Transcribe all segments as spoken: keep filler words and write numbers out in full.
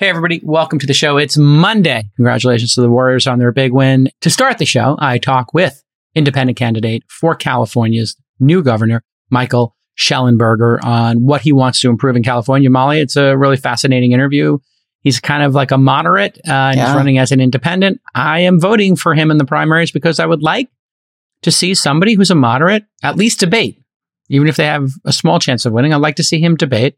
Hey, everybody. Welcome to the show. It's Monday. Congratulations to the Warriors on their big win. To start the show, I talk with independent candidate for California's new governor, Michael Shellenberger, on what he wants to improve in California. Molly, it's a really fascinating interview. He's kind of like a moderate uh, and yeah. he's running as an independent. I am voting for him in the primaries because I would like to see somebody who's a moderate at least debate. Even if they have a small chance of winning, I'd like to see him debate.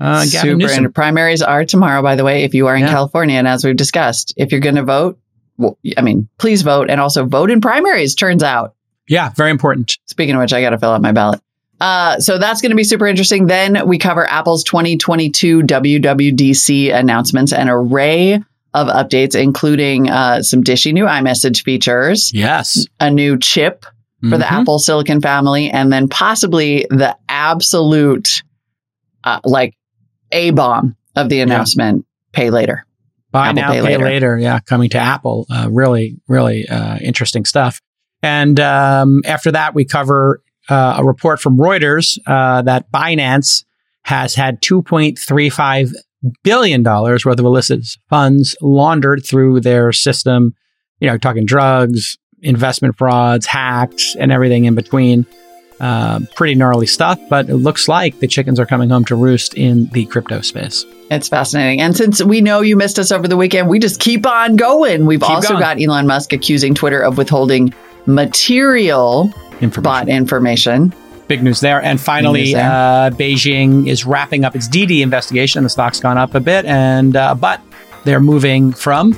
Uh, Gavin Newsom. Super. And primaries are tomorrow, by the way, if you are in yeah. California. And as we've discussed, if you're going to vote, well, I mean, please vote and also vote in primaries, turns out. Yeah, very important. Speaking of which, I got to fill out my ballot. Uh, so that's going to be super interesting. Then we cover Apple's twenty twenty-two W W D C announcements, an array of updates, including uh, some dishy new iMessage features. Yes. A new chip mm-hmm. for the Apple Silicon family, and then possibly the absolute, uh, like, A-bomb of the announcement, yeah. Pay Later. Buy Apple now, Pay, pay later. later. Yeah, coming to Apple. Uh, really, really uh, interesting stuff. And um, after that, we cover uh, a report from Reuters uh, that Binance has had two point three five billion dollars worth of illicit funds laundered through their system. You know, talking drugs, investment frauds, hacks, and everything in between. Uh, pretty gnarly stuff, but it looks like the chickens are coming home to roost in the crypto space. It's fascinating. And since we know you missed us over the weekend, we just keep on going. We've keep also going. got Elon Musk accusing Twitter of withholding material information. bot information. Big news there. And finally, there. Uh, Beijing is wrapping up its Didi investigation. The stock's gone up a bit, and uh, but they're moving from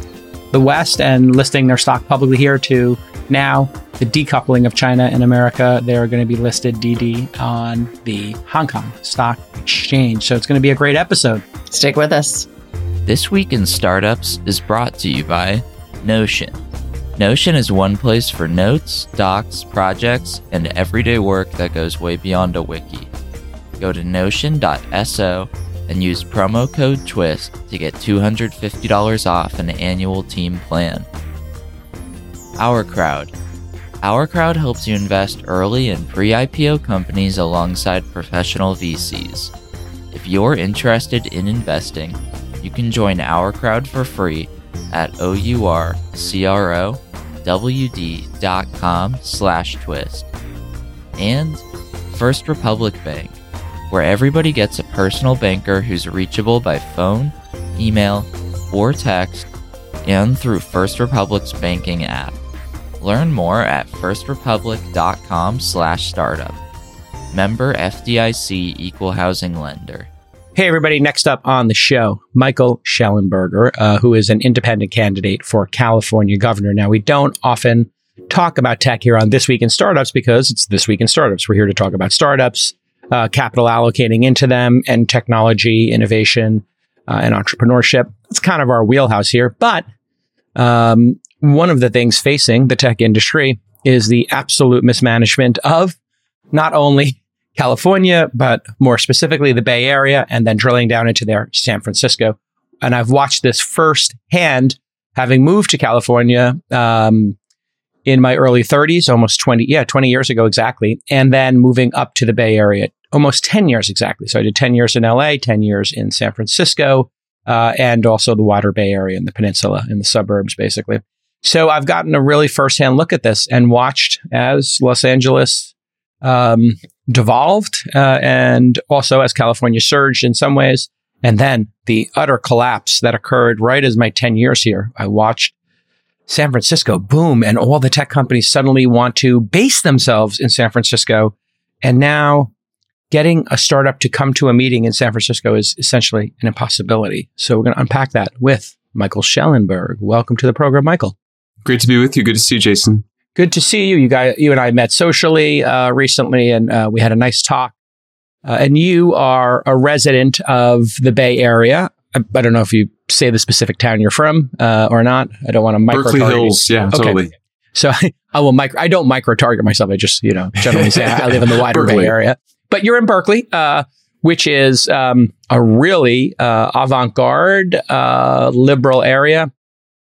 the West and listing their stock publicly here to now the decoupling of China and America. They're going to be listed Didi on the Hong Kong Stock Exchange. So it's going to be a great episode. Stick with us. This Week in Startups is brought to you by Notion. Notion is one place for notes, docs, projects, and everyday work that goes way beyond a wiki. Go to notion dot s o and use promo code TWIST to get two hundred fifty dollars off an annual team plan. OurCrowd. OurCrowd helps you invest early in pre-I P O companies alongside professional V Cs. If you're interested in investing, you can join OurCrowd for free at O U R C R O W D dot com slash twist. And First Republic Bank, where everybody gets a personal banker who's reachable by phone, email, or text, and through First Republic's banking app. Learn more at first republic dot com slash startup. Member F D I C Equal Housing Lender. Hey, everybody. Next up on the show, Michael Shellenberger, uh, who is an independent candidate for California governor. Now, we don't often talk about tech here on This Week in Startups because it's This Week in Startups. We're here to talk about startups, uh, capital allocating into them, and technology, innovation, uh, and entrepreneurship. It's kind of our wheelhouse here, but um one of the things facing the tech industry is the absolute mismanagement of not only California, but more specifically the Bay Area, and then drilling down into their San Francisco. And I've watched this firsthand, having moved to California um, in my early thirties, almost twenty, yeah, twenty years ago exactly, and then moving up to the Bay Area, almost ten years exactly. So I did ten years in L A, ten years in San Francisco, uh, and also the wider Bay Area and the peninsula and the suburbs, basically. So I've gotten a really firsthand look at this and watched as Los Angeles um, devolved uh, and also as California surged in some ways. And then the utter collapse that occurred right as my ten years here. I watched San Francisco boom and all the tech companies suddenly want to base themselves in San Francisco. And now getting a startup to come to a meeting in San Francisco is essentially an impossibility. So we're going to unpack that with Michael Shellenberger. Welcome to the program, Michael. Great to be with you. Good to see you, Jason. Good to see you. You guys, you and I met socially uh, recently, and uh, we had a nice talk. Uh, and you are a resident of the Bay Area. I, I don't know if you say the specific town you're from uh, or not. I don't want to micro Berkeley Hills. Yeah, okay. Totally. So I will micro. I don't micro target myself. I just, you know, generally say I live in the wider Berkeley. Bay Area. But you're in Berkeley, uh, which is um, a really uh, avant-garde uh, liberal area,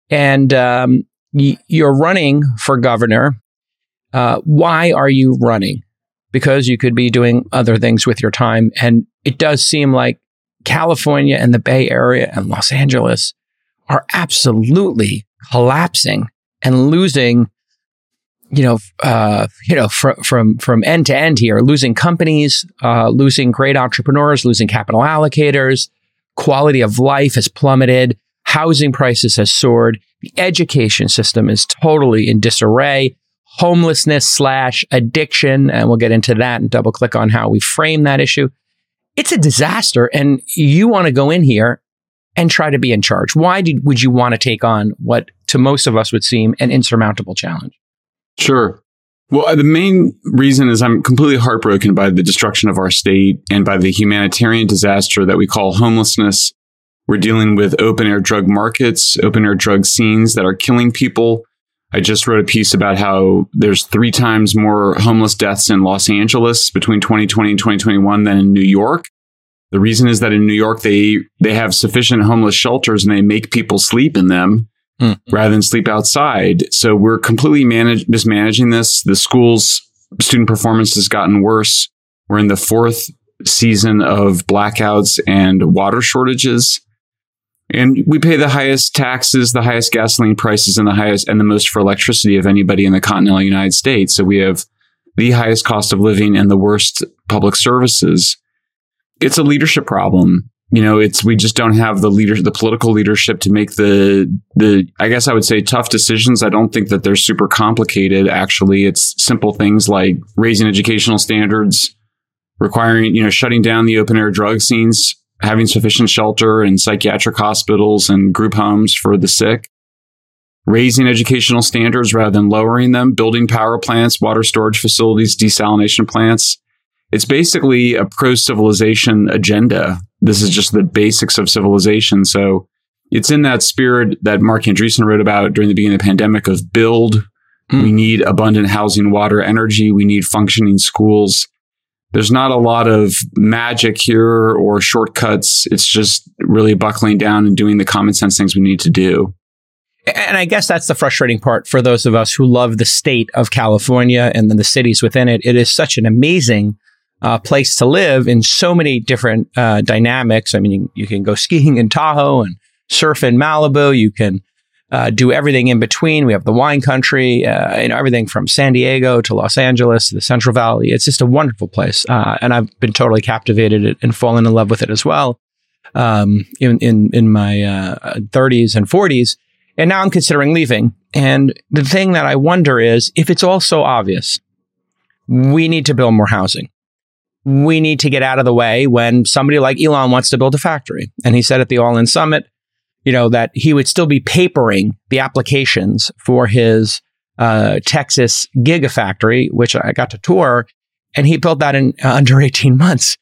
and. Um, You're running for governor. Uh, why are you running? Because you could be doing other things with your time. And it does seem like California and the Bay Area and Los Angeles are absolutely collapsing and losing, you know, uh, you know, fr- from from end to end here, losing companies, uh, losing great entrepreneurs, losing capital allocators. Quality of life has plummeted. Housing prices has soared. The education system is totally in disarray. Homelessness slash addiction, and we'll get into that and double click on how we frame that issue. It's a disaster, and you want to go in here and try to be in charge. Why did, would you want to take on what to most of us would seem an insurmountable challenge? Sure. Well, the main reason is I'm completely heartbroken by the destruction of our state and by the humanitarian disaster that we call homelessness. We're dealing with open-air drug markets, open-air drug scenes that are killing people. I just wrote a piece about how there's three times more homeless deaths in Los Angeles between twenty twenty and twenty twenty-one than in New York. The reason is that in New York, they they have sufficient homeless shelters and they make people sleep in them mm. rather than sleep outside. So we're completely manage- mismanaging this. The school's student performance has gotten worse. We're in the fourth season of blackouts and water shortages. And we pay the highest taxes, the highest gasoline prices, and the highest and the most for electricity of anybody in the continental United States. So we have the highest cost of living and the worst public services. It's a leadership problem. You know, it's we just don't have the leader, the political leadership to make the the I guess I would say tough decisions. I don't think that they're super complicated. Actually, it's simple things like raising educational standards, requiring you know shutting down the open air drug scenes. Having sufficient shelter and psychiatric hospitals and group homes for the sick, raising educational standards rather than lowering them, building power plants, water storage facilities, desalination plants. It's basically a pro-civilization agenda. This is just the basics of civilization. So it's in that spirit that Mark Andreessen wrote about during the beginning of the pandemic of build. Mm. We need abundant housing, water, energy. We need functioning schools. There's not a lot of magic here or shortcuts. It's just really buckling down and doing the common sense things we need to do. And I guess that's the frustrating part for those of us who love the state of California and then the cities within it. It is such an amazing uh, place to live in so many different uh, dynamics. I mean, you, you can go skiing in Tahoe and surf in Malibu. You can uh, do everything in between. We have the wine country, uh, you know, everything from San Diego to Los Angeles to the Central Valley. It's just a wonderful place. Uh, and I've been totally captivated and fallen in love with it as well um, in, in, in my uh, thirties and forties. And now I'm considering leaving. And the thing that I wonder is if it's all so obvious, we need to build more housing. We need to get out of the way when somebody like Elon wants to build a factory. And he said at the All In Summit, you know, that he would still be papering the applications for his uh, Texas gigafactory, which I got to tour, and he built that in uh, under eighteen months.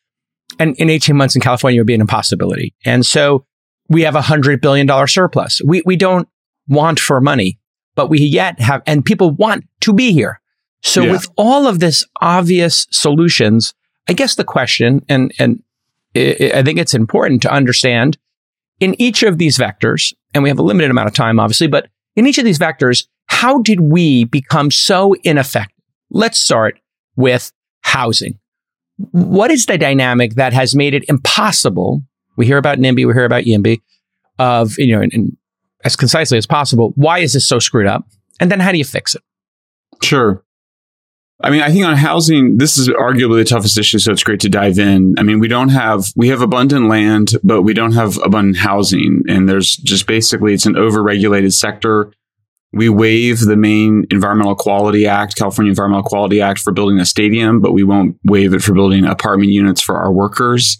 And in eighteen months in California would be an impossibility. And so we have a one hundred billion dollars surplus. We we don't want for money, but we yet have, and people want to be here. So yeah. With all of this obvious solutions, I guess the question, and, and I, I think it's important to understand, in each of these vectors, and we have a limited amount of time, obviously, but in each of these vectors, how did we become so ineffective? Let's start with housing. What is the dynamic that has made it impossible? We hear about NIMBY, we hear about YIMBY, of, you know, and, and as concisely as possible, why is this so screwed up? And then how do you fix it? Sure. I mean, I think on housing, this is arguably the toughest issue, so it's great to dive in. I mean, we don't have, we have abundant land, but we don't have abundant housing. And there's just basically, it's an overregulated sector. We waive the main Environmental Quality Act, California Environmental Quality Act for building a stadium, but we won't waive it for building apartment units for our workers.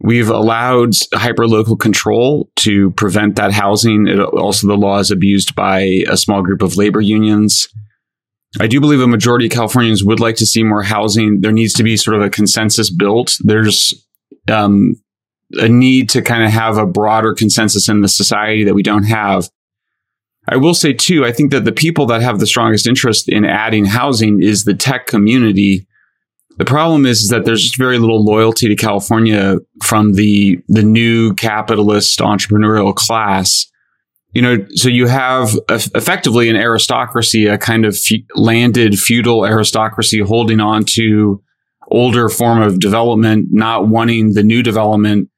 We've allowed hyperlocal control to prevent that housing. It, also, the law is abused by a small group of labor unions. I do believe a majority of Californians would like to see more housing. There needs to be sort of a consensus built. There's um, a need to kind of have a broader consensus in the society that we don't have. I will say, too, I think that the people that have the strongest interest in adding housing is the tech community. The problem is, is that there's just very little loyalty to California from the, the new capitalist entrepreneurial class. You know, so you have effectively an aristocracy, a kind of fe- landed feudal aristocracy holding on to older form of development, not wanting the new development.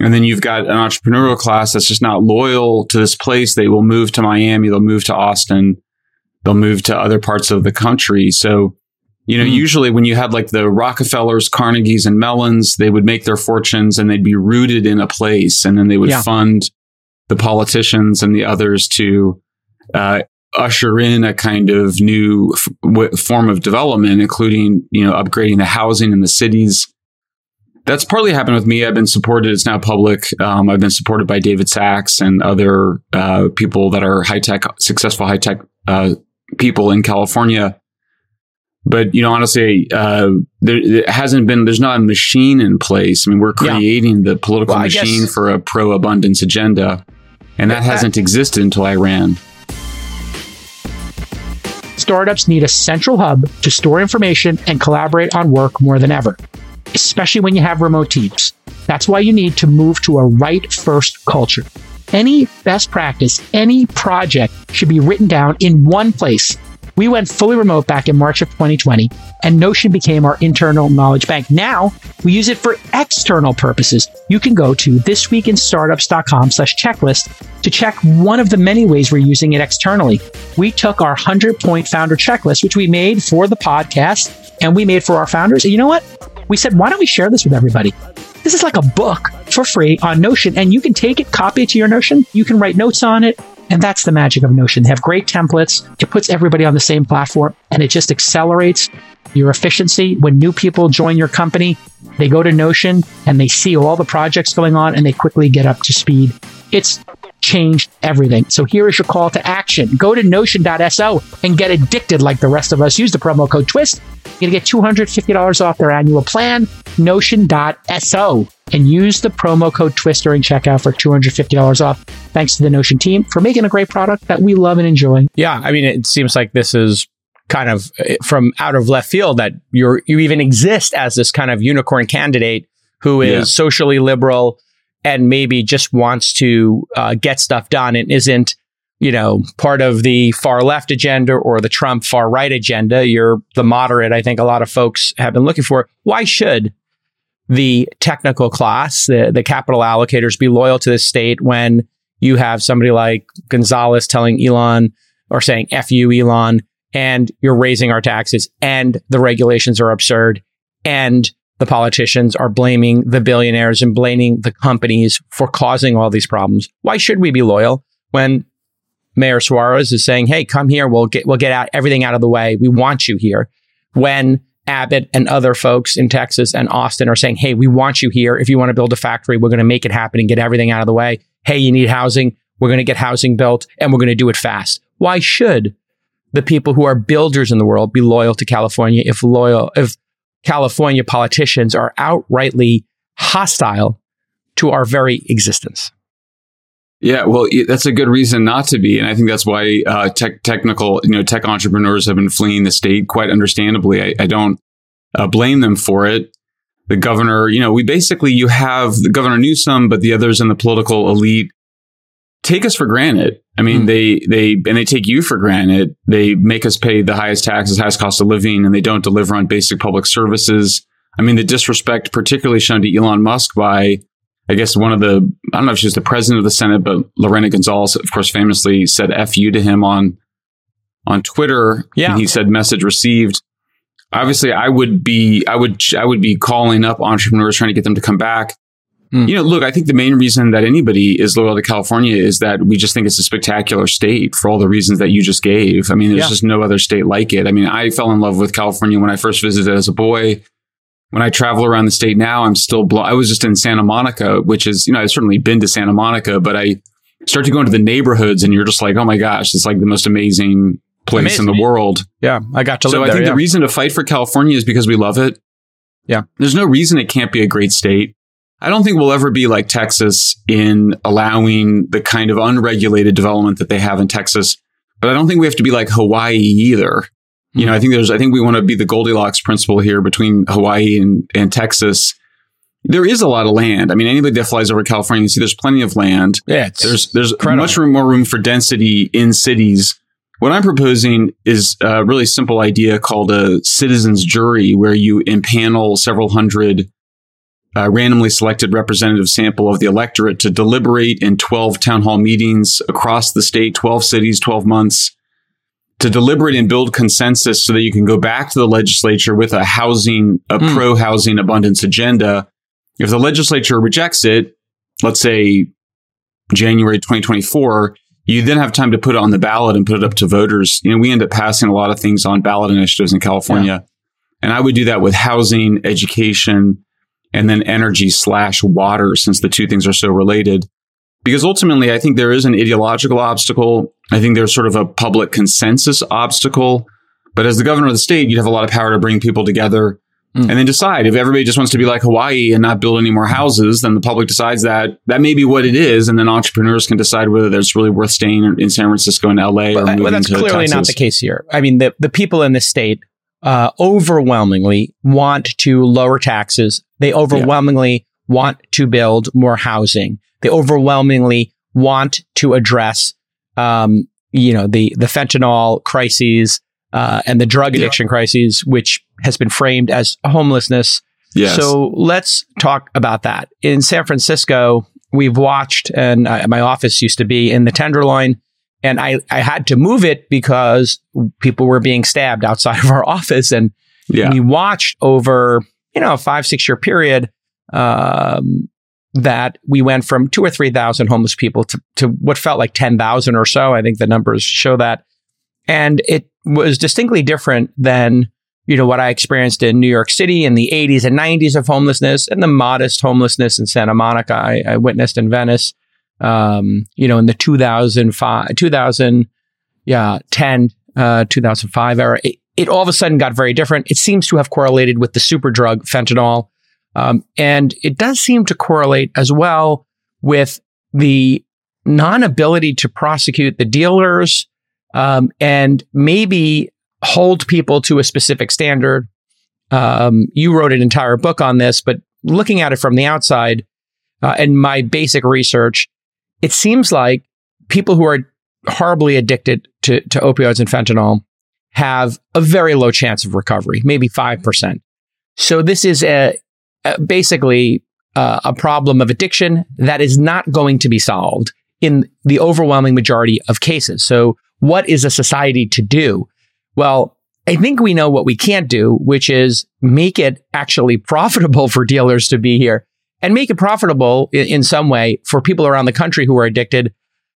And then you've got an entrepreneurial class that's just not loyal to this place. They will move to Miami. They'll move to Austin. They'll move to other parts of the country. So, you know, mm. usually when you had like the Rockefellers, Carnegies, and Mellons, they would make their fortunes and they'd be rooted in a place. And then they would yeah. fund the politicians and the others to uh, usher in a kind of new f- w- form of development, including, you know, upgrading the housing in the cities. That's partly happened with me. I've been supported. It's now public. Um, I've been supported by David Sachs and other uh, people that are high tech, successful high tech uh, people in California. But, you know, honestly, uh, there it hasn't been, there's not a machine in place. I mean, we're creating yeah. the political well, machine guess, for a pro-abundance agenda. And that, that hasn't existed until Iran. Startups need a central hub to store information and collaborate on work more than ever, especially when you have remote teams. That's why you need to move to a right first culture. Any best practice, any project should be written down in one place. We went fully remote back in March of twenty twenty, and Notion became our internal knowledge bank. Now we use it for external purposes. You can go to thisweekinstartups.com slash checklist to check one of the many ways we're using it externally. We took our one hundred point founder checklist, which we made for the podcast and we made for our founders. And you know what? We said, why don't we share this with everybody? This is like a book for free on Notion, and you can take it, copy it to your Notion. You can write notes on it. And that's the magic of Notion. They have great templates. It puts everybody on the same platform, and it just accelerates your efficiency. When new people join your company, they go to Notion and they see all the projects going on and they quickly get up to speed. It's changed everything. So here is your call to action. Go to notion dot s o and get addicted like the rest of us. Use the promo code TWIST. You're going to get two hundred fifty dollars off their annual plan, notion dot s o, and use the promo code TWIST during checkout for two hundred fifty dollars off. Thanks to the Notion team for making a great product that we love and enjoy. Yeah, I mean, it seems like this is kind of from out of left field that you're you even exist as this kind of unicorn candidate who is yeah. socially liberal and maybe just wants to uh, get stuff done and isn't, you know, part of the far left agenda or the Trump far right agenda. You're the moderate, I think a lot of folks have been looking for. Why should the technical class, the, the capital allocators, be loyal to this state when you have somebody like Gonzalez telling Elon or saying, F you, Elon, and you're raising our taxes and the regulations are absurd and the politicians are blaming the billionaires and blaming the companies for causing all these problems? Why should we be loyal when Mayor Suarez is saying, hey, come here, we'll get we'll get out everything out of the way. We want you here. When Abbott and other folks in Texas and Austin are saying, hey, we want you here. If you want to build a factory, we're going to make it happen and get everything out of the way. Hey, you need housing. We're going to get housing built and we're going to do it fast. Why should the people who are builders in the world be loyal to California if loyal if California politicians are outrightly hostile to our very existence? Yeah, well, that's a good reason not to be. And I think that's why uh, tech technical, you know, tech entrepreneurs have been fleeing the state quite understandably. I, I don't uh, blame them for it. The governor, you know, we basically, you have the Governor Newsom, but the others in the political elite take us for granted. I mean, mm-hmm. they, they, and they take you for granted. They make us pay the highest taxes, highest cost of living, and they don't deliver on basic public services. I mean, the disrespect particularly shown to Elon Musk by, I guess, one of the, I don't know if she was the president of the Senate, but Lorena Gonzalez, of course, famously said F you to him on, on Twitter. Yeah. And he said message received. Obviously, I would be, I would, I would be calling up entrepreneurs, trying to get them to come back. You know, look, I think the main reason that anybody is loyal to California is that we just think it's a spectacular state for all the reasons that you just gave. I mean, there's yeah. just no other state like it. I mean, I fell in love with California when I first visited as a boy. When I travel around the state now, I'm still blown. I was just in Santa Monica, which is, you know, I've certainly been to Santa Monica, but I start to go into the neighborhoods and you're just like, oh my gosh, it's like the most amazing place amazing. in the world. Yeah, I got to live there. So I think yeah. the reason to fight for California is because we love it. Yeah. There's no reason it can't be a great state. I don't think we'll ever be like Texas in allowing the kind of unregulated development that they have in Texas, but I don't think we have to be like Hawaii either. Mm-hmm. You know, I think there's, I think we want to be the Goldilocks principle here between Hawaii and, and Texas. There is a lot of land. I mean, anybody that flies over California, you see there's plenty of land. Yeah, there's there's incredible. much more room for density in cities. What I'm proposing is a really simple idea called a citizen's jury, where you impanel several hundred uh, randomly selected representative sample of the electorate to deliberate in twelve town hall meetings across the state, twelve cities, twelve months, to deliberate and build consensus so that you can go back to the legislature with a housing, a mm. pro-housing abundance agenda. If the legislature rejects it, let's say January twenty twenty-four, you then have time to put it on the ballot and put it up to voters. You know, we end up passing a lot of things on ballot initiatives in California. Yeah. And I would do that with housing, education, and then energy slash water, since the two things are so related. Because ultimately, I think there is an ideological obstacle. I think there's sort of a public consensus obstacle. But as the governor of the state, you'd have a lot of power to bring people together mm. and then decide. If everybody just wants to be like Hawaii and not build any more houses, then the public decides that. That may be what it is. And then entrepreneurs can decide whether that's really worth staying in San Francisco and L A But, or moving well, that's to clearly Texas. Not the case here. I mean, the, the people in this state uh, overwhelmingly want to lower taxes. They overwhelmingly yeah. want to build more housing. They overwhelmingly want to address, um, you know, the the fentanyl crises uh, and the drug addiction yeah. crises, which has been framed as homelessness. Yes. So let's talk about that. In San Francisco, we've watched, and uh, my office used to be in the Tenderloin, and I, I had to move it because people were being stabbed outside of our office. And yeah. we watched over, you know, a five, six year period, um, that we went from two or three thousand homeless people to, to what felt like ten thousand or so. I think the numbers show that, and it was distinctly different than, you know, what I experienced in New York City in the eighties and nineties of homelessness, and the modest homelessness in Santa Monica I, I witnessed in Venice. Um, you know, in the two thousand five, two thousand, yeah, ten, uh, two thousand five era, it, it all of a sudden got very different. It seems to have correlated with the super drug fentanyl. Um, and it does seem to correlate as well with the non-ability to prosecute the dealers, um, and maybe hold people to a specific standard. Um, you wrote an entire book on this, but looking at it from the outside, uh, and my basic research, it seems like people who are horribly addicted to, to opioids and fentanyl have a very low chance of recovery, maybe five percent. So this is a Uh, basically uh, a problem of addiction that is not going to be solved in the overwhelming majority of cases. So what is a society to do? Well, I think we know what we can't do, which is make it actually profitable for dealers to be here, and make it profitable in, in some way for people around the country who are addicted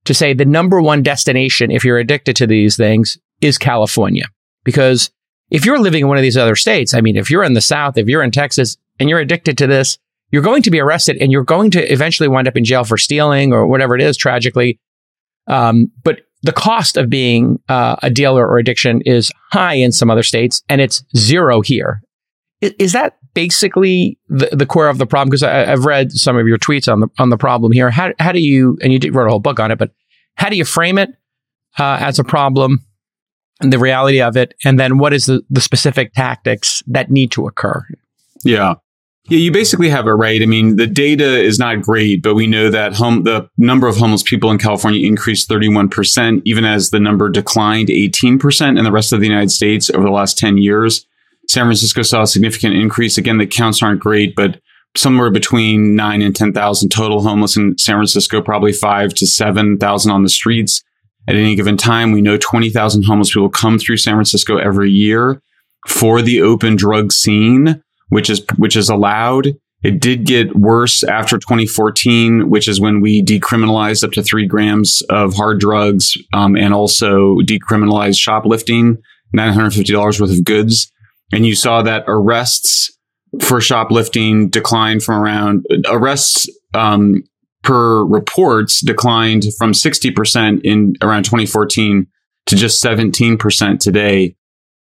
to say the number one destination, if you're addicted to these things, is California. Because if you're living in one of these other states, I mean, if you're in the South, if you're in Texas, and you're addicted to this, you're going to be arrested, and you're going to eventually wind up in jail for stealing or whatever it is, tragically. Um, but the cost of being uh, a dealer or addiction is high in some other states, and it's zero here. Is, is that basically the, the core of the problem? Because I've read some of your tweets on the on the problem here. How how do you, and you did, wrote a whole book on it, but how do you frame it uh, as a problem and the reality of it? And then what is the, the specific tactics that need to occur? Yeah. Yeah, you basically have it right. I mean, the data is not great, but we know that home, the number of homeless people in California increased thirty-one percent, even as the number declined eighteen percent in the rest of the United States over the last ten years. San Francisco saw a significant increase. Again, the counts aren't great, but somewhere between nine and ten thousand total homeless in San Francisco, probably five to seven thousand on the streets at any given time. We know twenty thousand homeless people come through San Francisco every year for the open drug scene, which is which is allowed. It did get worse after twenty fourteen, which is when we decriminalized up to three grams of hard drugs, um, and also decriminalized shoplifting, nine hundred fifty dollars worth of goods. And you saw that arrests for shoplifting declined from around, arrests um, per reports declined from sixty percent in around twenty fourteen to just seventeen percent today.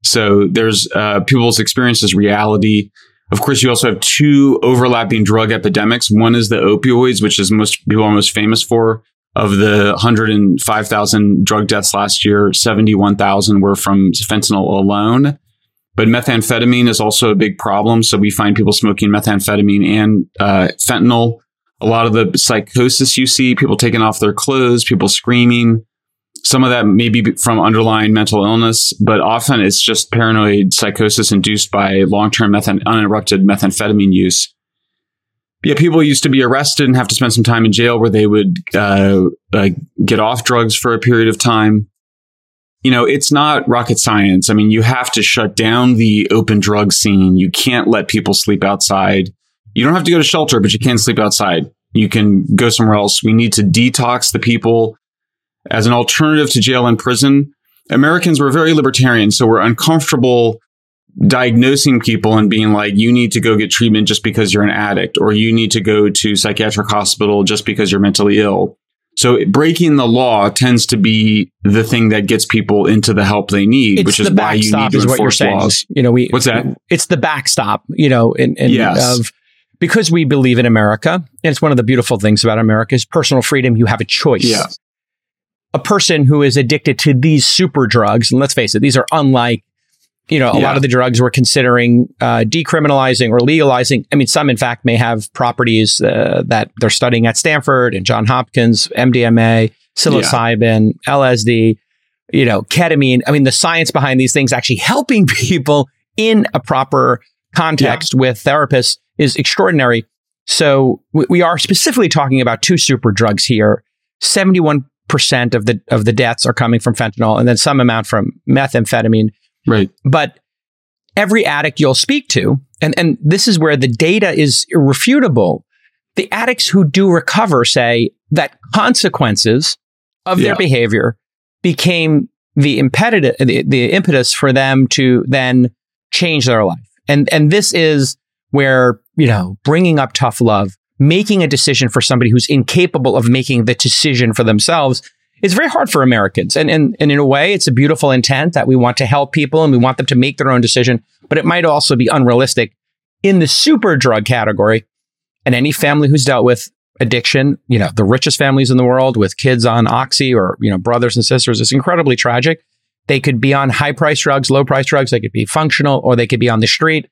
So there's uh, people's experience is reality. Of course, you also have two overlapping drug epidemics. One is the opioids, which is most people are most famous for. Of the one hundred five thousand drug deaths last year, seventy-one thousand were from fentanyl alone. But methamphetamine is also a big problem. So we find people smoking methamphetamine and uh, fentanyl. A lot of the psychosis you see, people taking off their clothes, people screaming. Some of that may be from underlying mental illness, but often it's just paranoid psychosis induced by long-term methan- uninterrupted methamphetamine use. yeah, people used to be arrested and have to spend some time in jail where they would uh, uh, get off drugs for a period of time. You know, it's not rocket science. I mean, you have to shut down the open drug scene. You can't let people sleep outside. You don't have to go to shelter, but you can sleep outside. You can go somewhere else. We need to detox the people as an alternative to jail and prison. Americans were very libertarian, so we're uncomfortable diagnosing people and being like, you need to go get treatment just because you're an addict, or you need to go to psychiatric hospital just because you're mentally ill. So breaking the law tends to be the thing that gets people into the help they need, it's which is why you need to enforce laws. You know, we, What's that? It's the backstop, you know, in, in yes. of because we believe in America. And it's one of the beautiful things about America is personal freedom. You have a choice. Yeah. A person who is addicted to these super drugs, and let's face it, these are unlike, you know, a yeah. lot of the drugs we're considering uh, decriminalizing or legalizing. I mean, some, in fact, may have properties uh, that they're studying at Stanford and John Hopkins, M D M A, psilocybin, yeah. L S D, you know, ketamine. I mean, the science behind these things actually helping people in a proper context yeah. with therapists is extraordinary. So w- we are specifically talking about two super drugs here. seventy-one percent of the of the deaths are coming from fentanyl, and then some amount from methamphetamine. Right. But every addict you'll speak to, and, and this is where the data is irrefutable, the addicts who do recover say that consequences of yeah. their behavior became the, impeti- the the impetus for them to then change their life. And and this is where, you know, bringing up tough love, making a decision for somebody who's incapable of making the decision for themselves, it's very hard for Americans. And, and and in a way, it's a beautiful intent that we want to help people and we want them to make their own decision. But it might also be unrealistic in the super drug category. And any family who's dealt with addiction, you know, the richest families in the world with kids on Oxy or, you know, brothers and sisters, it's incredibly tragic. They could be on high price drugs, low price drugs. They could be functional or they could be on the street.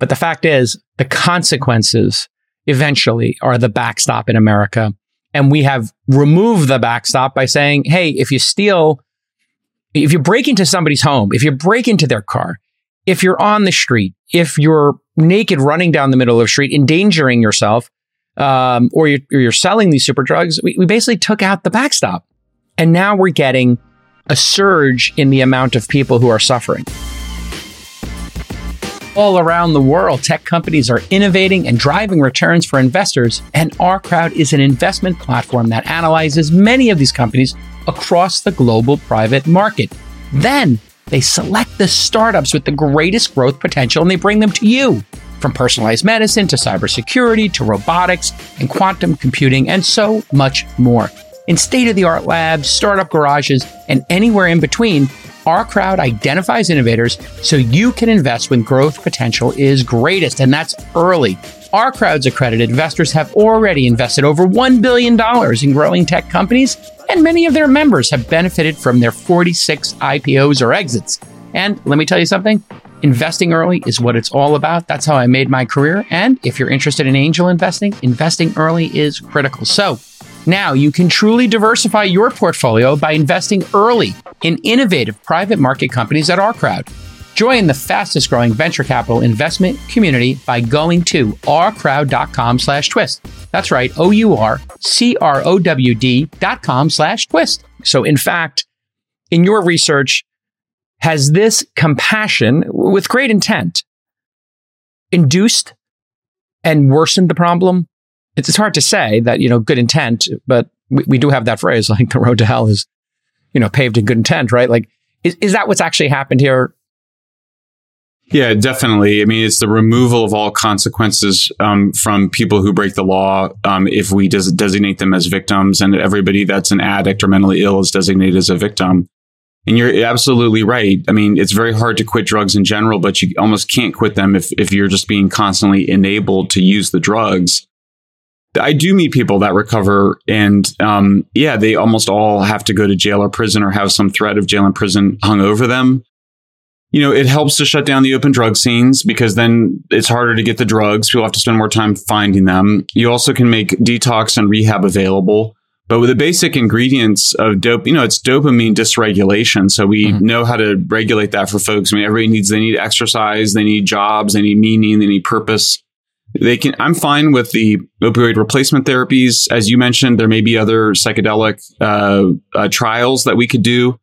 But the fact is, the consequences eventually are the backstop in America. And we have removed the backstop by saying, hey, if you steal, if you break into somebody's home, if you break into their car, if you're on the street, if you're naked running down the middle of the street, endangering yourself, um, or, you're, or you're selling these super drugs, we, we basically took out the backstop. And now we're getting a surge in the amount of people who are suffering. All around the world, tech companies are innovating and driving returns for investors, and OurCrowd is an investment platform that analyzes many of these companies across the global private market. Then they select the startups with the greatest growth potential and they bring them to you. From personalized medicine to cybersecurity to robotics and quantum computing and so much more. In state-of-the-art labs, startup garages, and anywhere in between, OurCrowd identifies innovators so you can invest when growth potential is greatest, and that's early. OurCrowd's accredited investors have already invested over one billion dollars in growing tech companies, and many of their members have benefited from their forty-six I P Os or exits. And let me tell you something, investing early is what it's all about. That's how I made my career, and if you're interested in angel investing, investing early is critical. So now you can truly diversify your portfolio by investing early in innovative private market companies at OurCrowd. Join the fastest growing venture capital investment community by going to ourcrowd.com slash twist. That's right, O-U-R-C-R-O-W-D dot com slash twist. So in fact, in your research, has this compassion with great intent induced and worsened the problem? It's hard to say that, you know, good intent, but we, we do have that phrase, like the road to hell is, you know, paved in good intent, right? Like, is, is that what's actually happened here? Yeah, definitely. I mean, it's the removal of all consequences um, from people who break the law um, if we des- designate them as victims, and everybody that's an addict or mentally ill is designated as a victim. And you're absolutely right. I mean, it's very hard to quit drugs in general, but you almost can't quit them if, if you're just being constantly enabled to use the drugs. I do meet people that recover and, um, yeah, they almost all have to go to jail or prison or have some threat of jail and prison hung over them. You know, it helps to shut down the open drug scenes because then it's harder to get the drugs. You'll have to spend more time finding them. You also can make detox and rehab available. But with the basic ingredients of dope, you know, it's dopamine dysregulation. So we mm-hmm. know how to regulate that for folks. I mean, everybody needs, they need exercise, they need jobs, they need meaning, they need purpose. They can. I'm fine with the opioid replacement therapies. As you mentioned, there may be other psychedelic uh, uh, trials that we could do.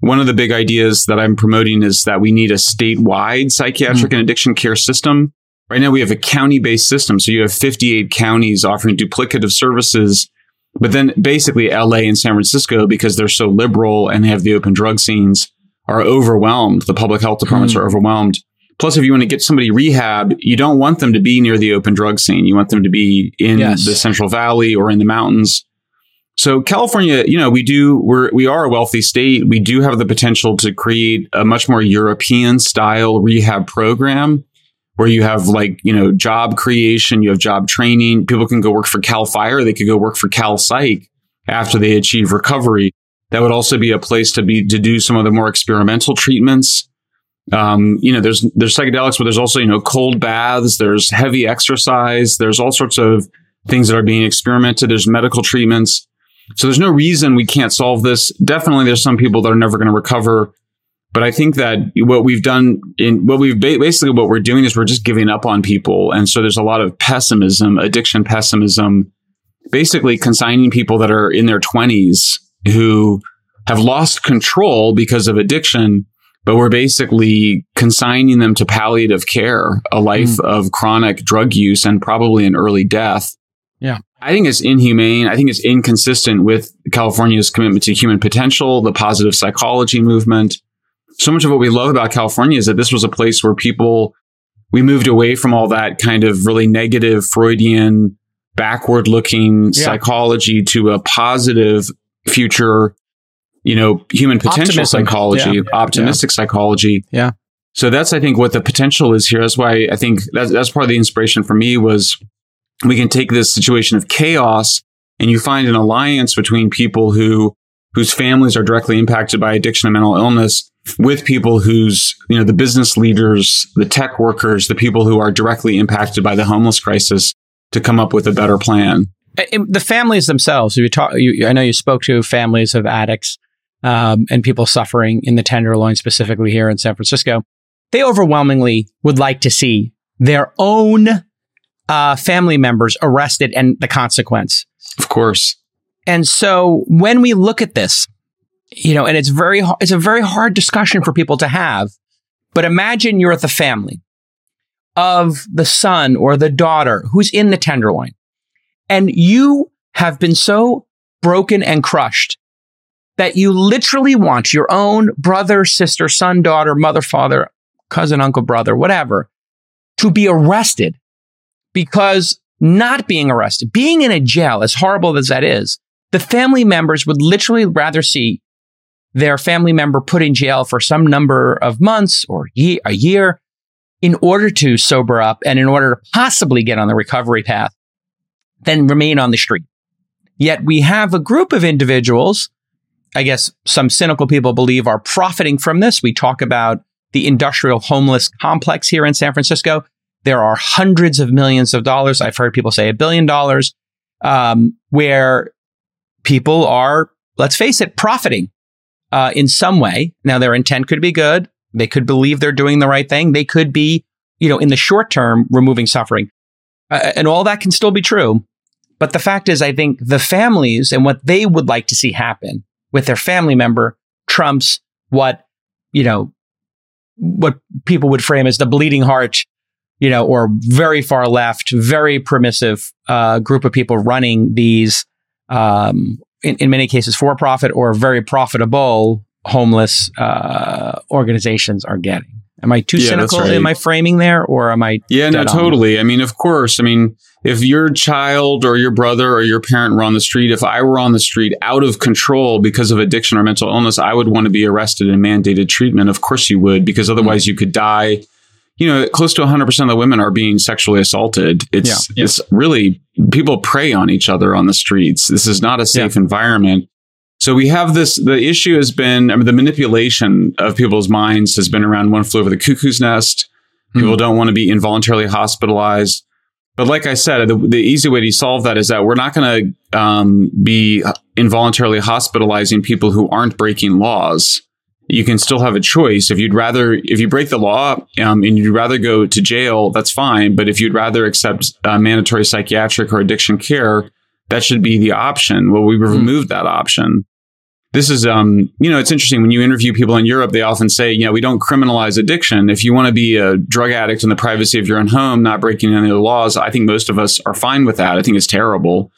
One of the big ideas that I'm promoting is that we need a statewide psychiatric mm. and addiction care system. Right now, we have a county-based system. So you have fifty-eight counties offering duplicative services, but then basically L A and San Francisco, because they're so liberal and they have the open drug scenes, are overwhelmed. The public health departments mm. are overwhelmed. Plus, if you want to get somebody rehab, you don't want them to be near the open drug scene. You want them to be in yes. the Central Valley or in the mountains. So California, you know, we do, we're, we are a wealthy state. We do have the potential to create a much more European style rehab program where you have like, you know, job creation, you have job training. People can go work for Cal Fire. They could go work for Cal Psych after they achieve recovery. That would also be a place to be, to do some of the more experimental treatments. Um, you know, there's, there's psychedelics, but there's also, you know, cold baths, there's heavy exercise, there's all sorts of things that are being experimented. There's medical treatments. So there's no reason we can't solve this. Definitely there's some people that are never going to recover, but I think that what we've done in what we've ba- basically what we're doing is we're just giving up on people. And so there's a lot of pessimism, addiction pessimism, basically consigning people that are in their twenties who have lost control because of addiction. But we're basically consigning them to palliative care, a life mm. of chronic drug use and probably an early death. Yeah. I think it's inhumane. I think it's inconsistent with California's commitment to human potential, the positive psychology movement. So much of what we love about California is that this was a place where people, we moved away from all that kind of really negative Freudian, backward-looking yeah. psychology to a positive future. You know, human potential Optimism. psychology, yeah. optimistic yeah. psychology. Yeah. So that's, I think, what the potential is here. That's why I think that's, that's part of the inspiration for me was we can take this situation of chaos and you find an alliance between people who whose families are directly impacted by addiction and mental illness with people whose, you know, the business leaders, the tech workers, the people who are directly impacted by the homeless crisis to come up with a better plan. The families themselves, you talk, you, I know you spoke to families of addicts. Um, and people suffering in the Tenderloin, specifically here in San Francisco, they overwhelmingly would like to see their own uh, family members arrested and the consequence. Of course. And so when we look at this, you know, and it's very, it's a very hard discussion for people to have, but imagine you're at the family of the son or the daughter who's in the Tenderloin, and you have been so broken and crushed that you literally want your own brother, sister, son, daughter, mother, father, cousin, uncle, brother, whatever, to be arrested. Because not being arrested, being in a jail, as horrible as that is, the family members would literally rather see their family member put in jail for some number of months or ye- a year in order to sober up and in order to possibly get on the recovery path than remain on the street. Yet we have a group of individuals, I guess some cynical people believe, are profiting from this. We talk about the industrial homeless complex here in San Francisco. There are hundreds of millions of dollars. I've heard people say a billion dollars, um, where people are, let's face it, profiting uh, in some way. Now, their intent could be good. They could believe they're doing the right thing. They could be, you know, in the short term, removing suffering. Uh, and all that can still be true. But the fact is, I think the families and what they would like to see happen with their family member trumps what, you know, what people would frame as the bleeding heart, you know, or very far left, very permissive uh, group of people running these, um, in, in many cases, for profit or very profitable homeless uh, organizations are getting. Am I too yeah, cynical right. in my framing there, or am I? Yeah, no, totally. On? I mean, of course. I mean, if your child or your brother or your parent were on the street, if I were on the street out of control because of addiction or mental illness, I would want to be arrested and mandated treatment. Of course you would, because otherwise mm-hmm. you could die. You know, close to one hundred percent of the women are being sexually assaulted. It's yeah. it's really, people prey on each other on the streets. This is not a safe yeah. environment. So we have this, the issue has been, I mean, the manipulation of people's minds has been around One Flew Over the Cuckoo's Nest. Mm-hmm. People don't want to be involuntarily hospitalized. But like I said, the, the easy way to solve that is that we're not going to um, be involuntarily hospitalizing people who aren't breaking laws. you can still have a choice. If you'd rather, if you break the law um, and you'd rather go to jail, that's fine. But if you'd rather accept uh, mandatory psychiatric or addiction care, that should be the option. Well, we removed that option. This is, um, you know, it's interesting. When you interview people in Europe, they often say, you know, we don't criminalize addiction. If you want to be a drug addict in the privacy of your own home, not breaking any of the laws, I think most of us are fine with that. I think it's terrible.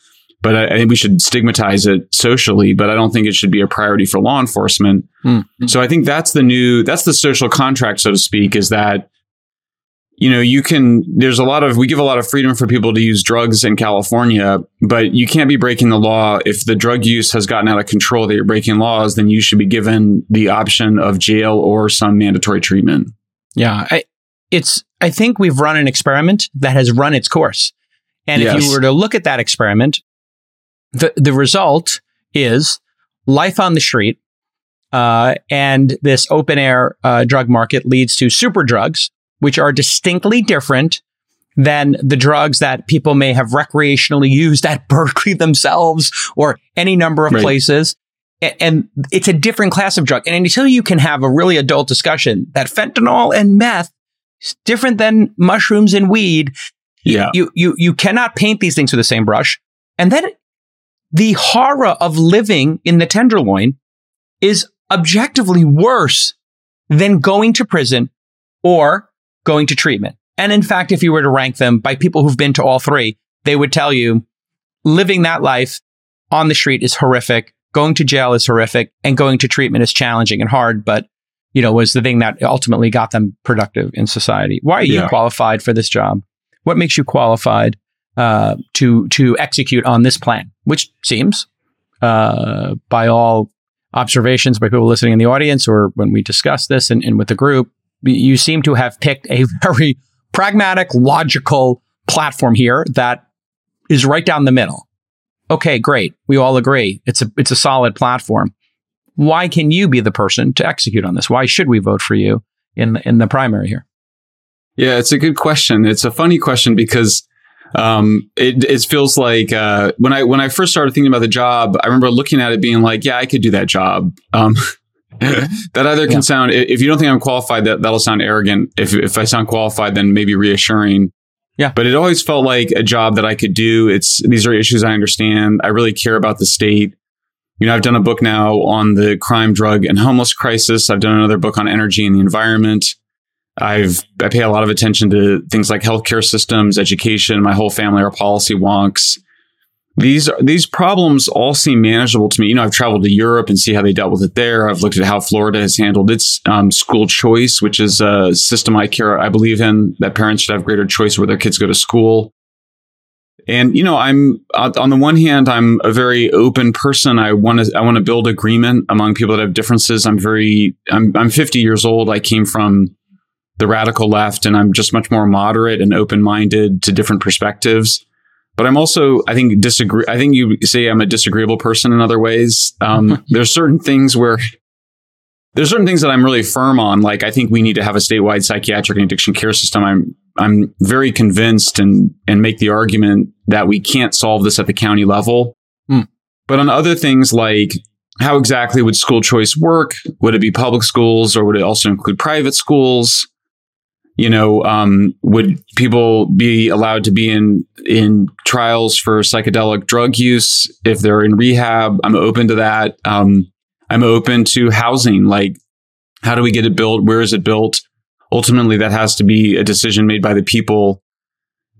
But I, I think we should stigmatize it socially, but I don't think it should be a priority for law enforcement. Mm-hmm. So I think that's the new, that's the social contract, so to speak, is that, you know, you can, there's a lot of, we give a lot of freedom for people to use drugs in California, but you can't be breaking the law. If the drug use has gotten out of control that you're breaking laws, then you should be given the option of jail or some mandatory treatment. Yeah. I, it's, I think we've run an experiment that has run its course. And yes. If you were to look at that experiment, The the result is life on the street, uh, and this open air uh, drug market leads to super drugs, which are distinctly different than the drugs that people may have recreationally used at Berkeley themselves or any number of right. places. A- and it's a different class of drug. And until you can have a really adult discussion that fentanyl and meth is different than mushrooms and weed, yeah. you, you, you cannot paint these things with the same brush. And then the horror of living in the Tenderloin is objectively worse than going to prison or going to treatment. And in fact, if you were to rank them by people who've been to all three, they would tell you living that life on the street is horrific, going to jail is horrific, and going to treatment is challenging and hard, but you know, was the thing that ultimately got them productive in society. Why are yeah. you qualified for this job? What makes you qualified uh, to to execute on this plan? Which seems, uh, by all observations, by people listening in the audience, or when we discuss this and, and with the group, you seem to have picked a very pragmatic, logical platform here that is right down the middle. Okay, great. We all agree. It's a it's a solid platform. Why can you be the person to execute on this? Why should we vote for you in the, in the primary here? Yeah, it's a good question. It's a funny question because Um, it, it feels like, uh, when I, when I first started thinking about the job, I remember looking at it being like, yeah, I could do that job. Um, that either can yeah. sound, if you don't think I'm qualified, that, that'll sound arrogant. If, if I sound qualified, then maybe reassuring. Yeah. But it always felt like a job that I could do. It's, these are issues I understand. I really care about the state. You know, I've done a book now on the crime, drug, and homeless crisis. I've done another book on energy and the environment. I've, I pay a lot of attention to things like healthcare systems, education. My whole family are policy wonks. These, these problems all seem manageable to me. You know, I've traveled to Europe and see how they dealt with it there. I've looked at how Florida has handled its um, school choice, which is a system I care, I believe in, that parents should have greater choice where their kids go to school. And, you know, I'm, on the one hand, I'm a very open person. I want to, I want to build agreement among people that have differences. I'm very, I'm, I'm fifty years old. I came from the radical left, and I'm just much more moderate and open-minded to different perspectives. But I'm also, I think, disagree. I think you say I'm a disagreeable person in other ways. Um, there's certain things where there's certain things that I'm really firm on. Like, I think we need to have a statewide psychiatric and addiction care system. I'm I'm very convinced and and make the argument that we can't solve this at the county level. Mm. But on other things like, how exactly would school choice work? Would it be public schools, or would it also include private schools? You know, um, would people be allowed to be in, in trials for psychedelic drug use if they're in rehab? I'm open to that. Um, I'm open to housing. Like, how do we get it built? Where is it built? Ultimately, that has to be a decision made by the people.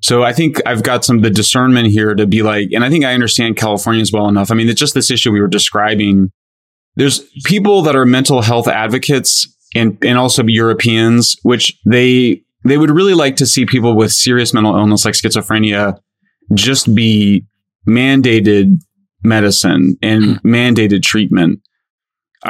So I think I've got some of the discernment here to be like, and I think I understand Californians well enough. I mean, it's just this issue we were describing. There's people that are mental health advocates, and and also Europeans, which they they would really like to see people with serious mental illness like schizophrenia just be mandated medicine and mandated treatment.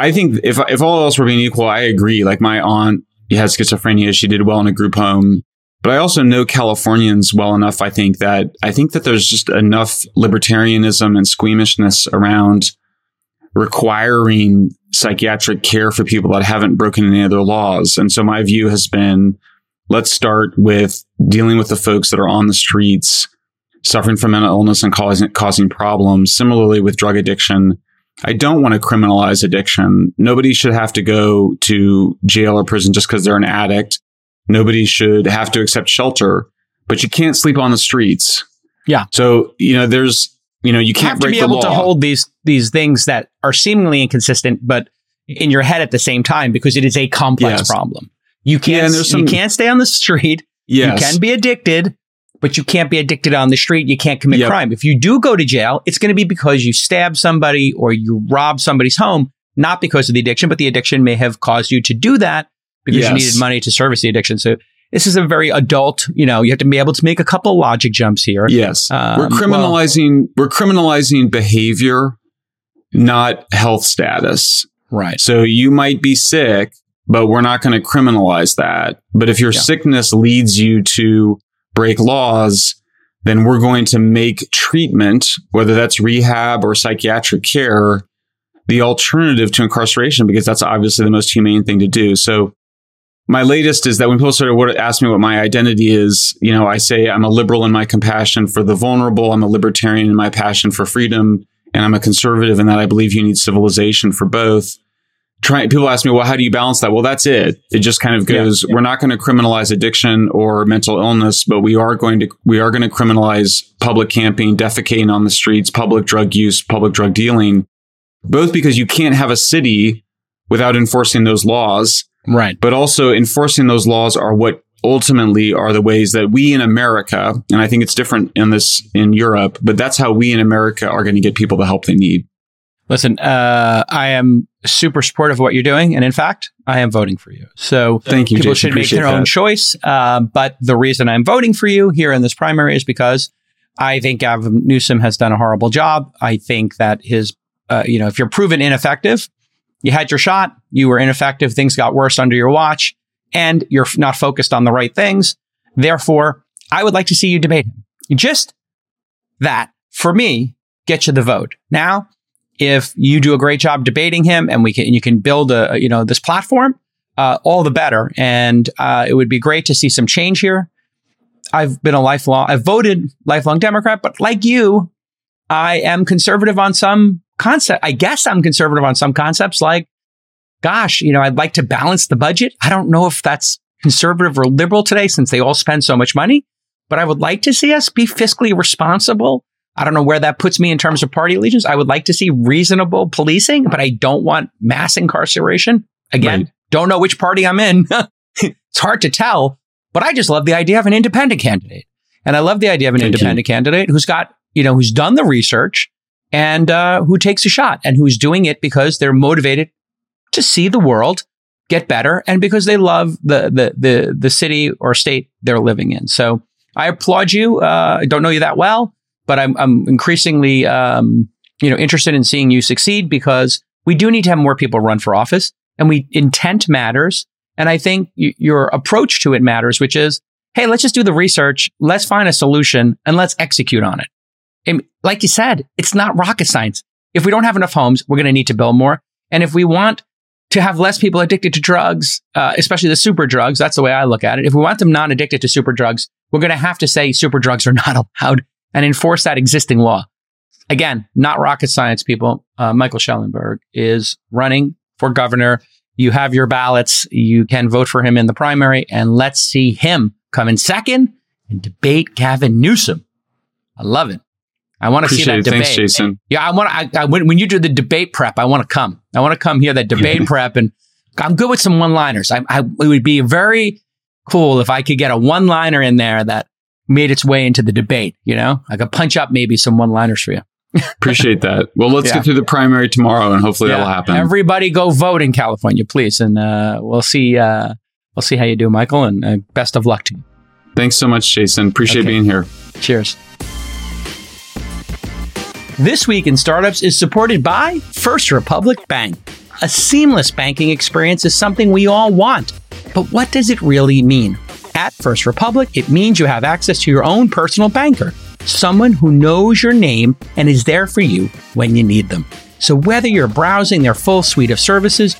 I think if if all else were being equal, I agree. Like, my aunt had schizophrenia; she did well in a group home. But I also know Californians well enough. I think that I think that there's just enough libertarianism and squeamishness around requiring psychiatric care for people that haven't broken any other laws. And so my view has been, let's start with dealing with the folks that are on the streets, suffering from mental illness and causing, causing problems. Similarly with drug addiction, I don't want to criminalize addiction. Nobody should have to go to jail or prison just because they're an addict. Nobody should have to accept shelter, but you can't sleep on the streets. Yeah. So, you know, there's, you know, you can't break the law. You have to be able to hold these these things that are seemingly inconsistent, but in your head at the same time, because it is a complex yes. problem. You can't, yeah, some, you can't stay on the street. Yes. You can be addicted, but you can't be addicted on the street. You can't commit yep. crime. If you do go to jail, it's going to be because you stabbed somebody or you robbed somebody's home, not because of the addiction, but the addiction may have caused you to do that because yes. you needed money to service the addiction. So this is a very adult, you know, you have to be able to make a couple logic jumps here. Yes. Um, we're criminalizing, well, we're criminalizing behavior, not health status. Right. So you might be sick, but we're not going to criminalize that. But if your yeah. sickness leads you to break laws, then we're going to make treatment, whether that's rehab or psychiatric care, the alternative to incarceration, because that's obviously the most humane thing to do. So my latest is that when people sort of ask me what my identity is, you know, I say I'm a liberal in my compassion for the vulnerable. I'm a libertarian in my passion for freedom. And I'm a conservative in that I believe you need civilization for both. Try, people ask me, well, how do you balance that? Well, that's it. It just kind of goes, yeah, yeah. we're not going to criminalize addiction or mental illness, but we are going to, we are going to criminalize public camping, defecating on the streets, public drug use, public drug dealing, both because you can't have a city without enforcing those laws. Right. But also enforcing those laws are what ultimately are the ways that we in America, and I think it's different in this in Europe, but that's how we in America are going to get people the help they need. Listen, uh, I am super supportive of what you're doing. And in fact, I am voting for you. So thank you. People Jason, should make their that. own choice. Uh, but the reason I'm voting for you here in this primary is because I think Gavin Newsom has done a horrible job. I think that his, uh, you know, if you're proven ineffective, you had your shot, you were ineffective, things got worse under your watch, and you're f- not focused on the right things. Therefore, I would like to see you debate him. Just that, for me, get you the vote. Now, if you do a great job debating him and we can, and you can build a, you know, this platform, uh, all the better. And, uh, it would be great to see some change here. I've been a lifelong, I've voted lifelong Democrat, but like you, I am conservative on some concept. I guess I'm conservative on some concepts like, gosh, you know, I'd like to balance the budget. I don't know if that's conservative or liberal today since they all spend so much money, but I would like to see us be fiscally responsible. I don't know where that puts me in terms of party allegiance. I would like to see reasonable policing, but I don't want mass incarceration. Again, right. Don't know which party I'm in. It's hard to tell, but I just love the idea of an independent candidate. And I love the idea of an Thank independent you. candidate who's got, you know, who's done the research and uh, who takes a shot and who's doing it because they're motivated to see the world get better and because they love the the the, the city or state they're living in. So I applaud you. Uh, I don't know you that well. But I'm, I'm increasingly, um, you know, interested in seeing you succeed because we do need to have more people run for office, and we intent matters. And I think y- your approach to it matters, which is, hey, let's just do the research, let's find a solution, and let's execute on it. And like you said, it's not rocket science. If we don't have enough homes, we're going to need to build more. And if we want to have less people addicted to drugs, uh, especially the super drugs, that's the way I look at it. If we want them non-addicted to super drugs, we're going to have to say super drugs are not allowed and enforce that existing law. Again, not rocket science, people. Uh, Michael Shellenberger is running for governor. You have your ballots. You can vote for him in the primary. And let's see him come in second and debate Gavin Newsom. I love it. I want to see that it. debate. Thanks, Jason. Yeah, I want to. I, I, when, when you do the debate prep, I want to come. I want to come hear that debate prep. And I'm good with some one-liners. I, I, it would be very cool if I could get a one-liner in there that made its way into the debate, you know? I could punch up maybe some one-liners for you. Appreciate that. Well, let's yeah. get through the primary tomorrow, and hopefully yeah. that'll happen. Everybody go vote in California, please. And uh, we'll see uh, We'll see how you do, Michael, and uh, best of luck to you. Thanks so much, Jason. Appreciate okay. being here. Cheers. This Week in Startups is supported by First Republic Bank. A seamless banking experience is something we all want. But what does it really mean? At First Republic, it means you have access to your own personal banker, someone who knows your name and is there for you when you need them. So whether you're browsing their full suite of services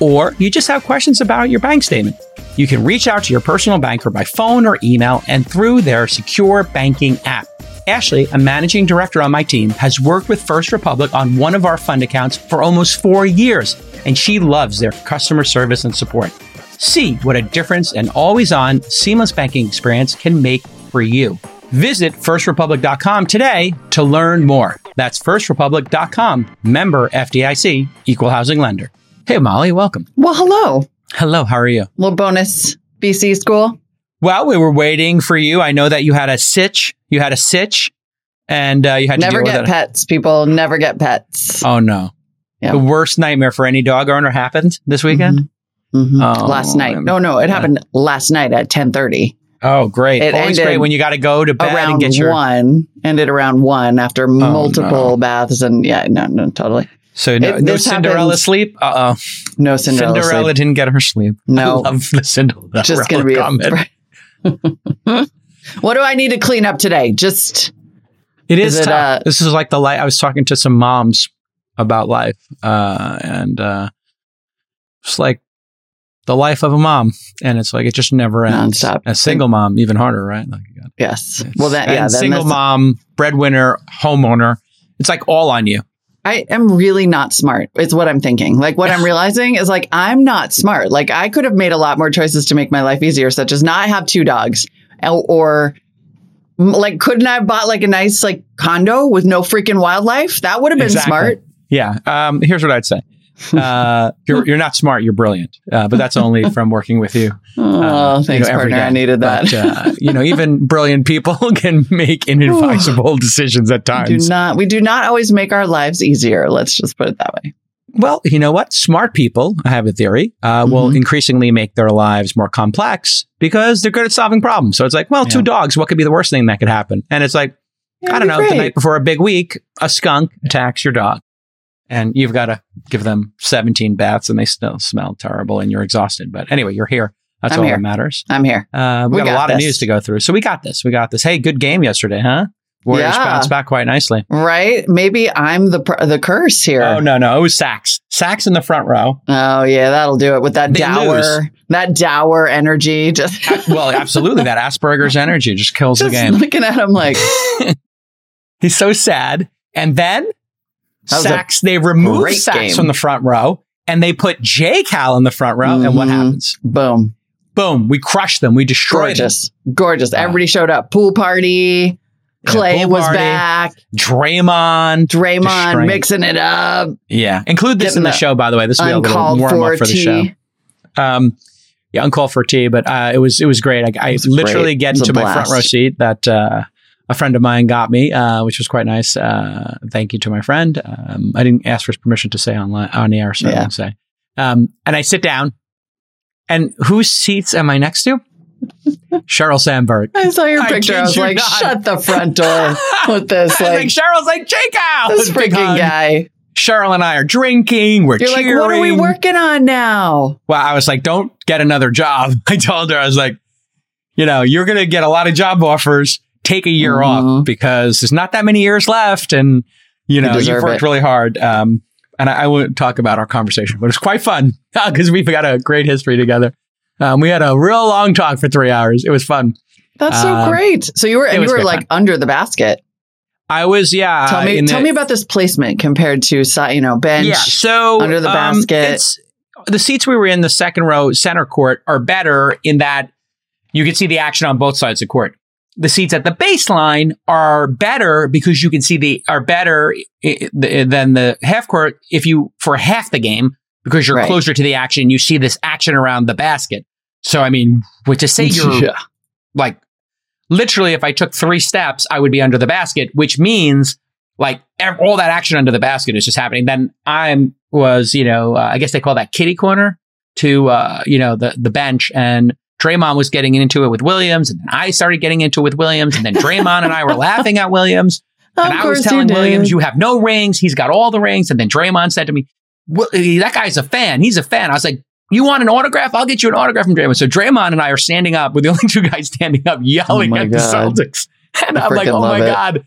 or you just have questions about your bank statement, you can reach out to your personal banker by phone or email and through their secure banking app. Ashley, a managing director on my team, has worked with First Republic on one of our fund accounts for almost four years, and she loves their customer service and support. See what a difference an always-on, seamless banking experience can make for you. Visit first republic dot com today to learn more. That's first republic dot com, member F D I C, equal housing lender. Hey, Molly, welcome. Well, hello. Hello, how are you? Little bonus B C school. Well, we were waiting for you. I know that you had a sitch. You had a sitch, and uh, you had never to deal get with pets. People never get pets. Oh no! Yeah. The worst nightmare for any dog owner happened this weekend. Mm-hmm. Mm-hmm. Oh, last night. No, no, it yeah. happened last night at ten thirty. Oh, great! It Always great when you got to go to bed around and get your one. Ended around one after oh, multiple no. baths and yeah, no, no, totally. So no, it, no Cinderella happened. Sleep? Uh-oh. No Cinderella. Cinderella sleep. Didn't get her sleep. No, I love the Cinderella. Just gonna be comment. A. What do I need to clean up today? Just it is, is it, uh, this is like the life. I was talking to some moms about life uh and uh it's like the life of a mom, and it's like it just never ends. Nonstop. A single mom, even harder, right? Like you got, yes well that yeah single mom, breadwinner, homeowner, it's like all on you. I am really not smart. It's what I'm thinking. Like what I'm realizing is like, I'm not smart. Like I could have made a lot more choices to make my life easier, such as not have two dogs or, or like, couldn't I have bought like a nice like condo with no freaking wildlife? That would have been exactly. smart. Yeah. Um, here's what I'd say. Uh, you're, you're not smart. You're brilliant. Uh, but that's only from working with you. Oh, uh, thanks, you know, partner. Day. I needed that. But, uh, you know, even brilliant people can make inadvisable decisions at times. We do not, we do not always make our lives easier. Let's just put it that way. Well, you know what? Smart people, I have a theory, uh, mm-hmm. will increasingly make their lives more complex because they're good at solving problems. So it's like, well, yeah. two dogs, what could be the worst thing that could happen? And it's like, That'd I don't know, great. The night before a big week, a skunk attacks your dog. And you've got to give them seventeen baths and they still smell terrible and you're exhausted. But anyway, you're here. That's I'm all here. That matters. I'm here. Uh, we, we got, got a lot this. Of news to go through. So we got this. We got this. Hey, good game yesterday, huh? Warriors yeah. bounced back quite nicely. Right? Maybe I'm the pr- the curse here. Oh, no, no. It was Sachs. Sachs in the front row. Oh, yeah. That'll do it with that they dour, lose. That dour energy. Just Well, absolutely. That Asperger's energy just kills just the game. Looking at him like. He's so sad. And then. Sachs, they remove Sachs from the front row and they put J Cal in the front row. Mm-hmm. And what happens? Boom. Boom. We crushed them. We destroyed Gorgeous. them. Gorgeous. Gorgeous. Uh, Everybody showed up. Pool party. Clay pool was party. Back. Draymond. Draymond destroying. Mixing it up. Yeah. Include this Getting in the, the show, by the way. This will be a little warm up for tea. The show. Um, yeah, uncalled for tea, but uh, it was it was great. I, I was literally great. Get into my front row seat that... Uh, A friend of mine got me, uh, which was quite nice. Uh, thank you to my friend. Um, I didn't ask for his permission to say on li- on air, so yeah. I won't say. Um, and I sit down, and whose seats am I next to? Sheryl Sandberg. I saw your picture. I, I was like, not. Shut the front door with this. Like, like Cheryl's like, Jake out. This freaking guy. Sheryl and I are drinking. We're You're cheering. You're like, what are we working on now? Well, I was like, don't get another job. I told her, I was like, you know, you're going to get a lot of job offers. Take a year mm-hmm. off because there's not that many years left. And, you know, you you've worked it. Really hard. Um, and I, I won't talk about our conversation, but it was quite fun because we've got a great history together. Um, we had a real long talk for three hours. It was fun. That's um, so great. So you were, and you were like fun. Under the basket. I was, yeah. Tell me, tell the, me about this placement compared to, you know, bench, yeah, so, under the um, basket. It's, the seats we were in, the second row center court, are better in that you can see the action on both sides of the court. The seats at the baseline are better because you can see the are better I- th- than the half court if you for half the game because you're right. closer to the action. You see this action around the basket. So, I mean, which to say you're yeah. like literally if I took three steps, I would be under the basket, which means like ev- all that action under the basket is just happening. Then I was, you know, uh, I guess they call that kitty corner to, uh, you know, the, the bench and. Draymond was getting into it with Williams, and then I started getting into it with Williams, and then Draymond and I were laughing at Williams, and I was telling Williams, you have no rings, he's got all the rings, and then Draymond said to me, well, that guy's a fan, he's a fan. I was like, you want an autograph? I'll get you an autograph from Draymond. So Draymond and I are standing up, we're the only two guys standing up, yelling oh at God. The Celtics, and I I'm like, oh my it. God,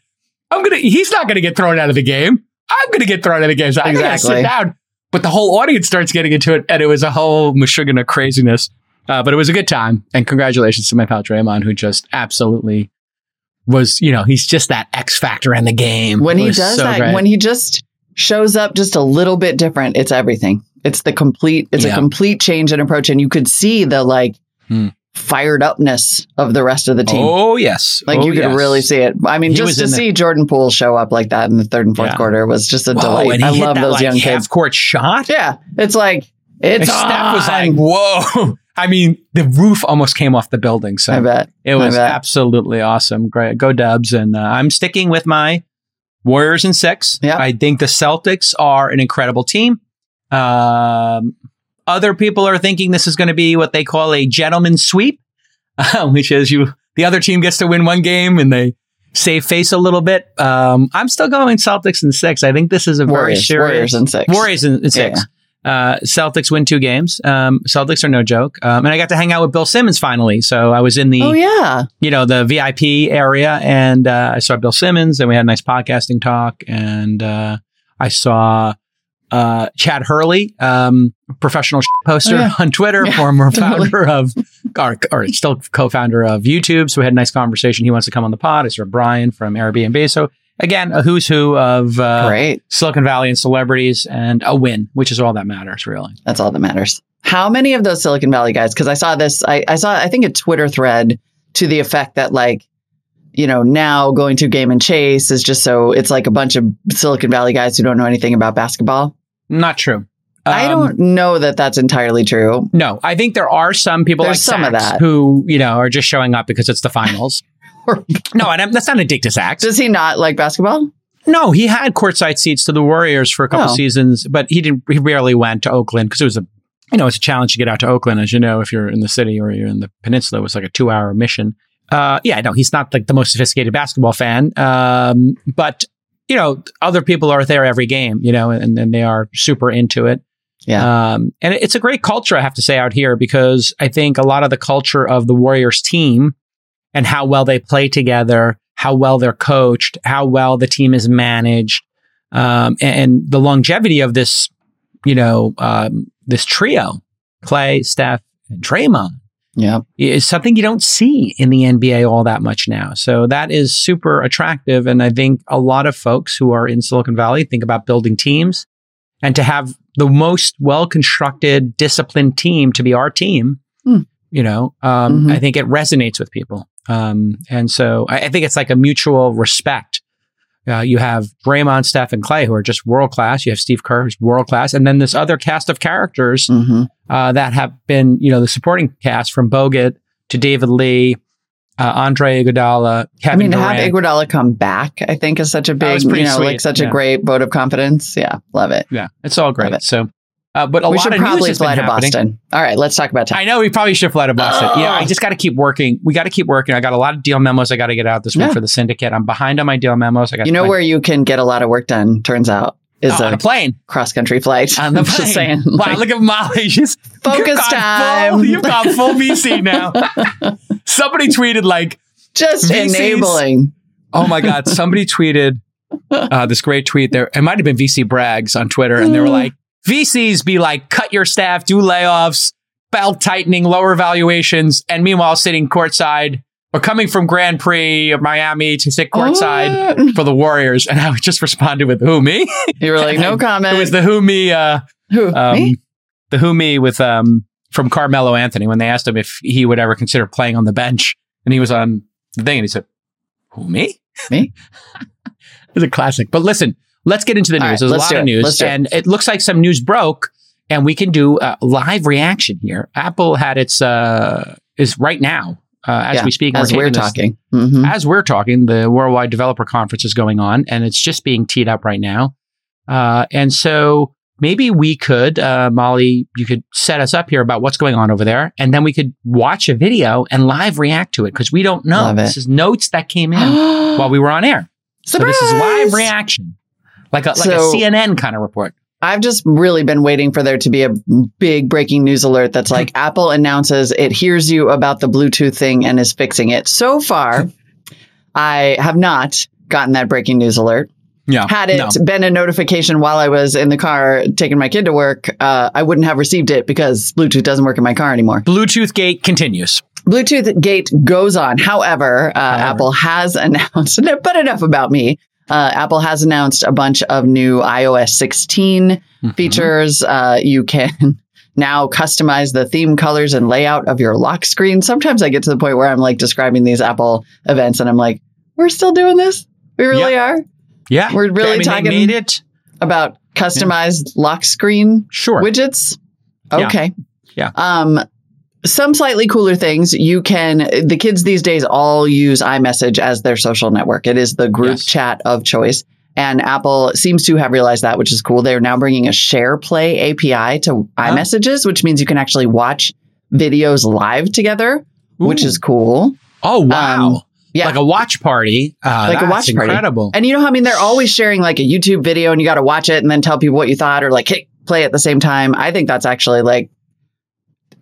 I'm gonna, he's not gonna get thrown out of the game, I'm gonna get thrown out of the game, so exactly. I gotta sit down, but the whole audience starts getting into it, and it was a whole mashugana craziness. Uh, but it was a good time, and congratulations to my pal Draymond, who just absolutely was, you know, he's just that X factor in the game. When he does so that, great. when he just shows up just a little bit different, it's everything. It's the complete, it's yeah. a complete change in approach. And you could see the like hmm. fired upness of the rest of the team. Oh, yes. Like oh, you could yes. really see it. I mean, he just to see the- Jordan Poole show up like that in the third and fourth yeah. quarter was just a delight. Whoa, and I love that, those like, young kids. Half-court shot? Yeah. It's like, it's on. Steph was like, whoa. I mean, the roof almost came off the building. So I bet. It was bet. absolutely awesome. Great. Go Dubs. And uh, I'm sticking with my Warriors in six. Yep. I think the Celtics are an incredible team. Um, other people are thinking this is going to be what they call a gentleman's sweep, uh, which is you the other team gets to win one game and they save face a little bit. Um, I'm still going Celtics in six. I think this is a very Warriors, serious... Warriors in six. Warriors in, in six. Yeah. Uh, Celtics win two games. Um, Celtics are no joke. Um, and I got to hang out with Bill Simmons finally. So I was in the, oh, yeah. you know, the V I P area and, uh, I saw Bill Simmons and we had a nice podcasting talk and, uh, I saw, uh, Chad Hurley, um, professional shit poster oh, yeah. on Twitter, yeah, former totally. founder of, or, or still co-founder of YouTube. So we had a nice conversation. He wants to come on the pod. I saw Brian from Airbnb. So again, a who's who of uh, Silicon Valley and celebrities and a win, which is all that matters, really. That's all that matters. How many of those Silicon Valley guys? Because I saw this, I, I saw, I think, a Twitter thread to the effect that, like, you know, now going to Game and Chase is just so, it's like a bunch of Silicon Valley guys who don't know anything about basketball. Not true. Um, I don't know that that's entirely true. No, I think there are some people There's like some Sachs of that who, you know, are just showing up because it's the finals. No, and I'm, that's not a dig to Sachs. Does he not like basketball? No, he had courtside seats to the Warriors for a couple oh. seasons, but he didn't. He rarely went to Oakland because it was a, you know, it's a challenge to get out to Oakland, as you know, if you're in the city or you're in the peninsula. It was like a two-hour mission. Uh, yeah, no, he's not like the most sophisticated basketball fan, um, but you know, other people are there every game, you know, and, and they are super into it. Yeah, um, and it's a great culture, I have to say, out here because I think a lot of the culture of the Warriors team. And how well they play together, how well they're coached, how well the team is managed, um, and, and the longevity of this, you know, um, this trio, Clay, Steph, and Draymond, yeah, is something you don't see in the N B A all that much now. So that is super attractive. And I think a lot of folks who are in Silicon Valley think about building teams and to have the most well-constructed, disciplined team to be our team, mm. you know, um, mm-hmm. I think it resonates with people. Um, and so I, I think it's like a mutual respect. Uh, you have Draymond, Steph, and Clay, who are just world-class. You have Steve Kerr, who's world-class. And then this other cast of characters mm-hmm. uh, that have been, you know, the supporting cast from Bogut to David Lee, uh, Andre Iguodala, Kevin I mean, Durant. To have Iguodala come back, I think, is such a big, you know, sweet. like such yeah. a great vote of confidence. Yeah, love it. Yeah, it's all great. It. So. Uh, but a we lot should of probably news has fly been to happening. Boston. All right, let's talk about time. I know we probably should fly to Boston. Oh. Yeah, I just got to keep working. We got to keep working. I got a lot of deal memos I got to get out this week yeah. for the syndicate. I'm behind on my deal memos. I got. You know where you can get a lot of work done, turns out, is oh, a, on a plane. Cross-country flight. On the plane. Just saying, wow, like, look at Molly. She's focus time. Full, you've got full V C now. Somebody tweeted like... Just V Cs. Enabling. Oh my God. Somebody tweeted uh, this great tweet there. It might have been V C Brags on Twitter. And they were like, V Cs be like, cut your staff, do layoffs, belt tightening, lower valuations, and meanwhile sitting courtside or coming from Grand Prix of Miami to sit courtside oh. for the Warriors. And I just responded with, who, me? You were like, no comment. It was the who, me, uh, who, um, me? The who, me with, um, from Carmelo Anthony when they asked him if he would ever consider playing on the bench. And he was on the thing and he said, who, me? Me? It was a classic. But listen, let's get into the news. Right, There's a lot of news, it. and it. it looks like some news broke, and we can do a live reaction here. Apple had its uh, is right now uh, as yeah, we speak. As we're, we're talking, mm-hmm. as we're talking, the Worldwide Developer Conference is going on, and it's just being teed up right now. Uh, and so maybe we could, uh, Molly, you could set us up here about what's going on over there, and then we could watch a video and live react to it because we don't know. Love this it. is notes that came in while we were on air. Surprise! So this is live reaction. Like a, like so, a C N N kind of report. I've just really been waiting for there to be a big breaking news alert that's like Apple announces it hears you about the Bluetooth thing and is fixing it. So far, I have not gotten that breaking news alert. Yeah, Had it no. been a notification while I was in the car taking my kid to work, uh, I wouldn't have received it because Bluetooth doesn't work in my car anymore. Bluetooth gate continues. Bluetooth gate goes on. However, uh, Apple has announced, but enough about me. Uh, Apple has announced a bunch of new i O S sixteen mm-hmm. features. Uh, you can now customize the theme colors and layout of your lock screen. Sometimes I get to the point where I'm like describing these Apple events and I'm like, we're still doing this? We really yeah. are? Yeah. We're really I mean, talking they made it. about customized yeah. lock screen sure. widgets? Okay. Yeah. yeah. Um, some slightly cooler things. You can, the kids these days all use iMessage as their social network. It is the group yes. chat of choice. And Apple seems to have realized that, which is cool. They're now bringing a Share Play A P I to huh. iMessages, which means you can actually watch videos live together, Ooh. which is cool. Oh, wow. Um, yeah. Like a watch party. Uh, like a watch incredible. party. incredible. And you know, I mean, they're always sharing like a YouTube video and you got to watch it and then tell people what you thought or like hit play at the same time. I think that's actually like,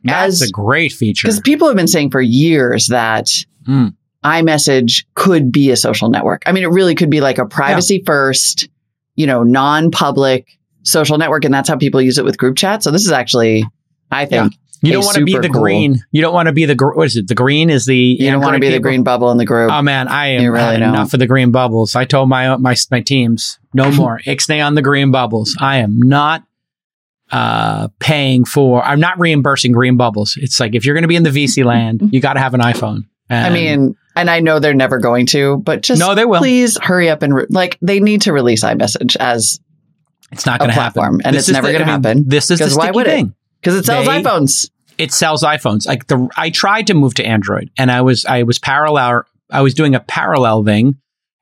That's As, a great feature. Because people have been saying for years that mm. iMessage could be a social network. I mean, it really could be like a privacy yeah. first, you know, non-public social network. And that's how people use it with group chat. So this is actually, I think, yeah. You don't want to be the cool. green. You don't want to be the, gr- what is it? The green is the... You Android don't want to be people. the green bubble in the group. Oh, man. I am really enough of the green bubbles. I told my my, my teams, no more. Ixnay on the green bubbles. I am not... uh paying for I'm not reimbursing green bubbles. It's like if you're going to be in the V C land, you got to have an iPhone. And I mean, and I know they're never going to, but just no, they will. Please hurry up and re- like they need to release iMessage as it's not going to happen, and this it's never going to happen. This is the why would thing because it sells they, iPhones. It sells iPhones. Like the I tried to move to Android, and I was I was parallel. I was doing a parallel thing,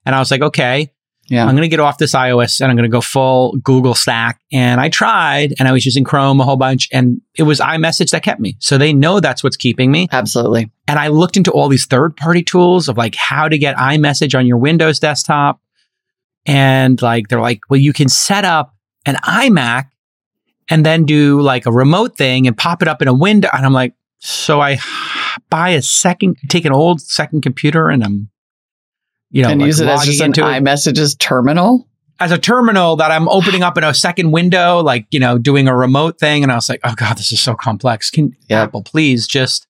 and I was like, okay. Yeah. I'm going to get off this iOS and I'm going to go full Google stack. And I tried and I was using Chrome a whole bunch and it was iMessage that kept me. So they know that's what's keeping me. Absolutely. And I looked into all these third party tools of like how to get iMessage on your Windows desktop. And like, they're like, well, you can set up an iMac and then do like a remote thing and pop it up in a window. And I'm like, so I buy a second, take an old second computer and I'm You know, and like use it as just an iMessages terminal? As a terminal that I'm opening up in a second window, like, you know, doing a remote thing. And I was like, oh, God, this is so complex. Can yep. Apple please just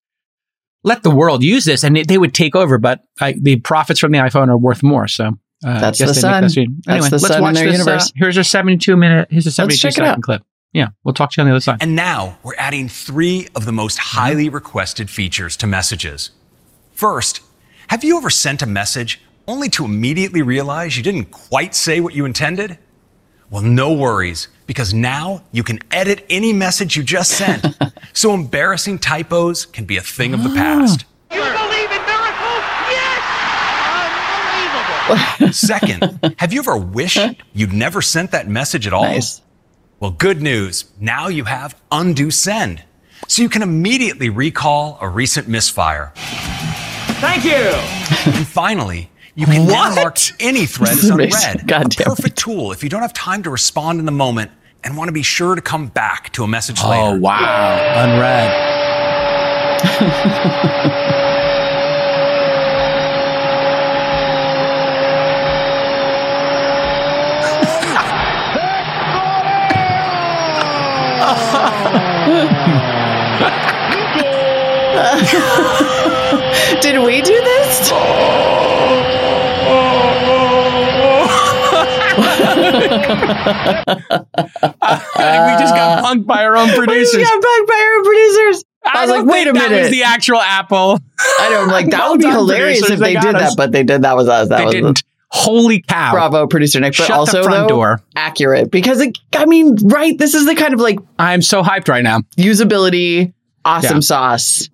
let the world use this? And it, they would take over. But I, the profits from the iPhone are worth more. So uh, that's, the sun. That anyway, that's the let's sun watch in their this, universe. Uh, here's a seventy-two minute, here's a seventy-two second clip. Yeah, we'll talk to you on the other side. And now we're adding three of the most highly requested features to messages. First, have you ever sent a message only to immediately realize you didn't quite say what you intended? Well, no worries, because now you can edit any message you just sent. So embarrassing typos can be a thing of the past. You believe in miracles? Yes! Unbelievable. Second, have you ever wished you'd never sent that message at all? Nice. Well, good news. Now you have undo send. So you can immediately recall a recent misfire. Thank you. And finally, you can what? now mark any thread as unread. God damn a perfect it. tool if you don't have time to respond in the moment and want to be sure to come back to a message oh, later. Oh, wow. Yeah. Unread. Did we do this? I, we just got punked by our own producers. We just got punked by our own producers. I, I was like, wait a minute. That was the actual Apple. I know. I'm like, that well would be hilarious if they, they did us. that, but they did. That was us. That they was didn't. Us. Holy cow. Bravo, producer Nick. But Shut also, the front though, door. accurate. Because, it, I mean, right? This is the kind of like. I'm so hyped right now. Usability, awesome yeah. sauce.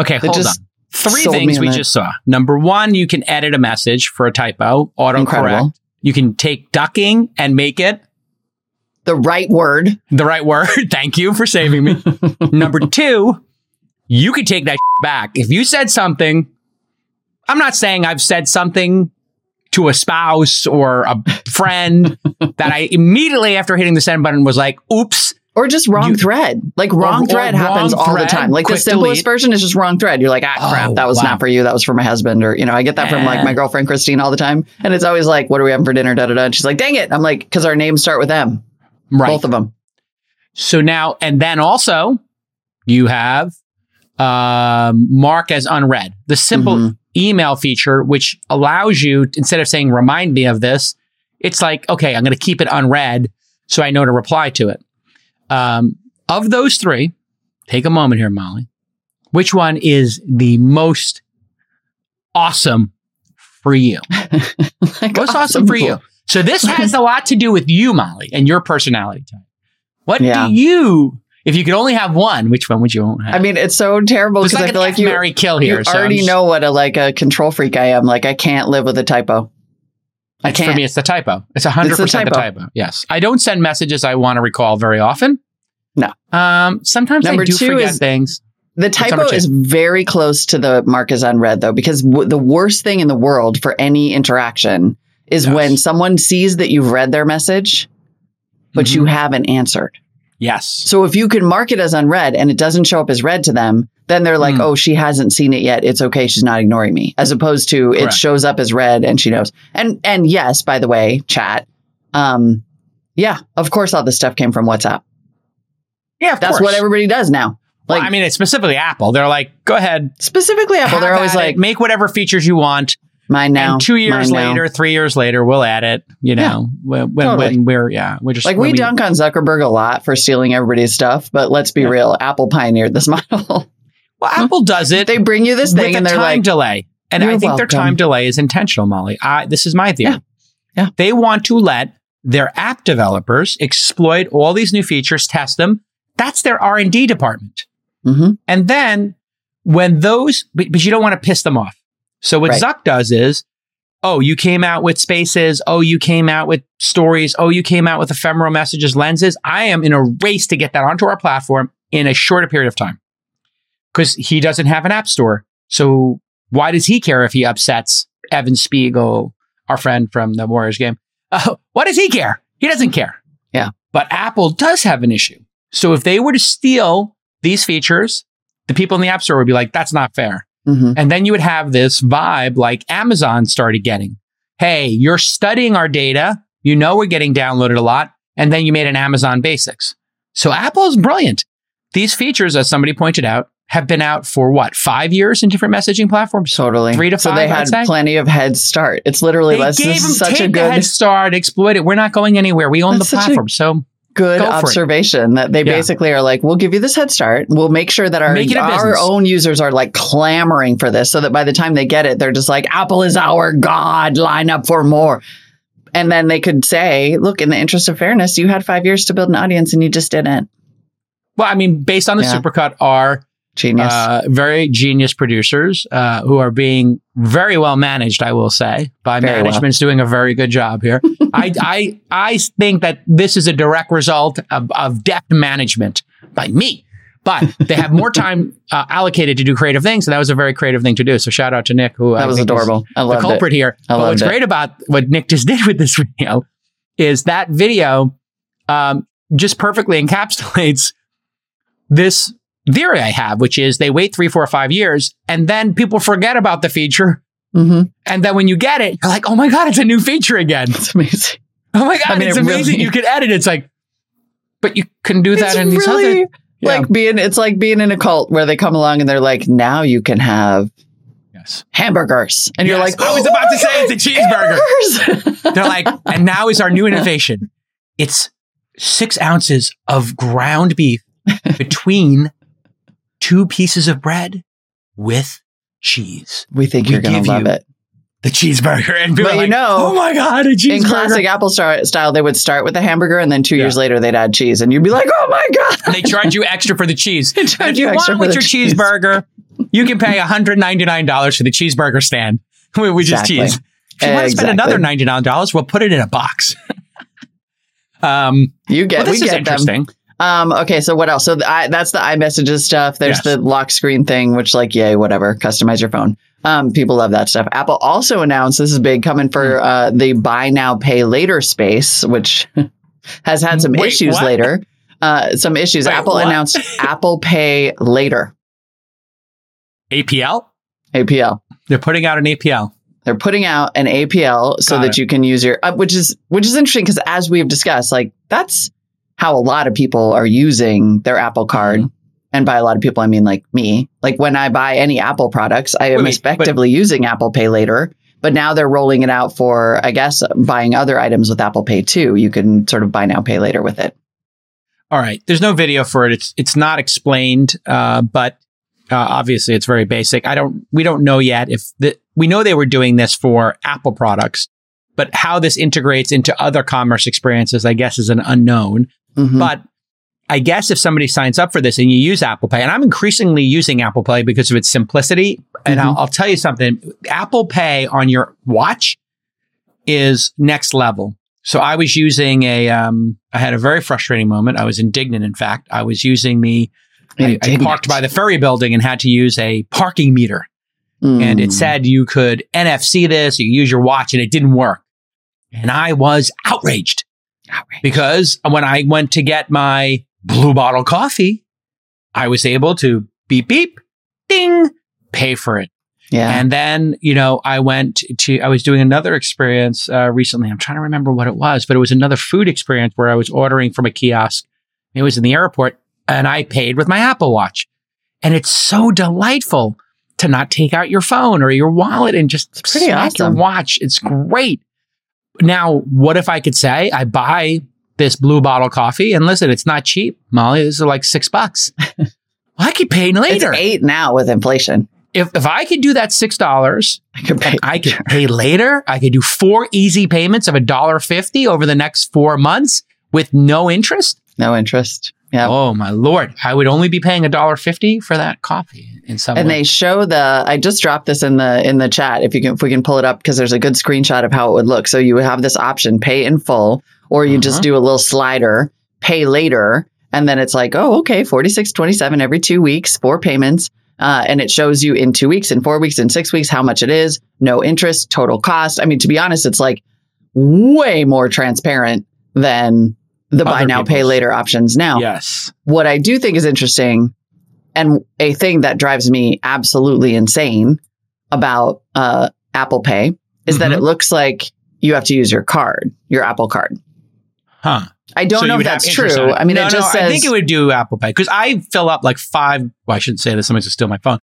Okay, hold on. Three things we just saw. Number one, you can edit a message for a typo, autocorrect. You can take ducking and make it the right word. The right word. Thank you for saving me. Number two, you can take that shit back. If you said something, I'm not saying I've said something to a spouse or a friend that I immediately after hitting the send button was like, oops. Or just wrong you, thread. Like wrong or, thread or happens wrong all thread, the time. Like the simplest delete. version is just wrong thread. You're like, ah, oh, crap, that was wow. not for you. That was for my husband. Or, you know, I get that from like my girlfriend, Christine, all the time. And it's always like, what are we having for dinner? Da, da, da. And she's like, dang it. I'm like, because our names start with M. Right. Both of them. So now, and then also you have uh, mark as unread. The simple mm-hmm. email feature, which allows you, instead of saying, remind me of this, it's like, okay, I'm going to keep it unread so I know to reply to it. Um, of those three, take a moment here, Molly. Which one is the most awesome for you? like most awesome, awesome for you. So this has a lot to do with you, Molly, and your personality type. What yeah. do you, if you could only have one, which one would you have? I mean, it's so terrible because like I feel like you, Mary kill here, you so already just, know what a like a control freak I am. Like I can't live with a typo. I can't. For me, it's the typo. It's one hundred percent it's the, typo. the typo. Yes. I don't send messages I want to recall very often. No. Um, sometimes number I do forget is, things. The typo is very close to the mark as unread, though, because w- the worst thing in the world for any interaction is yes. when someone sees that you've read their message, but mm-hmm. you haven't answered. Yes. So if you can mark it as unread and it doesn't show up as read to them, then they're like, mm. oh, she hasn't seen it yet. It's okay. She's not ignoring me. As opposed to correct. It shows up as read and she knows. And and yes, by the way, chat. Um, yeah, of course, all this stuff came from WhatsApp. Yeah, of That's course. That's what everybody does now. Like, well, I mean, it's specifically Apple. They're like, go ahead. Specifically Apple. They're always like, it. Make whatever features you want. Mine now. And two years later, now. three years later, we'll add it. You know, yeah, when, totally. when we're, yeah, we're just like, we dunk we, on Zuckerberg a lot for stealing everybody's stuff. But let's be yeah. real. Apple pioneered this model. Well, Apple does it. They bring you this thing and they're like. With a time delay. And I think welcome. Their time delay is intentional, Molly. I, this is my theory. Yeah. yeah. They want to let their app developers exploit all these new features, test them. That's their R and D department. Mm-hmm. And then when those, but, but you don't want to piss them off. So what right. Zuck does is, oh, you came out with spaces. Oh, you came out with stories. Oh, you came out with ephemeral messages, lenses. I am in a race to get that onto our platform in a shorter period of time because he doesn't have an app store. So why does he care if he upsets Evan Spiegel, our friend from the Warriors game? Uh, what does he care? He doesn't care. Yeah. But Apple does have an issue. So if they were to steal these features, the people in the app store would be like, that's not fair. Mm-hmm. And then you would have this vibe like Amazon started getting. Hey, you're studying our data. You know we're getting downloaded a lot. And then you made an Amazon Basics. So Apple's brilliant. These features, as somebody pointed out, have been out for what, five years in different messaging platforms? Totally. Three to so five, So they had I'd plenty say. of head start. It's literally they less than such a good... head start, exploit it. We're not going anywhere. We own that's the platform. A- so... Good observation it. that they yeah. basically are like, we'll give you this head start. We'll make sure that our, make our own users are like clamoring for this so that by the time they get it, they're just like, Apple is our God, line up for more. And then they could say, look, in the interest of fairness, you had five years to build an audience and you just didn't. Well, I mean, based on the yeah. supercut are genius, uh, very genius producers uh, who are being very well managed, I will say, by very management's well. doing a very good job here. I, I I think that this is a direct result of, of deft management by me, but they have more time uh, allocated to do creative things. And that was a very creative thing to do. So shout out to Nick, who that I was adorable. I loved the culprit it. here. I but what's it. great about what Nick just did with this video is that video um, just perfectly encapsulates this theory I have, which is they wait three, four, five years, and then people forget about the feature. Mm-hmm. And then when you get it, you're like, oh my God, it's a new feature again. It's amazing. Oh my God, I mean, it's it amazing. Really, you can edit. It's like, but you can do that in these really other. Like yeah. being, it's like being in a cult where they come along and they're like, now you can have yes. hamburgers. And yes. you're like, I was oh about to say God, it's a cheeseburger. They're like, and now is our new innovation. It's six ounces of ground beef between two pieces of bread with cheese. We think we you're going to love you it. The cheeseburger. And people but you like, know, oh my God, a cheeseburger. In classic Apple star- style, they would start with a hamburger and then two yeah. years later they'd add cheese and you'd be like, oh my God. And they charge you extra for the cheese. They charge if you, you extra want for with your cheese. cheeseburger, you can pay one hundred ninety-nine dollars for the cheeseburger stand. we, we just exactly. cheese. If you want to spend exactly. another ninety-nine dollars, we'll put it in a box. um, you get, well, this we is get interesting. Them. Um, okay, so what else? So the, I, that's the iMessages stuff. There's yes. the lock screen thing, which like, yay, whatever, customize your phone. Um, people love that stuff. Apple also announced, this is big, coming for uh, the buy now, pay later space, which has had some Wait, issues what? later. Uh, some issues. Wait, Apple what? announced Apple Pay Later. A P L? A P L. They're putting out an A P L. They're putting out an A P L so Got that it. you can use your, uh, which is which is interesting because as we've discussed, like that's how a lot of people are using their Apple Card. Mm-hmm. And by a lot of people, I mean like me. Like when I buy any Apple products, I am effectively using Apple Pay Later. But now they're rolling it out for, I guess, buying other items with Apple Pay too. You can sort of buy now, pay later with it. All right. There's no video for it. It's it's not explained, uh, but uh, obviously it's very basic. I don't. We don't know yet if the, we know they were doing this for Apple products, but how this integrates into other commerce experiences, I guess, is an unknown. Mm-hmm. But I guess if somebody signs up for this and you use Apple Pay, and I'm increasingly using Apple Pay because of its simplicity. And mm-hmm. I'll, I'll tell you something, Apple Pay on your watch is next level. So I was using a, um, I had a very frustrating moment. I was indignant, in fact. I was using the, I, I parked by the ferry building and had to use a parking meter. Mm. And it said you could N F C this, you use your watch, and it didn't work. And I was outraged. Outraged. Because when I went to get my Blue Bottle coffee, I was able to beep, beep, ding, pay for it. Yeah. And then, you know, I went to, I was doing another experience uh, recently. I'm trying to remember what it was, but it was another food experience where I was ordering from a kiosk. It was in the airport and I paid with my Apple Watch. And it's so delightful to not take out your phone or your wallet and just it's pretty awesome. Your watch. It's great. Now, what if I could say I buy this Blue Bottle coffee, and listen, it's not cheap, Molly. This is like six bucks. Well, I could pay later. It's eight now with inflation. If if I could do that six dollars, I could pay. I could pay later. I could do four easy payments of a dollar fifty over the next four months with no interest. No interest. Yeah. Oh my Lord! I would only be paying a dollar fifty for that coffee in some. And way. They show the. I just dropped this in the in the chat. If you can, if we can pull it up because there's a good screenshot of how it would look. So you have this option: pay in full. Or you uh-huh. just do a little slider, pay later, and then it's like, oh, okay, forty-six twenty-seven every two weeks, four payments. Uh, and it shows you in two weeks, in four weeks, in six weeks, how much it is, no interest, total cost. I mean, to be honest, it's like way more transparent than the Other buy now, people's. Pay later options now. Yes. What I do think is interesting and a thing that drives me absolutely insane about uh, Apple Pay is mm-hmm. that it looks like you have to use your card, your Apple card. Huh. I don't so know if that's true. I mean, no, it just no, says... I think it would do Apple Pay. Because I fill up like five... Well, I shouldn't say this. Somebody's going to steal my phone.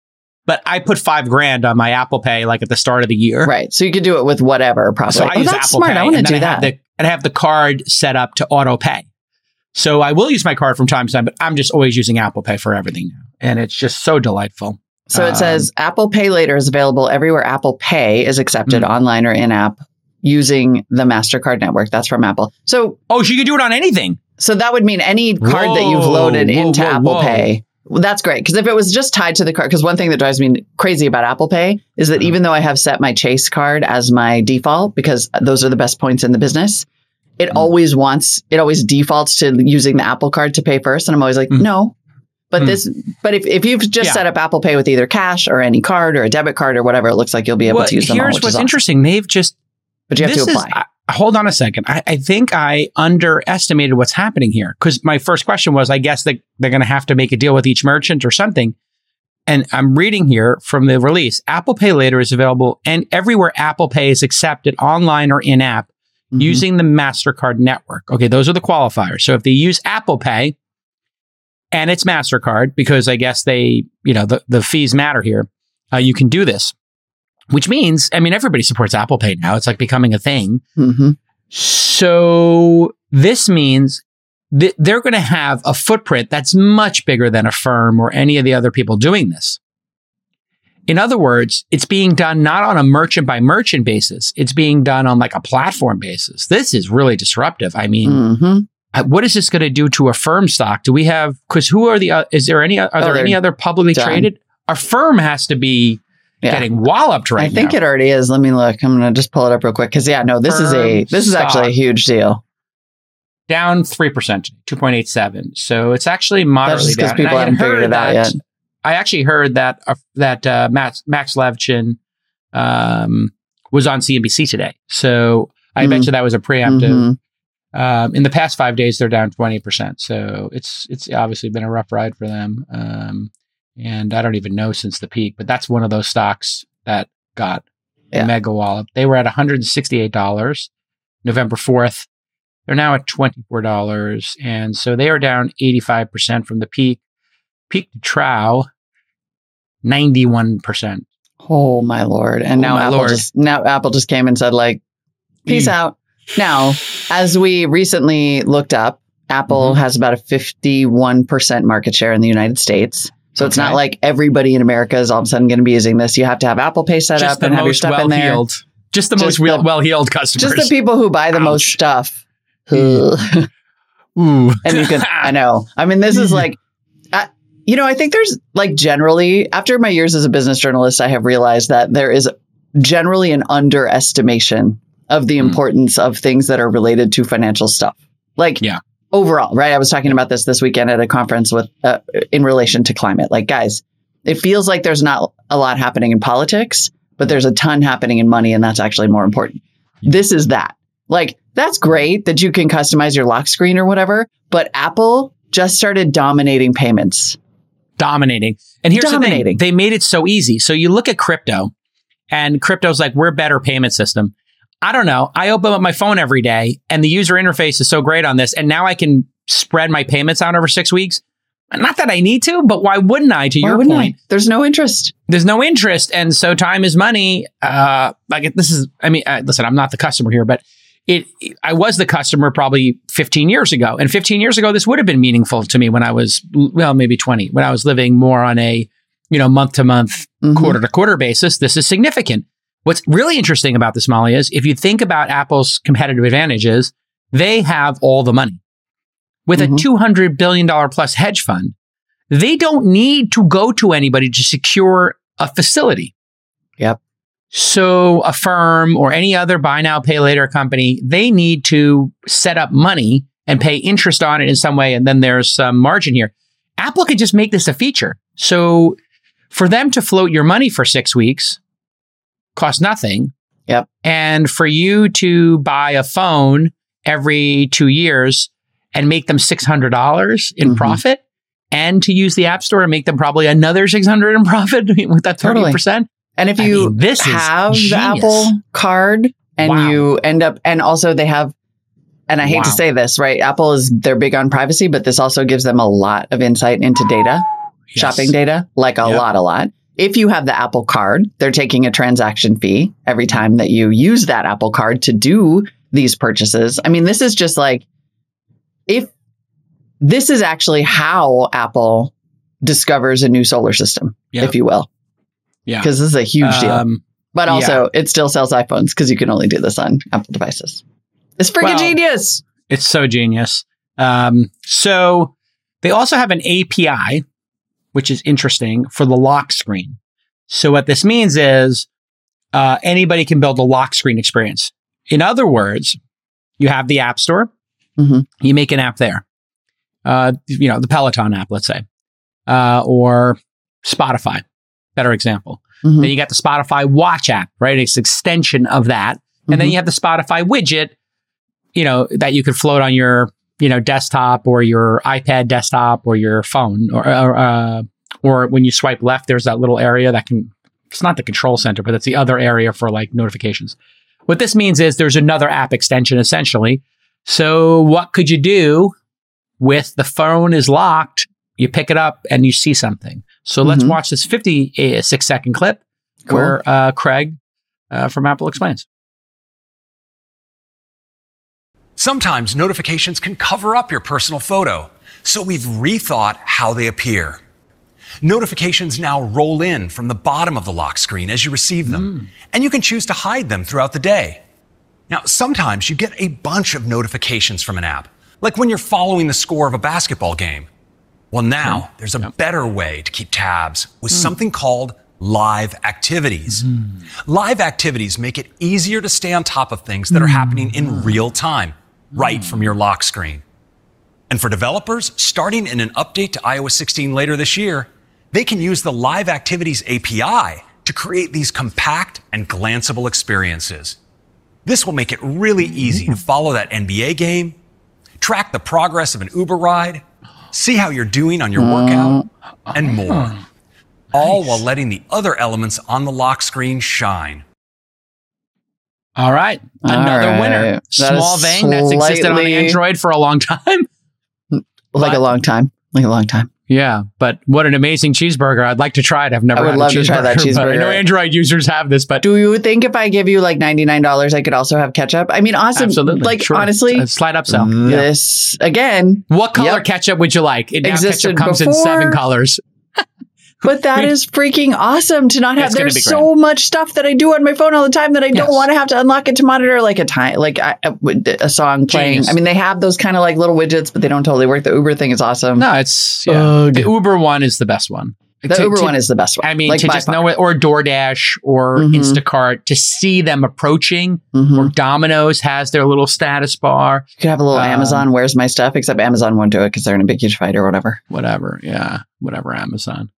But I put five grand on my Apple Pay like at the start of the year. Right. So you could do it with whatever probably. So I oh, use that's Apple smart. Pay. I want to do that. The, and I have the card set up to auto pay. So I will use my card from time to time, but I'm just always using Apple Pay for everything now. And it's just so delightful. So um, it says Apple Pay Later is available everywhere Apple Pay is accepted mm-hmm. online or in-app using the MasterCard network. That's from Apple. So, oh, so you could do it on anything. So that would mean any card whoa, that you've loaded whoa, into whoa, Apple whoa. Pay. Well, that's great. Because if it was just tied to the card, because one thing that drives me crazy about Apple Pay is that mm-hmm. even though I have set my Chase card as my default, because those are the best points in the business, it mm-hmm. always wants, it always defaults to using the Apple card to pay first. And I'm always like, mm-hmm. no, but mm-hmm. this, but if, if you've just yeah. set up Apple Pay with either cash or any card or a debit card or whatever, it looks like you'll be able well, to use them all. Here's what's awesome. Interesting. They've just, But you have this to apply. Is, I, hold on a second. I, I think I underestimated what's happening here. Because my first question was, I guess they, they're going to have to make a deal with each merchant or something. And I'm reading here from the release. Apple Pay Later is available and everywhere Apple Pay is accepted online or in-app mm-hmm. using the MasterCard network. Okay, those are the qualifiers. So if they use Apple Pay and it's MasterCard, because I guess they, you know, the, the fees matter here, uh, you can do this. Which means, I mean, everybody supports Apple Pay now. It's like becoming a thing. Mm-hmm. So this means th- they're going to have a footprint that's much bigger than Affirm or any of the other people doing this. In other words, it's being done not on a merchant by merchant basis. It's being done on like a platform basis. This is really disruptive. I mean, mm-hmm. uh, what is this going to do to Affirm stock? Do we have, because who are the, uh, is there any, are oh, there any other publicly done. Traded? Affirm has to be, Yeah. getting walloped right now. I think now. It already is. Let me look. I'm going to just pull it up real quick. Because, yeah, no, this Firm is a this is actually a huge deal. Down three percent, two point eight seven. So it's actually moderately down. People haven't figured it out yet. I actually heard that uh, that uh, Max, Max Levchin um, was on C N B C today. So I mm-hmm. bet you that was a preemptive. Mm-hmm. Um, in the past five days, they're down twenty percent. So it's it's obviously been a rough ride for them. Um And I don't even know since the peak, but that's one of those stocks that got yeah. mega wallop. They were at one hundred sixty-eight dollars November fourth. They're now at twenty-four dollars. And so they are down eighty-five percent from the peak. peak to trough, ninety-one percent. Oh my Lord. And now, oh Apple Lord. Just, now Apple just came and said like, peace mm. out. Now, as we recently looked up, Apple mm-hmm. has about a fifty-one percent market share in the United States. So okay. it's not like everybody in America is all of a sudden going to be using this. You have to have Apple Pay set just up and have your stuff well in there. Healed. Just the just most the, well-heeled customers. Just the people who buy the Ouch. most stuff. Ooh. Ooh. And you can, I know. I mean, this is like, I, you know, I think there's like generally, after my years as a business journalist, I have realized that there is generally an underestimation of the importance mm. of things that are related to financial stuff. Like, yeah. overall, right? I was talking about this this weekend at a conference with uh, in relation to climate. Like, guys, it feels like there's not a lot happening in politics, but there's a ton happening in money, and that's actually more important. This is that. Like, that's great that you can customize your lock screen or whatever, but Apple just started dominating payments. Dominating. And here's dominating. the thing. They made it so easy. So you look at crypto, and crypto's like, we're a better payment system. I don't know. I open up my phone every day, and the user interface is so great on this, and now I can spread my payments out over six weeks. Not that I need to, but why wouldn't I, to why your point? I? There's no interest. There's no interest. And so time is money. Uh, like this is, I mean, uh, listen, I'm not the customer here, but it, it. I was the customer probably fifteen years ago. And fifteen years ago, this would have been meaningful to me when I was, well, maybe twenty, when I was living more on a, you know, month to month, quarter to quarter basis. This is significant. What's really interesting about this, Molly, is if you think about Apple's competitive advantages, they have all the money. With mm-hmm. a two hundred billion dollars plus hedge fund, they don't need to go to anybody to secure a facility. Yep. So a firm or any other buy now, pay later company, they need to set up money and pay interest on it in some way. And then there's some margin here. Apple could just make this a feature. So for them to float your money for six weeks costs nothing. Yep. And for you to buy a phone every two years, and make them six hundred dollars in mm-hmm. profit, and to use the App Store and make them probably another six hundred dollars in profit with that thirty percent. Totally. And if I you mean, this have the Apple card and wow. you end up, and also they have, and I hate wow. to say this, right? Apple is, they're big on privacy, but this also gives them a lot of insight into data, yes. shopping data, like a yep. lot, a lot. If you have the Apple card, they're taking a transaction fee every time that you use that Apple card to do these purchases. I mean, this is just like, if this is actually how Apple discovers a new solar system, yep. if you will. Yeah. Because this is a huge um, deal. But also, yeah. it still sells iPhones because you can only do this on Apple devices. It's freaking well, genius. It's so genius. Um, so they also have an A P I, which is interesting, for the lock screen. So what this means is uh, anybody can build a lock screen experience. In other words, you have the App Store. Mm-hmm. You make an app there, uh, you know, the Peloton app, let's say, uh, or Spotify, better example. Mm-hmm. Then you got the Spotify Watch app, right? It's an extension of that. And mm-hmm. then you have the Spotify widget, you know, that you could float on your, you know, desktop or your iPad desktop or your phone or, or, uh, or when you swipe left, there's that little area that can, it's not the control center, but that's the other area for like notifications. What this means is there's another app extension essentially. So what could you do with the phone is locked? You pick it up and you see something. So mm-hmm. let's watch this fifty-six second clip cool. where uh, Craig uh, from Apple explains. Sometimes notifications can cover up your personal photo. So we've rethought how they appear. Notifications now roll in from the bottom of the lock screen as you receive them. Mm. And you can choose to hide them throughout the day. Now, sometimes you get a bunch of notifications from an app, like when you're following the score of a basketball game. Well, now there's a yep. better way to keep tabs with mm. something called live activities. Mm-hmm. Live activities make it easier to stay on top of things that are happening in real time, right mm. from your lock screen. And for developers, starting in an update to iOS sixteen later this year, they can use the Live Activities A P I to create these compact and glanceable experiences. This will make it really easy to follow that N B A game, track the progress of an Uber ride, see how you're doing on your workout, and more. Nice. All while letting the other elements on the lock screen shine. All right. Another All right. winner. That Small thing that's existed on Android for a long time. Like but, a long time. Like a long time. Yeah, but what an amazing cheeseburger. I'd like to try it. I've never I would had love a cheeseburger, to try that cheeseburger. I know Android users have this, but... Do you think if I give you like ninety-nine dollars, I could also have ketchup? I mean, awesome. Absolutely. Like, sure. Honestly... A slight upsell. Mm, yeah. This, again... What color yep. ketchup would you like? It now ketchup comes before, in seven colors. But that I mean, is freaking awesome to not have... There's so grand. much stuff that I do on my phone all the time that I yes. don't want to have to unlock it to monitor like a time, like a, a song playing. Genius. I mean, they have those kind of like little widgets, but they don't totally work. The Uber thing is awesome. No, it's... Yeah. The Uber one is the best one. The to, Uber to, one is the best one. I mean, like to just know it, or DoorDash or mm-hmm. Instacart, to see them approaching, mm-hmm. or Domino's has their little status bar. You could have a little um, Amazon, where's my stuff? Except Amazon won't do it because they're in a big, huge fight or whatever. Whatever. Yeah. Whatever, Amazon.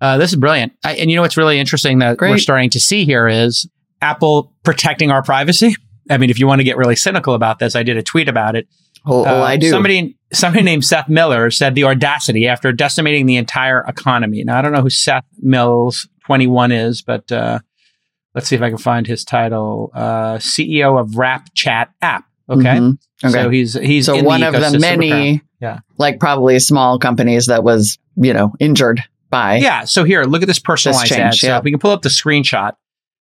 Uh, this is brilliant. I, and you know what's really interesting that Great. we're starting to see here is Apple protecting our privacy. I mean, if you want to get really cynical about this, I did a tweet about it. Oh, uh, oh I do. Somebody somebody named Seth Miller said the audacity after decimating the entire economy. Now, I don't know who Seth Mills twenty-one is, but uh, let's see if I can find his title. Uh, C E O of Rap Chat App. Okay. Mm-hmm. Okay. So he's he's so in one the of the many, yeah. like probably small companies that was, you know, injured. By yeah. So here, look at this personalized this change, ad. Yeah. So if we can pull up the screenshot.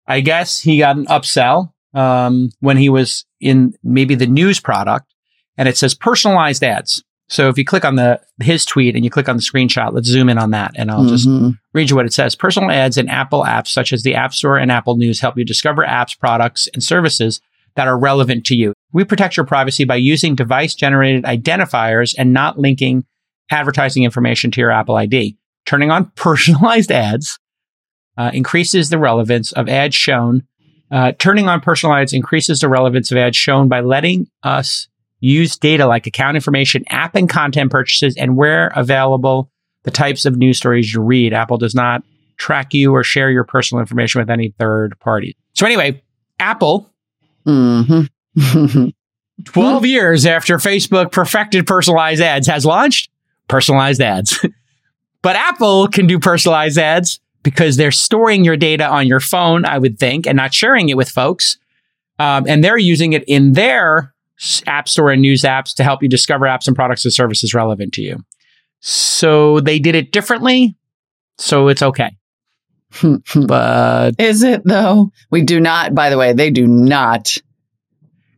I guess he got an upsell um, when he was in maybe the news product, and it says personalized ads. So if you click on the his tweet and you click on the screenshot, let's zoom in on that, and I'll mm-hmm. just read you what it says. Personal ads in Apple apps such as the App Store and Apple News help you discover apps, products, and services that are relevant to you. We protect your privacy by using device-generated identifiers and not linking advertising information to your Apple I D. Turning on personalized ads uh, increases the relevance of ads shown. Uh, turning on personalized increases the relevance of ads shown by letting us use data like account information, app and content purchases, and where available, the types of news stories you read. Apple does not track you or share your personal information with any third party. So anyway, Apple, mm-hmm. twelve years after Facebook perfected personalized ads, has launched personalized ads. But Apple can do personalized ads because they're storing your data on your phone, I would think, and not sharing it with folks. Um, and they're using it in their app store and news apps to help you discover apps and products and services relevant to you. So they did it differently, so it's okay. But is it though? We do not, by the way, they do not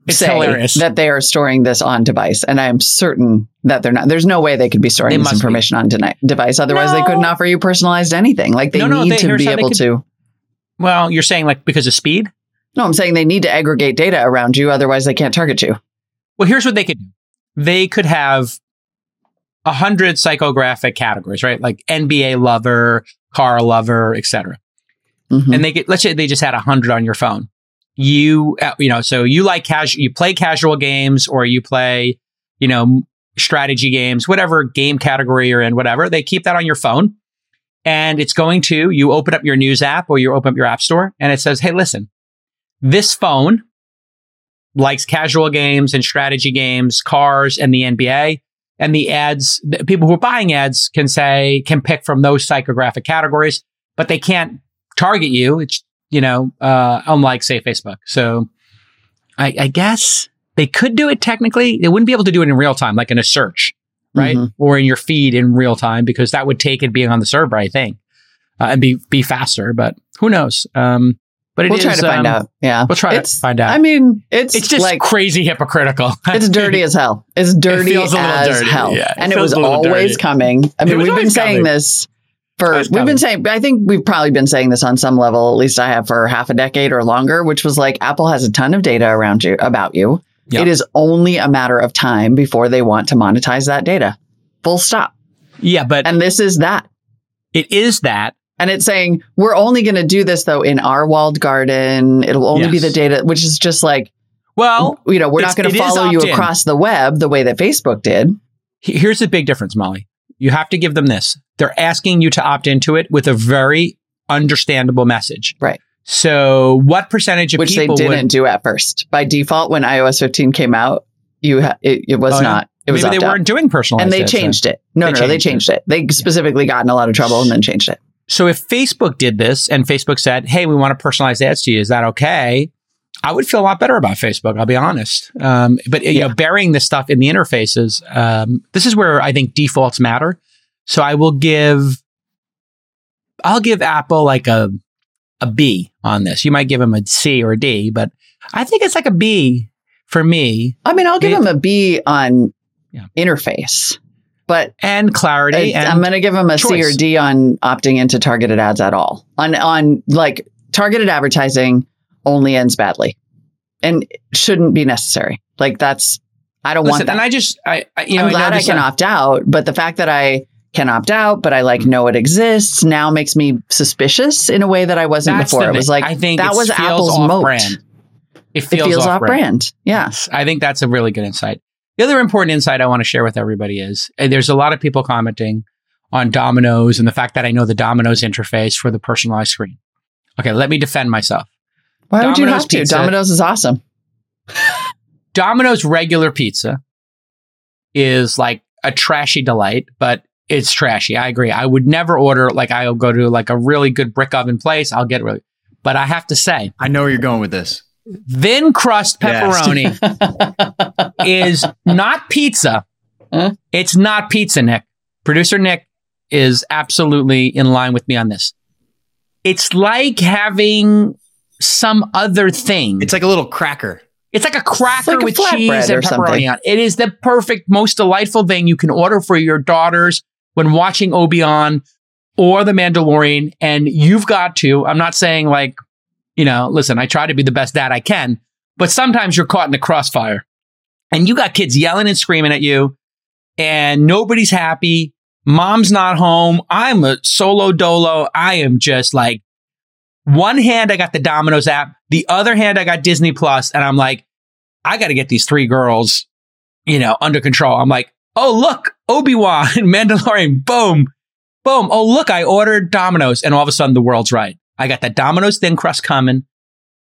it's say hilarious. that they are storing this on device. And I am certain that they're not. There's no way they could be storing this information be. on de- device. Otherwise, no. they couldn't offer you personalized anything. Like, they no, no, need they, to be able could, to. Well, you're saying, like, because of speed? No, I'm saying they need to aggregate data around you. Otherwise, they can't target you. Well, here's what they could do. They could have a hundred psychographic categories, right? Like N B A lover, car lover, et cetera. Mm-hmm. And they could, let's say they just had a hundred on your phone. You, uh, you know, so you like casual, you play casual games, or you play, you know, strategy games, whatever game category you're in, whatever. They keep that on your phone, and it's going to, you open up your news app or you open up your app store, and it says, hey, listen, this phone likes casual games and strategy games, cars, and the N B A. And the ads, the people who are buying ads can say, can pick from those psychographic categories, but they can't target you. It's, you know, uh, unlike, say, Facebook. So I, I guess they could do it technically. They wouldn't be able to do it in real time, like in a search, right? Mm-hmm. Or in your feed in real time, because that would take it being on the server, I think, uh, and be be faster. But who knows? Um, but it we'll is, try to um, find out. Yeah, we'll try it's, to find out. I mean, it's it's just like, crazy hypocritical. It's dirty as hell. It's dirty it as dirty. hell. Yeah, it and it was always dirty. coming. I mean, we've been saying coming. this. For, we've been saying, I think we've probably been saying this on some level, at least I have, for half a decade or longer, which was like, Apple has a ton of data around you, about you. Yep. It is only a matter of time before they want to monetize that data. Full stop. Yeah, but... And this is that. It is that. And it's saying, we're only going to do this, though, in our walled garden. It'll only yes. be the data, which is just like, well, you know, we're not going to follow you across the web the way that Facebook did. Here's the big difference, Molly. You have to give them this. They're asking you to opt into it with a very understandable message. Right. So what percentage of Which people Which they didn't would, do at first. By default, when iOS fifteen came out, you ha- it, it was oh, not. It was Maybe they out. weren't doing personalized. And they ads, changed so. it. No, they no, changed they changed it. it. They specifically got in a lot of trouble and then changed it. So if Facebook did this and Facebook said, hey, we want to personalize ads to you, is that okay? I would feel a lot better about Facebook, I'll be honest. Um, but you yeah. know, burying this stuff in the interfaces, um, this is where I think defaults matter. So I will give, I'll give Apple like a, a B on this. You might give him a C or a D, but I think it's like a B for me. I mean, I'll give it, him a B on yeah. interface, but and clarity. I, and I'm going to give him a choice. C or D on opting into targeted ads at all. On on like targeted advertising only ends badly, and shouldn't be necessary. Like that's I don't Listen, want that. And I just I, I you know I'm I glad I can that. opt out, but the fact that I can opt out, but I like know it exists now makes me suspicious in a way that I wasn't That's before. It was like, I think that was Apple's moat. Brand. It feels, it feels off brand. brand. Yes. I think that's a really good insight. The other important insight I want to share with everybody is and there's a lot of people commenting on Domino's and the fact that I know the Domino's interface for the personalized screen. Okay. Let me defend myself. Why Domino's would you have to? Pizza, Domino's is awesome. Domino's regular pizza is like a trashy delight, but it's trashy. I agree. I would never order, like I'll go to like a really good brick oven place. I'll get really, but I have to say. I know where you're going with this. Thin crust pepperoni yes. is not pizza. Huh? It's not pizza, Nick. Producer Nick is absolutely in line with me on this. It's like having some other thing. It's like a little cracker. It's like a cracker like with a cheese and pepperoni on it. It is the perfect, most delightful thing you can order for your daughters when watching Obi-Wan or The Mandalorian, and you've got to, I'm not saying like, you know, listen, I try to be the best dad I can, but sometimes you're caught in the crossfire and you got kids yelling and screaming at you and nobody's happy. Mom's not home. I'm a solo dolo. I am just like, one hand, I got the Domino's app. The other hand, I got Disney Plus, and I'm like, I got to get these three girls, you know, under control. I'm like, oh, look, Obi-Wan, Mandalorian, boom, boom. Oh, look, I ordered Domino's, and all of a sudden the world's right. I got that Domino's thin crust coming.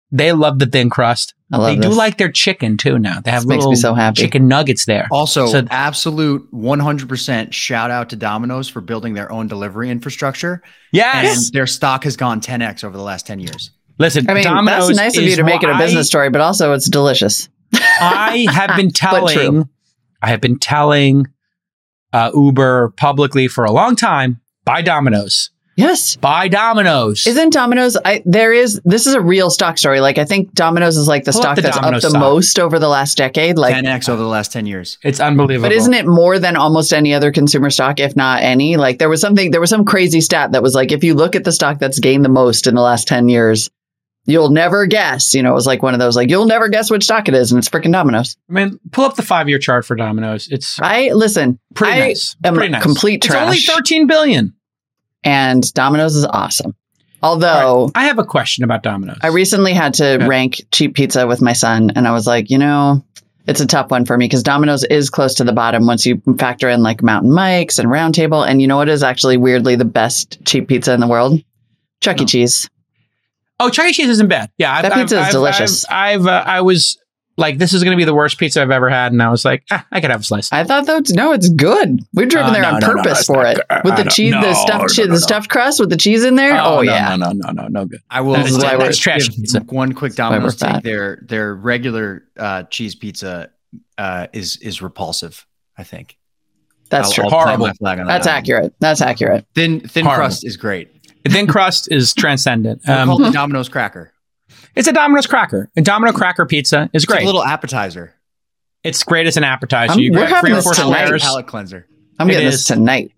They love the thin crust. I love they this. do like their chicken, too, now. They have this little makes me so happy. chicken nuggets there. Also, so, absolute one hundred percent shout out to Domino's for building their own delivery infrastructure. Yes. And their stock has gone ten x over the last ten years. Listen, I mean, Domino's that's nice of you to make it a business I, story, but also it's delicious. I have been telling, I have been telling uh, Uber publicly for a long time, buy Domino's. Yes. Buy Domino's. Isn't Domino's, I, there is, this is a real stock story. Like I think Domino's is like the Pull stock the that's Domino's up the stock. most over the last decade. Like ten x over the last ten years. It's unbelievable. But isn't it more than almost any other consumer stock, if not any? Like there was something, there was some crazy stat that was like, if you look at the stock that's gained the most in the last ten years, you'll never guess. You know, it was like one of those, like, you'll never guess which stock it is. And it's freaking Domino's. I mean, pull up the five-year chart for Domino's. It's I, listen, pretty I nice. Am pretty nice. Complete trash. It's only thirteen billion dollars. And Domino's is awesome. Although right. I have a question about Domino's. I recently had to okay. rank cheap pizza with my son. And I was like, you know, it's a tough one for me because Domino's is close to the bottom once you factor in like Mountain Mike's and Round Table. And you know what is actually weirdly the best cheap pizza in the world? Chuck E. Oh. Cheese. Oh, Chuck E. Cheese isn't bad. Yeah, that I've, pizza I've, is delicious. I've, I've uh, I was like, this is going to be the worst pizza I've ever had, and I was like, ah, I could have a slice. I thought though, no, it's good. We've driven uh, there no, on no, purpose no, for it good. with I the cheese, no, the stuffed, no, no, no. the stuffed crust with the cheese in there. Oh, oh no, yeah, no, no, no, no, no good. I will. That's, that's, that's trash pizza. One quick Domino's take: their their regular uh, cheese pizza uh, is is repulsive. I think that's I'll, true. I'll horrible. Flag on that's that accurate. One. That's accurate. Thin thin horrible. crust is great. Thin crust is transcendent. Um, called the Domino's cracker. It's a Domino's cracker. A Domino cracker pizza is great. It's a little appetizer. It's great as an appetizer. I'm, you we're having this tonight. Palate cleanser. I'm it getting is. this tonight.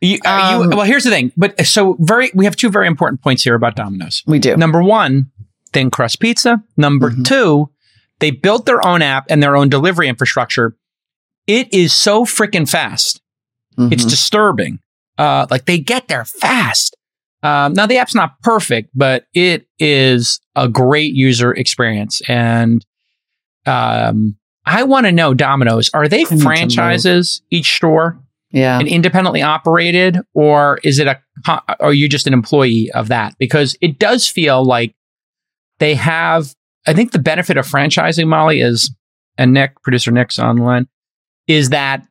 You, uh, um, you, well, here's the thing. But so very, we have two very important points here about Domino's. We do. Number one, thin crust pizza. Number mm-hmm. two, they built their own app and their own delivery infrastructure. It is so freaking fast. Mm-hmm. It's disturbing. Uh, like they get there fast. Um, now, the app's not perfect, but it is a great user experience. And um, I want to know, Domino's, are they franchises, each store? Yeah. And independently operated? Or is it a, are you just an employee of that? Because it does feel like they have, I think the benefit of franchising, Molly, is, and Nick, producer Nick's online, is that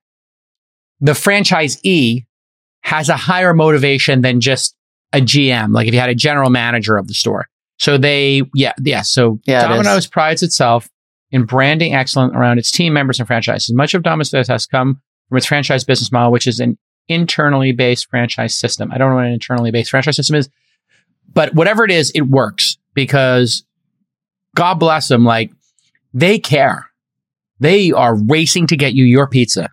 the franchisee has a higher motivation than just a G M, like if you had a general manager of the store. So they, yeah, yeah. So yeah, Domino's it prides itself in branding excellence around its team members and franchises. Much of Domino's has come from its franchise business model, which is an internally based franchise system. I don't know what an internally based franchise system is, but whatever it is, it works because God bless them. Like, they care. They are racing to get you your pizza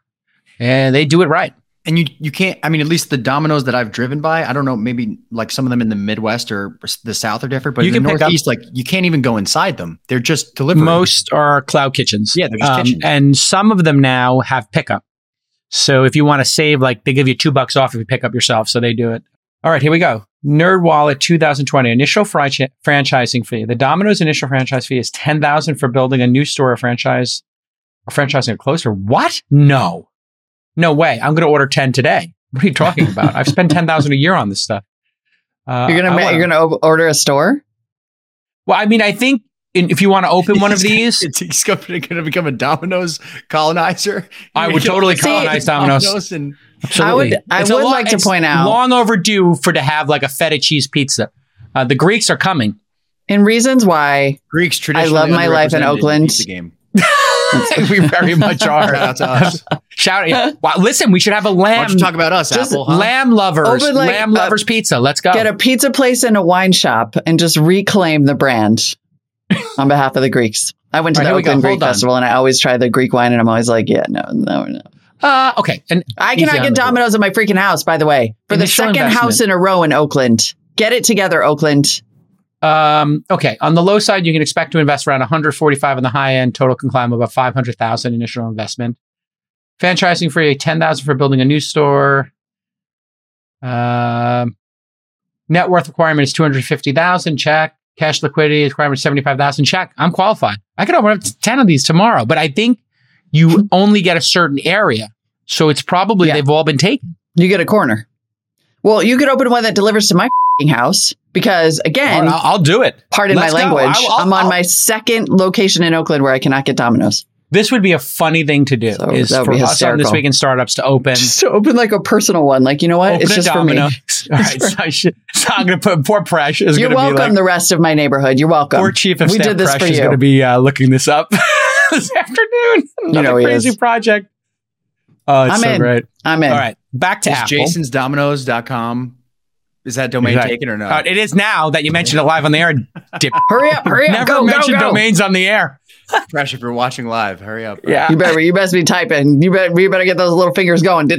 and they do it right. And you, you can't, I mean, at least the Domino's that I've driven by, I don't know, maybe like some of them in the Midwest or the South are different, but you in the Northeast, up, like you can't even go inside them. They're just delivering. Most are cloud kitchens. Yeah, they're just um, kitchens. And some of them now have pickup. So if you want to save, like they give you two bucks off if you pick up yourself. So they do it. All right, here we go. NerdWallet two thousand twenty, initial fri- franchising fee. The Domino's initial franchise fee is ten thousand dollars for building a new store or franchise or franchising a closer. What? No. No way. I'm going to order ten today. What are you talking about? I've spent ten thousand dollars a year on this stuff. Uh, you're going to you're going to order a store? Well, I mean, I think in, if you want to open one of these. It's going to become a Domino's colonizer. I would totally colonize Domino's. Domino's and, absolutely. I would, I would long, like to point out. It's long overdue for to have like a feta cheese pizza. Uh, the Greeks are coming. And reasons why Greeks traditionally I love my life in Oakland. Pizza game. We very much are. Shout out to us. Shout out. Wow, listen, we should have a lamb. Why don't you talk about us, just Apple? Huh? Lamb lovers. Like lamb a, lovers pizza. Let's go. Get a pizza place and a wine shop and just reclaim the brand on behalf of the Greeks. I went to right, the Oakland Greek on. Festival and I always try the Greek wine and I'm always like, yeah, no, no, no. Uh, okay. And I cannot get Domino's at my freaking house, by the way, for the second house in a row in Oakland. Get it together, Oakland. Um, okay. On the low side, you can expect to invest around one hundred forty-five on the high end. Total can climb about five hundred thousand initial investment. Franchising for ten thousand for building a new store. Um, net worth requirement is two hundred fifty thousand. Check. Cash liquidity requirement is seventy-five thousand. Check. I'm qualified. I could open up to ten of these tomorrow, but I think you only get a certain area. So it's probably yeah. they've all been taken. You get a corner. Well, you could open one that delivers to my house because, again, right, I'll, I'll do it. Pardon Let's my language. I'll, I'll, I'm on I'll, my second location in Oakland where I cannot get Domino's. This would be a funny thing to do so is for us on This Week in Startups to open. Just to open like a personal one. Like, you know what? Open it's just Domino. For me. All right. So, I should, so I'm going to put poor Presh. Is You're welcome, be like, the rest of my neighborhood. You're welcome. Poor Chief of we Staff Presh is going to be uh, looking this up this afternoon. Another you know crazy is. project. Oh, it's I'm so in. great. I'm in. All right. Back to is Apple. jasons dominoes dot com. Is that domain exactly. taken or not? Uh, it is now that you mentioned it live on the air. Dip. Hurry up, hurry up. Never go, mention go, go. domains on the air. Presh, if you're watching live, hurry up. Bro. Yeah. You better you best be typing. You better, you better get those little fingers going.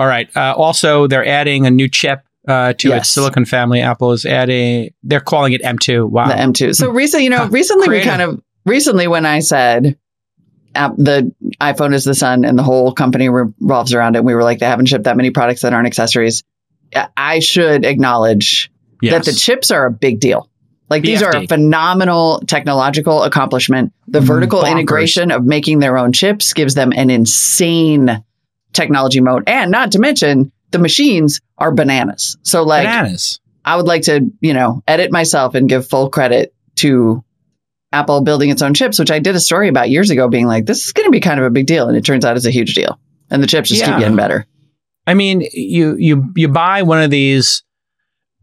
All right. Uh, also, they're adding a new chip uh, to yes. its silicon family. Apple is adding, they're calling it M two. Wow. The M two. So recently, you know, recently Creative. we kind of, recently when I said, App, the iPhone is the sun and the whole company revolves around it. We were like, they haven't shipped that many products that aren't accessories. I should acknowledge yes. that the chips are a big deal. Like B F D. These are a phenomenal technological accomplishment. The vertical Bonkers. integration of making their own chips gives them an insane technology mode. And not to mention the machines are bananas. So like bananas. I would like to, you know, edit myself and give full credit to Apple building its own chips, which I did a story about years ago being like, this is going to be kind of a big deal. And it turns out it's a huge deal. And the chips just yeah. keep getting better. I mean, you you you buy one of these,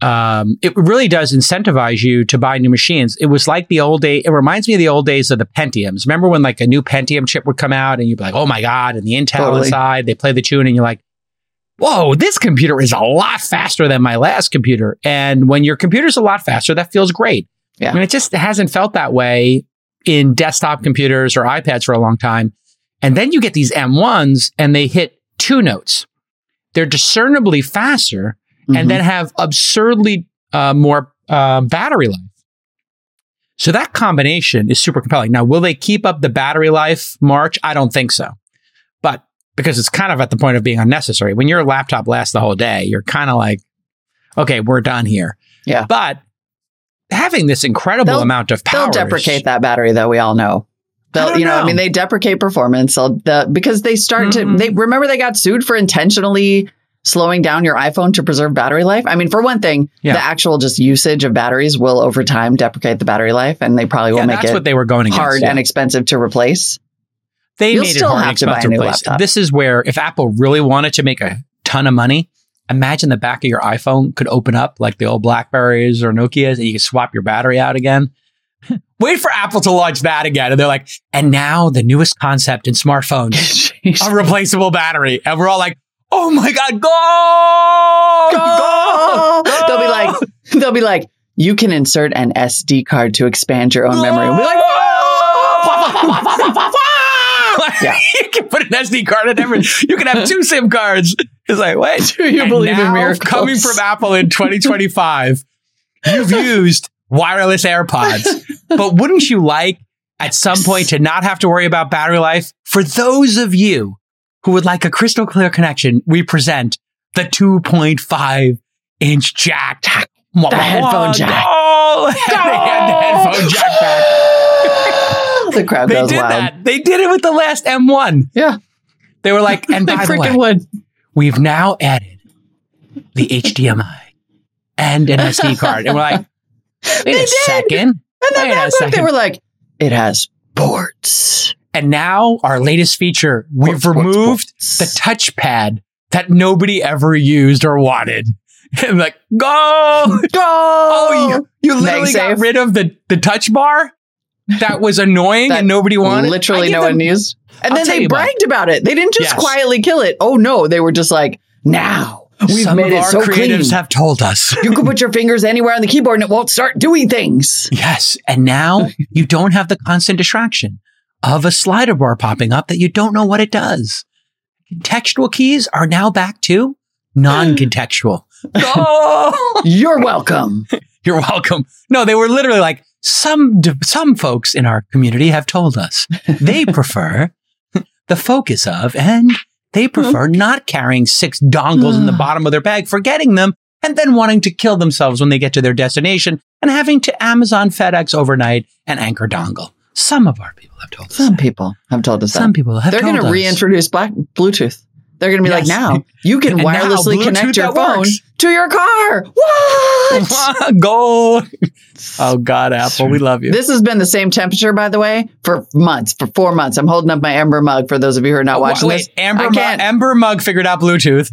um, it really does incentivize you to buy new machines. It was like the old day. It reminds me of the old days of the Pentiums. Remember when like a new Pentium chip would come out and you'd be like, oh my God, and the Intel totally. inside, they play the tune and you're like, whoa, this computer is a lot faster than my last computer. And when your computer's a lot faster, that feels great. Yeah. I mean, it just hasn't felt that way in desktop computers or iPads for a long time. And then you get these M ones and they hit two notes. They're discernibly faster mm-hmm. and then have absurdly uh, more uh, battery life. So that combination is super compelling. Now, will they keep up the battery life march? I don't think so. But because it's kind of at the point of being unnecessary. When your laptop lasts the whole day, you're kind of like, okay, we're done here. Yeah. But having this incredible they'll, amount of power. They'll deprecate that battery, though, we all know. They'll, you know, know, I mean, they deprecate performance the, because they start mm-hmm. to, they remember they got sued for intentionally slowing down your iPhone to preserve battery life. I mean, for one thing, yeah. the actual just usage of batteries will over time deprecate the battery life and they probably will yeah, make it what they were going against, hard yeah. and expensive to replace. They You'll made still it hard have to buy a new laptop. This is where if Apple really wanted to make a ton of money, imagine the back of your iPhone could open up like the old Blackberries or Nokias and you could swap your battery out again. Wait for Apple to launch that again. And they're like, and now the newest concept in smartphones, a replaceable battery. And we're all like, oh my God, go! Go! Go! They'll be like, they'll be like, you can insert an S D card to expand your own go! memory. And we're like, whoa! Yeah. You can put an S D card in every. You can have two SIM cards. It's like, wait, do you and believe now, in miracles? Coming from Apple in twenty twenty-five, you've used wireless AirPods. But wouldn't you like at some point to not have to worry about battery life? For those of you who would like a crystal clear connection, we present the two point five inch jack. The headphone jack. Oh, they had the headphone jack back. The crowd they goes did wild. That. They did it with the last M one. Yeah. They were like, and by the way, would. we've now added the H D M I and an S D card. And we're like, wait they a did. second. And then wait a second. They were like, it has ports. And now our latest feature, we've ports, removed ports, ports. the touchpad that nobody ever used or wanted. And I'm like, go! Go! Oh, you, you literally got rid of the, the touch bar? That was annoying that and nobody wanted. Literally no them, one used. And I'll then they bragged about it. They didn't just yes. quietly kill it. Oh, no. They were just like, now we've Some made of it our so creatives clean. Have told us. You can put your fingers anywhere on the keyboard and it won't start doing things. Yes. And now you don't have the constant distraction of a slider bar popping up that you don't know what it does. Contextual keys are now back to non-contextual. Oh! You're welcome. You're welcome. No, they were literally like, Some some folks in our community have told us they prefer the focus of, and they prefer not carrying six dongles in the bottom of their bag, forgetting them, and then wanting to kill themselves when they get to their destination and having to Amazon FedEx overnight and Anchor dongle. Some of our people have told us Some that. people have told us some that. Some people have They're told gonna us. They're going to reintroduce black Bluetooth. They're going to be yes. like, now you can and wirelessly now, connect your phone works. to your car. What? Go. Oh, God, Apple, we love you. This has been the same temperature, by the way, for months, for four months. I'm holding up my Ember mug for those of you who are not oh, watching wait, this. Amber, mu- Ember mug figured out Bluetooth.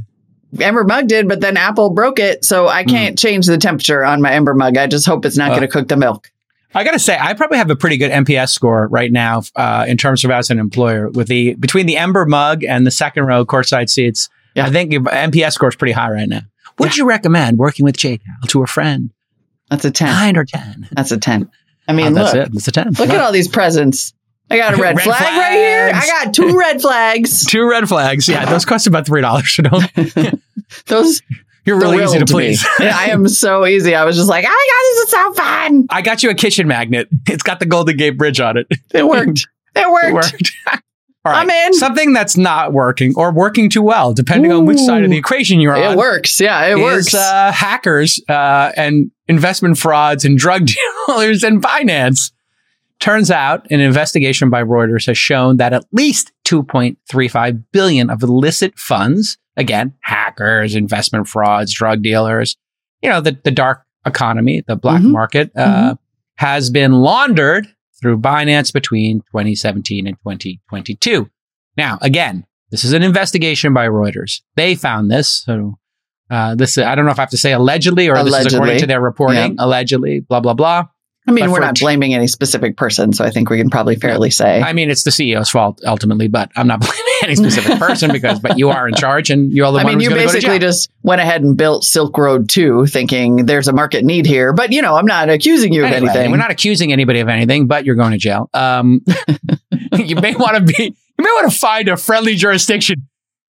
Ember mug did, but then Apple broke it. So I can't mm. change the temperature on my Ember mug. I just hope it's not uh, going to cook the milk. I got to say, I probably have a pretty good N P S score right now uh, in terms of as an employer with the between the Ember mug and the second row courtside seats. Yeah. I think your N P S score is pretty high right now. Would yeah. you recommend working with J Cal to a friend? That's a ten. nine or ten. That's a ten. I mean, oh, that's look, it. That's a ten. Look wow. at all these presents. I got a red, red flag flags. right here. I got two red flags. Two red flags. Yeah, those cost about three dollars. So don't. Those. You're really easy to, to please. I am so easy. I was just like, oh my God, this is so fun. I got you a kitchen magnet. It's got the Golden Gate Bridge on it. It worked. It worked. It worked. All right. I'm in. Something that's not working or working too well, depending Ooh. on which side of the equation you're on. It works. Yeah, it is, works. Uh, hackers uh, and investment frauds and drug dealers and Binance. Turns out an investigation by Reuters has shown that at least two point three five billion dollars of illicit funds, again, hackers, investment frauds, drug dealers, you know, the, the dark economy, the black mm-hmm. market, uh, mm-hmm. has been laundered through Binance between twenty seventeen and twenty twenty-two. Now, again, this is an investigation by Reuters. They found this. So uh, this, I don't know if I have to say allegedly or allegedly. This is according to their reporting, yeah. allegedly, blah, blah, blah. I mean, but we're not blaming any specific person, so I think we can probably fairly say. I mean, it's the C E O's fault ultimately, but I'm not blaming any specific person because, but you are in charge and you're all the I one mean, who's going to go to jail. I mean, you basically just went ahead and built Silk Road two thinking there's a market need here, but you know, I'm not accusing you anyway, of anything. We're not accusing anybody of anything, but you're going to jail. Um, you may want to be, you may want to find a friendly jurisdiction.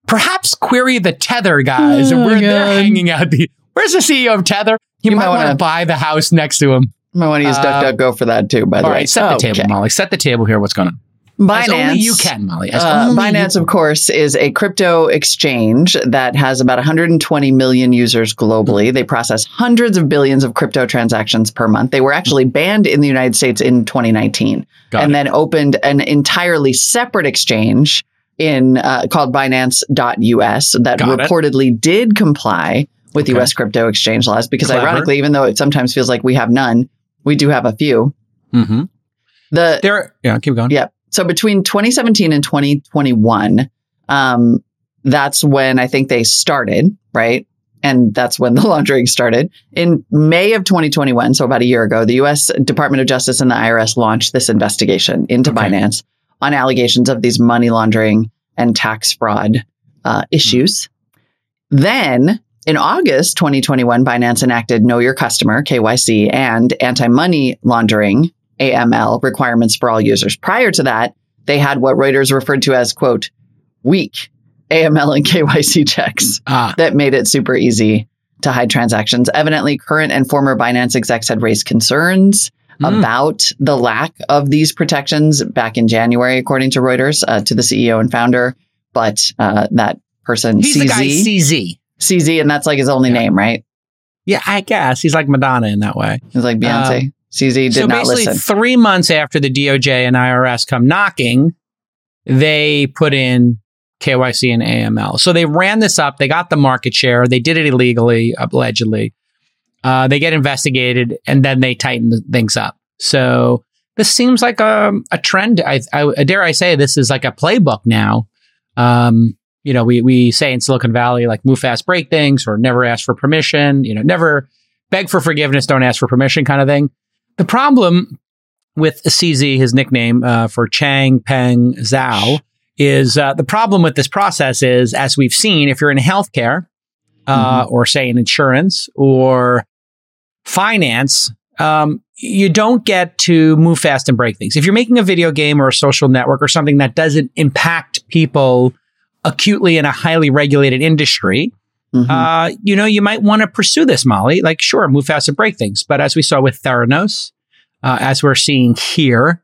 Perhaps query the Tether guys, oh, and we're there hanging out. The, where's the C E O of Tether? You, you might, might want to buy the house next to him. I want to use DuckDuckGo uh, for that too, by the all way. All right, set the okay. table, Molly. Set the table here. What's going on? Binance. As only you can, Molly. As uh, only Binance, you- of course, is a crypto exchange that has about one hundred twenty million users globally. They process hundreds of billions of crypto transactions per month. They were actually banned in the United States in twenty nineteen Got and it. Then opened an entirely separate exchange in uh, called Binance dot U S that Got reportedly it. did comply with okay. U S crypto exchange laws because Clever. ironically, even though it sometimes feels like we have none, we do have a few. Mm-hmm. The there, yeah, keep going. Yeah. So between twenty seventeen and twenty twenty-one, um, that's when I think they started, right? And that's when the laundering started. In May of twenty twenty-one, so about a year ago, the U S Department of Justice and the I R S launched this investigation into okay. Binance on allegations of these money laundering and tax fraud uh, issues. Mm-hmm. Then in August twenty twenty-one, Binance enacted Know Your Customer, K Y C, and anti-money laundering, A M L, requirements for all users. Prior to that, they had what Reuters referred to as, quote, weak A M L and K Y C checks ah. that made it super easy to hide transactions. Evidently, current and former Binance execs had raised concerns mm. about the lack of these protections back in January, according to Reuters, uh, to the C E O and founder. But uh, that person, he's C Z. The guy, C Z. C Z, and that's like his only yeah. name, right? Yeah, I guess. He's like Madonna in that way. He's like Beyonce. Um, C Z did so not listen. So basically, three months after the D O J and I R S come knocking, they put in K Y C and A M L. So they ran this up. They got the market share. They did it illegally, allegedly. Uh, they get investigated, and then they tighten the things up. So this seems like a, a trend. I, I dare I say this is like a playbook now. Um, you know, we we say in Silicon Valley, like, move fast, break things, or never ask for permission. You know, never beg for forgiveness, don't ask for permission kind of thing. The problem with C Z, his nickname uh, for Chang Peng Zhao, is uh, the problem with this process is, as we've seen, if you're in healthcare uh, mm-hmm. or say in insurance or finance, um, you don't get to move fast and break things. If you're making a video game or a social network or something that doesn't impact people acutely in a highly regulated industry, mm-hmm. uh, you know, you might want to pursue this, Molly. Like, sure, move fast and break things. But as we saw with Theranos, uh, as we're seeing here,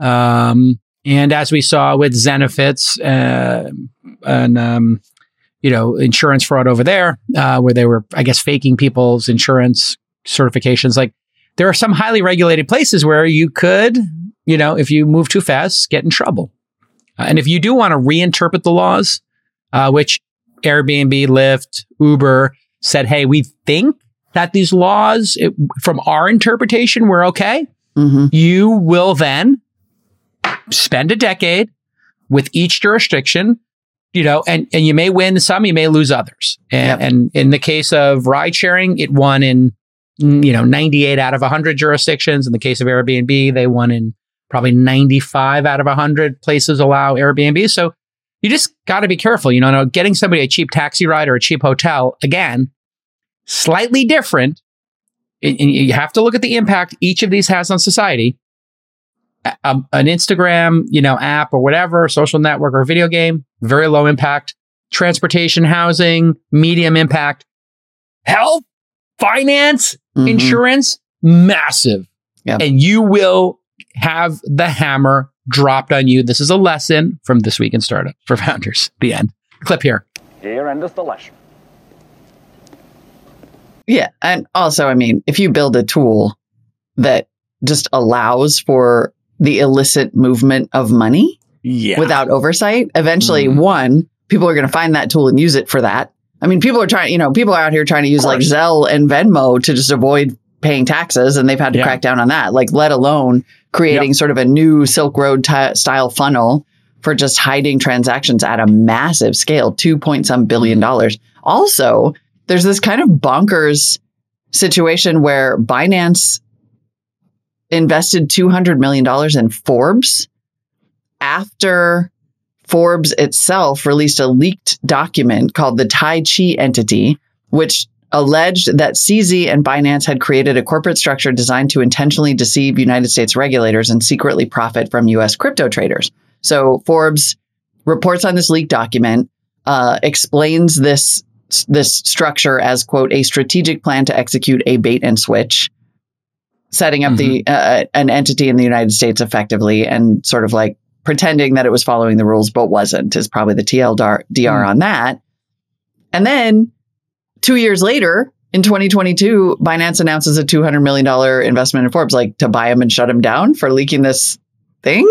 um, and as we saw with Zenefits uh, and, um, you know, insurance fraud over there, uh, where they were, I guess, faking people's insurance certifications. Like, there are some highly regulated places where you could, you know, if you move too fast, get in trouble. Uh, and if you do want to reinterpret the laws, uh, which Airbnb, Lyft, Uber said, hey, we think that these laws, it, from our interpretation, were okay. Mm-hmm. You will then spend a decade with each jurisdiction, you know, and, and you may win some, you may lose others. And, yep. and in the case of ride sharing, it won in, you know, ninety-eight out of one hundred jurisdictions. In the case of Airbnb, they won in probably ninety-five out of one hundred places allow Airbnb. So you just got to be careful, you know, getting somebody a cheap taxi ride or a cheap hotel, again, slightly different. And you have to look at the impact each of these has on society. A, an Instagram, you know, app or whatever, social network or video game, very low impact. Transportation, housing, medium impact. Health, finance, mm-hmm. insurance, massive. Yeah. And you will have the hammer dropped on you. This is a lesson from This Week in Startup for Founders. The end. Clip here. Here endeth the lesson. Yeah. And also, I mean, if you build a tool that just allows for the illicit movement of money yeah. without oversight, eventually, mm. one, people are going to find that tool and use it for that. I mean, people are trying, you know, people are out here trying to use like Zelle and Venmo to just avoid paying taxes, and they've had to yeah. crack down on that, like, let alone creating yep. sort of a new Silk Road t- style funnel for just hiding transactions at a massive scale, two point some billion dollars. Also, there's this kind of bonkers situation where Binance invested two hundred million dollars in Forbes after Forbes itself released a leaked document called the Tai Chi Entity, which alleged that C Z and Binance had created a corporate structure designed to intentionally deceive United States regulators and secretly profit from U S crypto traders. So Forbes reports on this leaked document, uh, explains this, this structure as, quote, a strategic plan to execute a bait and switch, setting up mm-hmm. the uh, an entity in the United States effectively, and sort of like pretending that it was following the rules, but wasn't, is probably the T L D R mm. on that. And then two years later, in twenty twenty-two, Binance announces a two hundred million dollars investment in Forbes, like to buy them and shut them down for leaking this thing?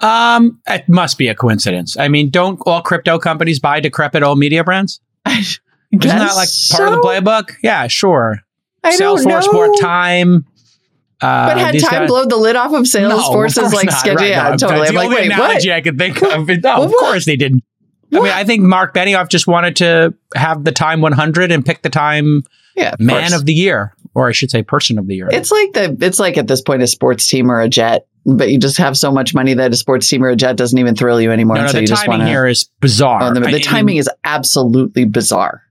Um, it must be a coincidence. I mean, don't all crypto companies buy decrepit old media brands? Isn't that like so? part of the playbook? Yeah, sure. I Salesforce, more time. Uh, but had time guys, blowed the lid off of Salesforce's no, of like schedule? Right, yeah, no, totally. I'm like, wait, what? I could think of. No, well, of course they didn't. What? I mean, I think Mark Benioff just wanted to have the Time one hundred and pick the Time yeah, of Man course. of the Year, or I should say Person of the Year. It's like the it's like at this point a sports team or a jet, but you just have so much money that a sports team or a jet doesn't even thrill you anymore. No, no, so the you timing just wanna, here is bizarre. Oh, the the I, timing is absolutely bizarre.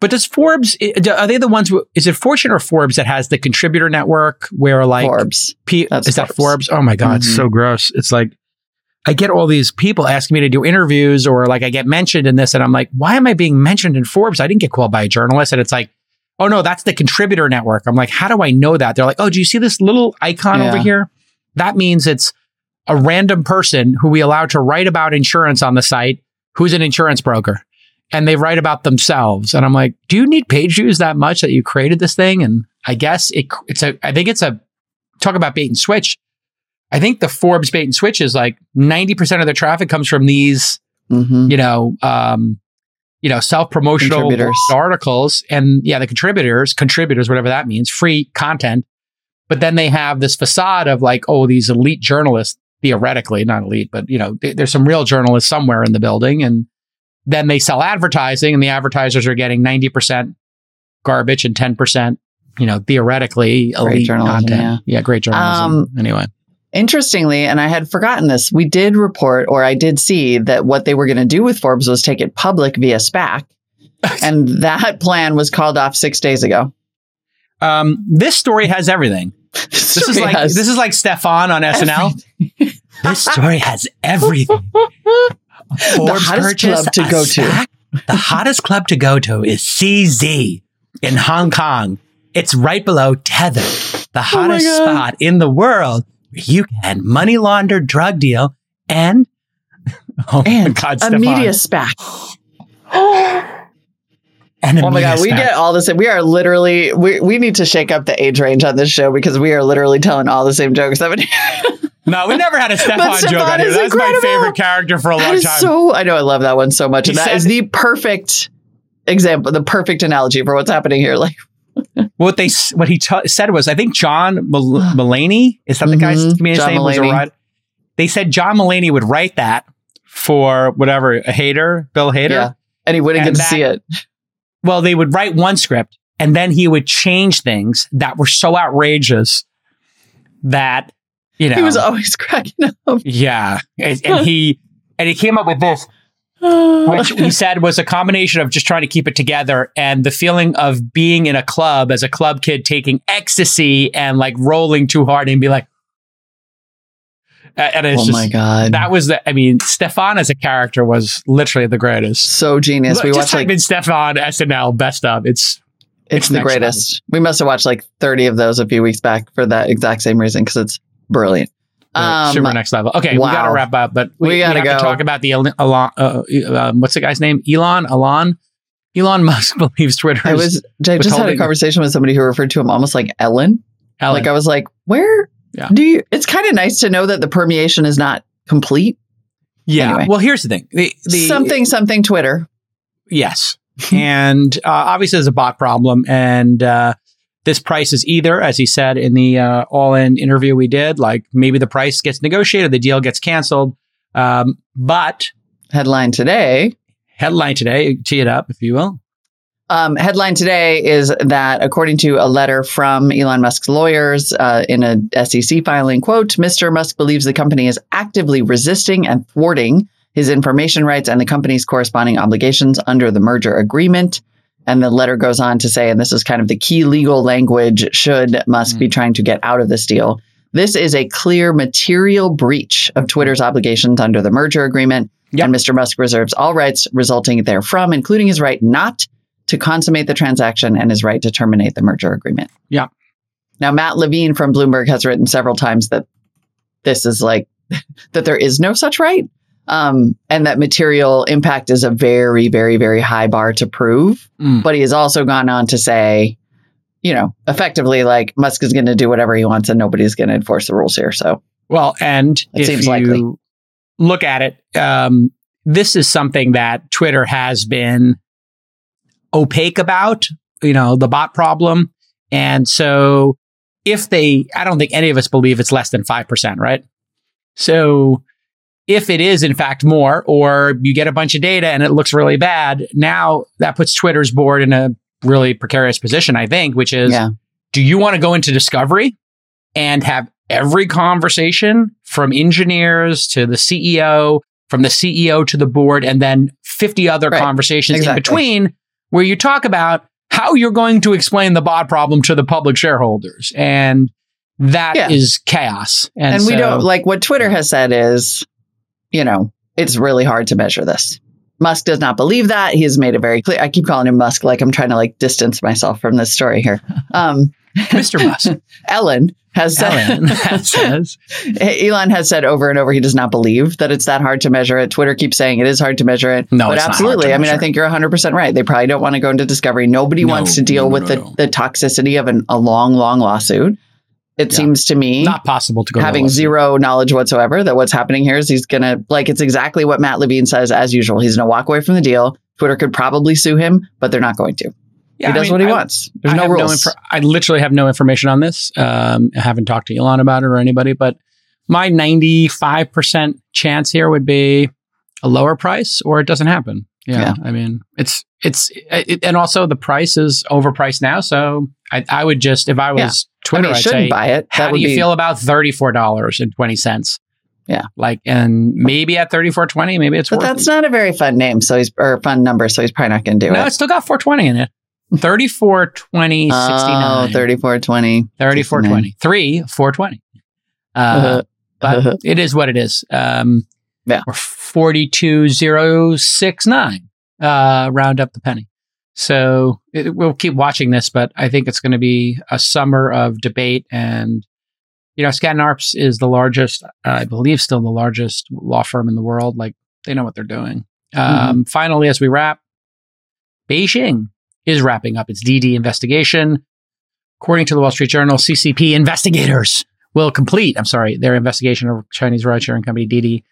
But does Forbes, are they the ones who, is it Fortune or Forbes that has the contributor network where like Forbes? P, That's is Forbes. That Forbes? Oh my God, mm-hmm. It's so gross. It's like, I get all these people asking me to do interviews or like I get mentioned in this and I'm like, why am I being mentioned in Forbes? I didn't get called by a journalist. And it's like, oh no, that's the contributor network. I'm like, how do I know that? They're like, oh, do you see this little icon yeah. over here? That means it's a random person who we allow to write about insurance on the site, who's an insurance broker. And they write about themselves. And I'm like, do you need page views that much that you created this thing? And I guess it, it's a, I think it's a, talk about bait and switch. I think the Forbes bait and switch is like ninety percent of their traffic comes from these, mm-hmm. you know, um, you know, self-promotional articles and yeah, the contributors, contributors, whatever that means, free content. But then they have this facade of like, oh, these elite journalists, theoretically, not elite, but you know, th- there's some real journalists somewhere in the building. And then they sell advertising and the advertisers are getting ninety percent garbage and ten percent, you know, theoretically elite content. Yeah. yeah, great journalism. Um, anyway. Interestingly, and I had forgotten this, we did report, or I did see that what they were going to do with Forbes was take it public via SPAC. And that plan was called off six days ago. Um, this story has everything. This, this is like has this is like Stefan on S N L. This story has everything. Forbes purchase to go SPAC? To. The hottest club to go to is C Z in Hong Kong. It's right below Tether, the hottest oh spot in the world. You can money launder, drug deal, and oh and my God, a Stefan. Media SPAC. Oh, and a oh my God, SPAC. We get all the same. We are literally we we need to shake up the age range on this show because we are literally telling all the same jokes. No, we never had a Stefan joke on here. That's incredible. My favorite character for a that long time. So I know I love that one so much. He and that said, is the perfect example, the perfect analogy for what's happening here. Like. What they what he t- said was, I think John Mul- Mulaney, is that the mm-hmm. guy's comedian's name? Was right? They said John Mulaney would write that for whatever, a hater, Bill Hader. Yeah. And he wouldn't and get that, to see it. Well, they would write one script and then he would change things that were so outrageous that, you know. He was always cracking up. Yeah. And, and he and he came up with this, which he said was a combination of just trying to keep it together and the feeling of being in a club as a club kid taking ecstasy and like rolling too hard and be like, and it's oh just, my God, that was the, I mean, Stefan as a character was literally the greatest. So genius. Look, we just watched like, like Stefan S N L best of. It's, it's, it's the greatest. Level. We must've watched like thirty of those a few weeks back for that exact same reason. Cause it's brilliant. Um, super next level. Okay, wow. We got to wrap up, but we, we got to go talk about the Elon. Uh, uh, what's the guy's name? Elon. Elon. Elon Musk believes Twitter. I was. I just had a conversation with somebody who referred to him almost like Ellen. Ellen. Like I was like, where yeah. do you? It's kind of nice to know that the permeation is not complete. Yeah. Anyway. Well, here's the thing. The, the, something something Twitter. Yes, and uh, obviously there's a bot problem, and. Uh, This price is either, as he said in the uh, all-in interview we did, like maybe the price gets negotiated, the deal gets canceled. Um, but headline today, headline today, tee it up, if you will. Um, headline today is that according to a letter from Elon Musk's lawyers uh, in a S E C filing, quote, Mister Musk believes the company is actively resisting and thwarting his information rights and the company's corresponding obligations under the merger agreement. And the letter goes on to say, and this is kind of the key legal language, should Musk mm. be trying to get out of this deal. This is a clear material breach of Twitter's obligations under the merger agreement. Yep. And Mister Musk reserves all rights resulting therefrom, including his right not to consummate the transaction and his right to terminate the merger agreement. Yeah. Now, Matt Levine from Bloomberg has written several times that this is like, that there is no such right. Um, and that material impact is a very, very, very high bar to prove. Mm. But he has also gone on to say, you know, effectively, like Musk is going to do whatever he wants and nobody's going to enforce the rules here. So, well, and it if seems you likely. Look at it, um, this is something that Twitter has been opaque about, you know, the bot problem. And so if they, I don't think any of us believe it's less than five percent, right? So... if it is, in fact, more, or you get a bunch of data and it looks really bad, now that puts Twitter's board in a really precarious position, I think, which is, yeah. do you want to go into discovery and have every conversation from engineers to the C E O, from the C E O to the board, and then fifty other right. conversations exactly. in between where you talk about how you're going to explain the bond problem to the public shareholders. And that yeah. is chaos. And, and so, we don't, like what Twitter has said is, you know, it's really hard to measure this. Musk does not believe that. He has made it very clear. I keep calling him Musk, like I'm trying to like distance myself from this story here. Um, Mister Musk. Ellen has Ellen said, says. Elon has said over and over, he does not believe that it's that hard to measure it. Twitter keeps saying it is hard to measure it. No, but it's absolutely. Not hard to measure. I mean, I think you're one hundred percent right. They probably don't want to go into discovery. Nobody no, wants to deal no, with no, the, no. the toxicity of an, a long, long lawsuit. It yeah. seems to me not possible to go having to zero knowledge whatsoever that what's happening here is he's going to like it's exactly what Matt Levine says, as usual. He's going to walk away from the deal. Twitter could probably sue him, but they're not going to. Yeah, he does I mean, what he I, wants. There's I no rules. No inf- I literally have no information on this. Um, I haven't talked to Elon about it or anybody, but my ninety-five percent chance here would be a lower price or it doesn't happen. Yeah, yeah. I mean, it's it's it, and also the price is overpriced now. So I, I would just if I was. Yeah. Twitter, I mean, I'd shouldn't say, buy it. That how would do you be... feel about thirty-four dollars and twenty cents? Yeah. Like, and maybe at thirty-four twenty, maybe it's but worth But that's it. Not a very fun name, so he's or fun number, so he's probably not going to do no, it. No, it's still got four twenty in it. thirty-four twenty, sixty-nine. Oh, thirty-four twenty. thirty-four twenty. three, four twenty. Uh, uh-huh. But uh-huh. it is what it is. Um, yeah. Or forty-two thousand sixty-nine. Uh, round up the penny. So it, we'll keep watching this, but I think it's going to be a summer of debate. And, you know, Skadden Arps is the largest, uh, I believe still the largest law firm in the world. Like, they know what they're doing. Mm-hmm. Um, finally, as we wrap, Beijing is wrapping up its Didi investigation. According to the Wall Street Journal, C C P investigators will complete, I'm sorry, their investigation of Chinese ride-sharing company Didi.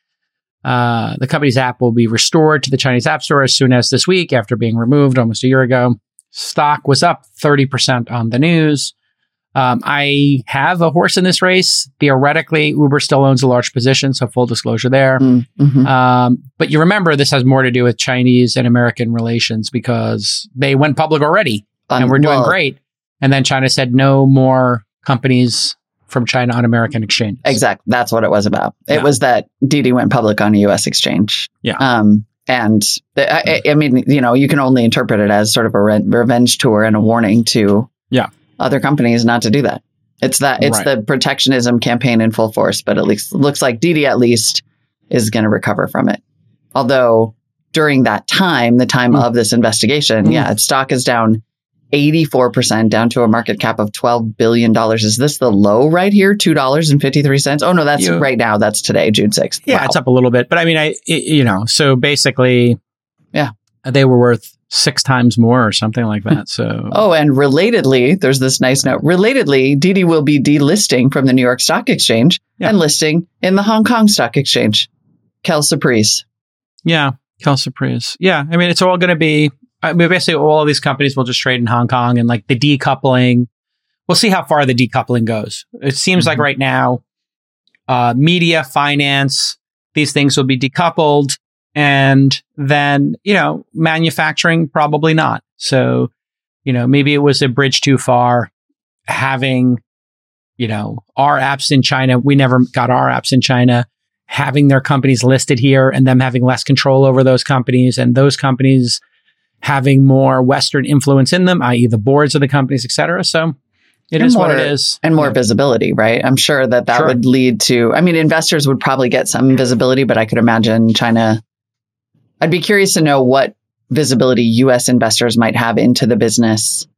Uh, the company's app will be restored to the Chinese App Store as soon as this week after being removed almost a year ago. Stock was up thirty percent on the news. Um, I have a horse in this race. Theoretically, Uber still owns a large position, so full disclosure there. Mm-hmm. Um, but you remember, this has more to do with Chinese and American relations because they went public already um, and we're doing well, great. And then China said no more companies from China on American exchanges. Exactly. That's what it was about. It yeah. was that Didi went public on a U S exchange. Yeah. Um, and the, I, I mean, you know, you can only interpret it as sort of a re- revenge tour and a warning to yeah. other companies not to do that. It's that it's right. the protectionism campaign in full force, but at least looks like Didi at least is going to recover from it. Although during that time, the time mm. of this investigation, mm. yeah, its stock is down eighty-four percent down to a market cap of twelve billion dollars. Is this the low right here? two dollars and fifty-three cents? Oh, no, that's you, right now. That's today, June sixth. Yeah, wow. It's up a little bit. But I mean, I it, you know, so basically, yeah, they were worth six times more or something like that. So, oh, and relatedly, there's this nice note. Relatedly, Didi will be delisting from the New York Stock Exchange yeah. and listing in the Hong Kong Stock Exchange. Kel Surprise. Yeah, Kel Surprise. Yeah, I mean, it's all going to be... I mean, basically, all of these companies will just trade in Hong Kong and like the decoupling. We'll see how far the decoupling goes. It seems mm-hmm. like right now, uh, media, finance, these things will be decoupled. And then, you know, manufacturing, probably not. So, you know, maybe it was a bridge too far having, you know, our apps in China. We never got our apps in China. Having their companies listed here and them having less control over those companies and those companies having more Western influence in them, that is the boards of the companies, et cetera. So it and is more, what it is. And more yeah. visibility, right? I'm sure that that sure. would lead to, I mean, investors would probably get some visibility, but I could imagine China. I'd be curious to know what visibility U S investors might have into the business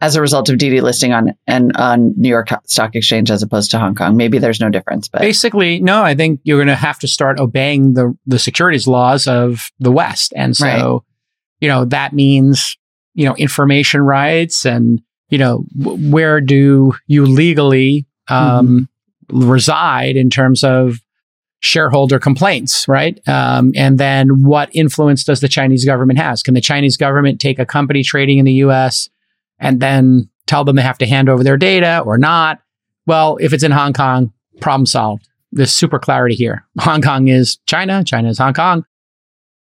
as a result of Didi listing on and on New York Stock Exchange as opposed to Hong Kong. Maybe there's no difference, but basically, no, I think you're going to have to start obeying the, the securities laws of the West. And so... Right. You know, that means, you know, information rights and, you know, w- where do you legally um, mm-hmm. reside in terms of shareholder complaints, right? Um, and then what influence does the Chinese government has? Can the Chinese government take a company trading in the U S and then tell them they have to hand over their data or not? Well, if it's in Hong Kong, problem solved. There's super clarity here. Hong Kong is China. China is Hong Kong.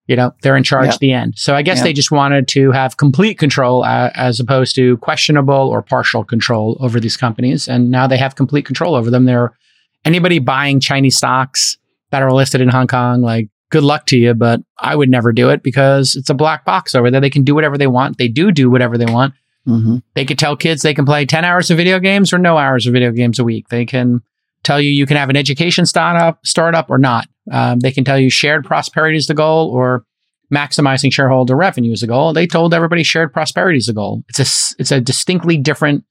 You know, they're in charge yep. at the end. So I guess yep. they just wanted to have complete control uh, as opposed to questionable or partial control over these companies. And now they have complete control over them. They're anybody buying Chinese stocks that are listed in Hong Kong, like good luck to you, but I would never do it because it's a black box over there. They can do whatever they want. They do do whatever they want. Mm-hmm. They could tell kids they can play ten hours of video games or no hours of video games a week. They can tell you you can have an education startup, startup or not. Um, they can tell you shared prosperity is the goal or maximizing shareholder revenue is the goal. They told everybody shared prosperity is the goal. It's a, it's a distinctly different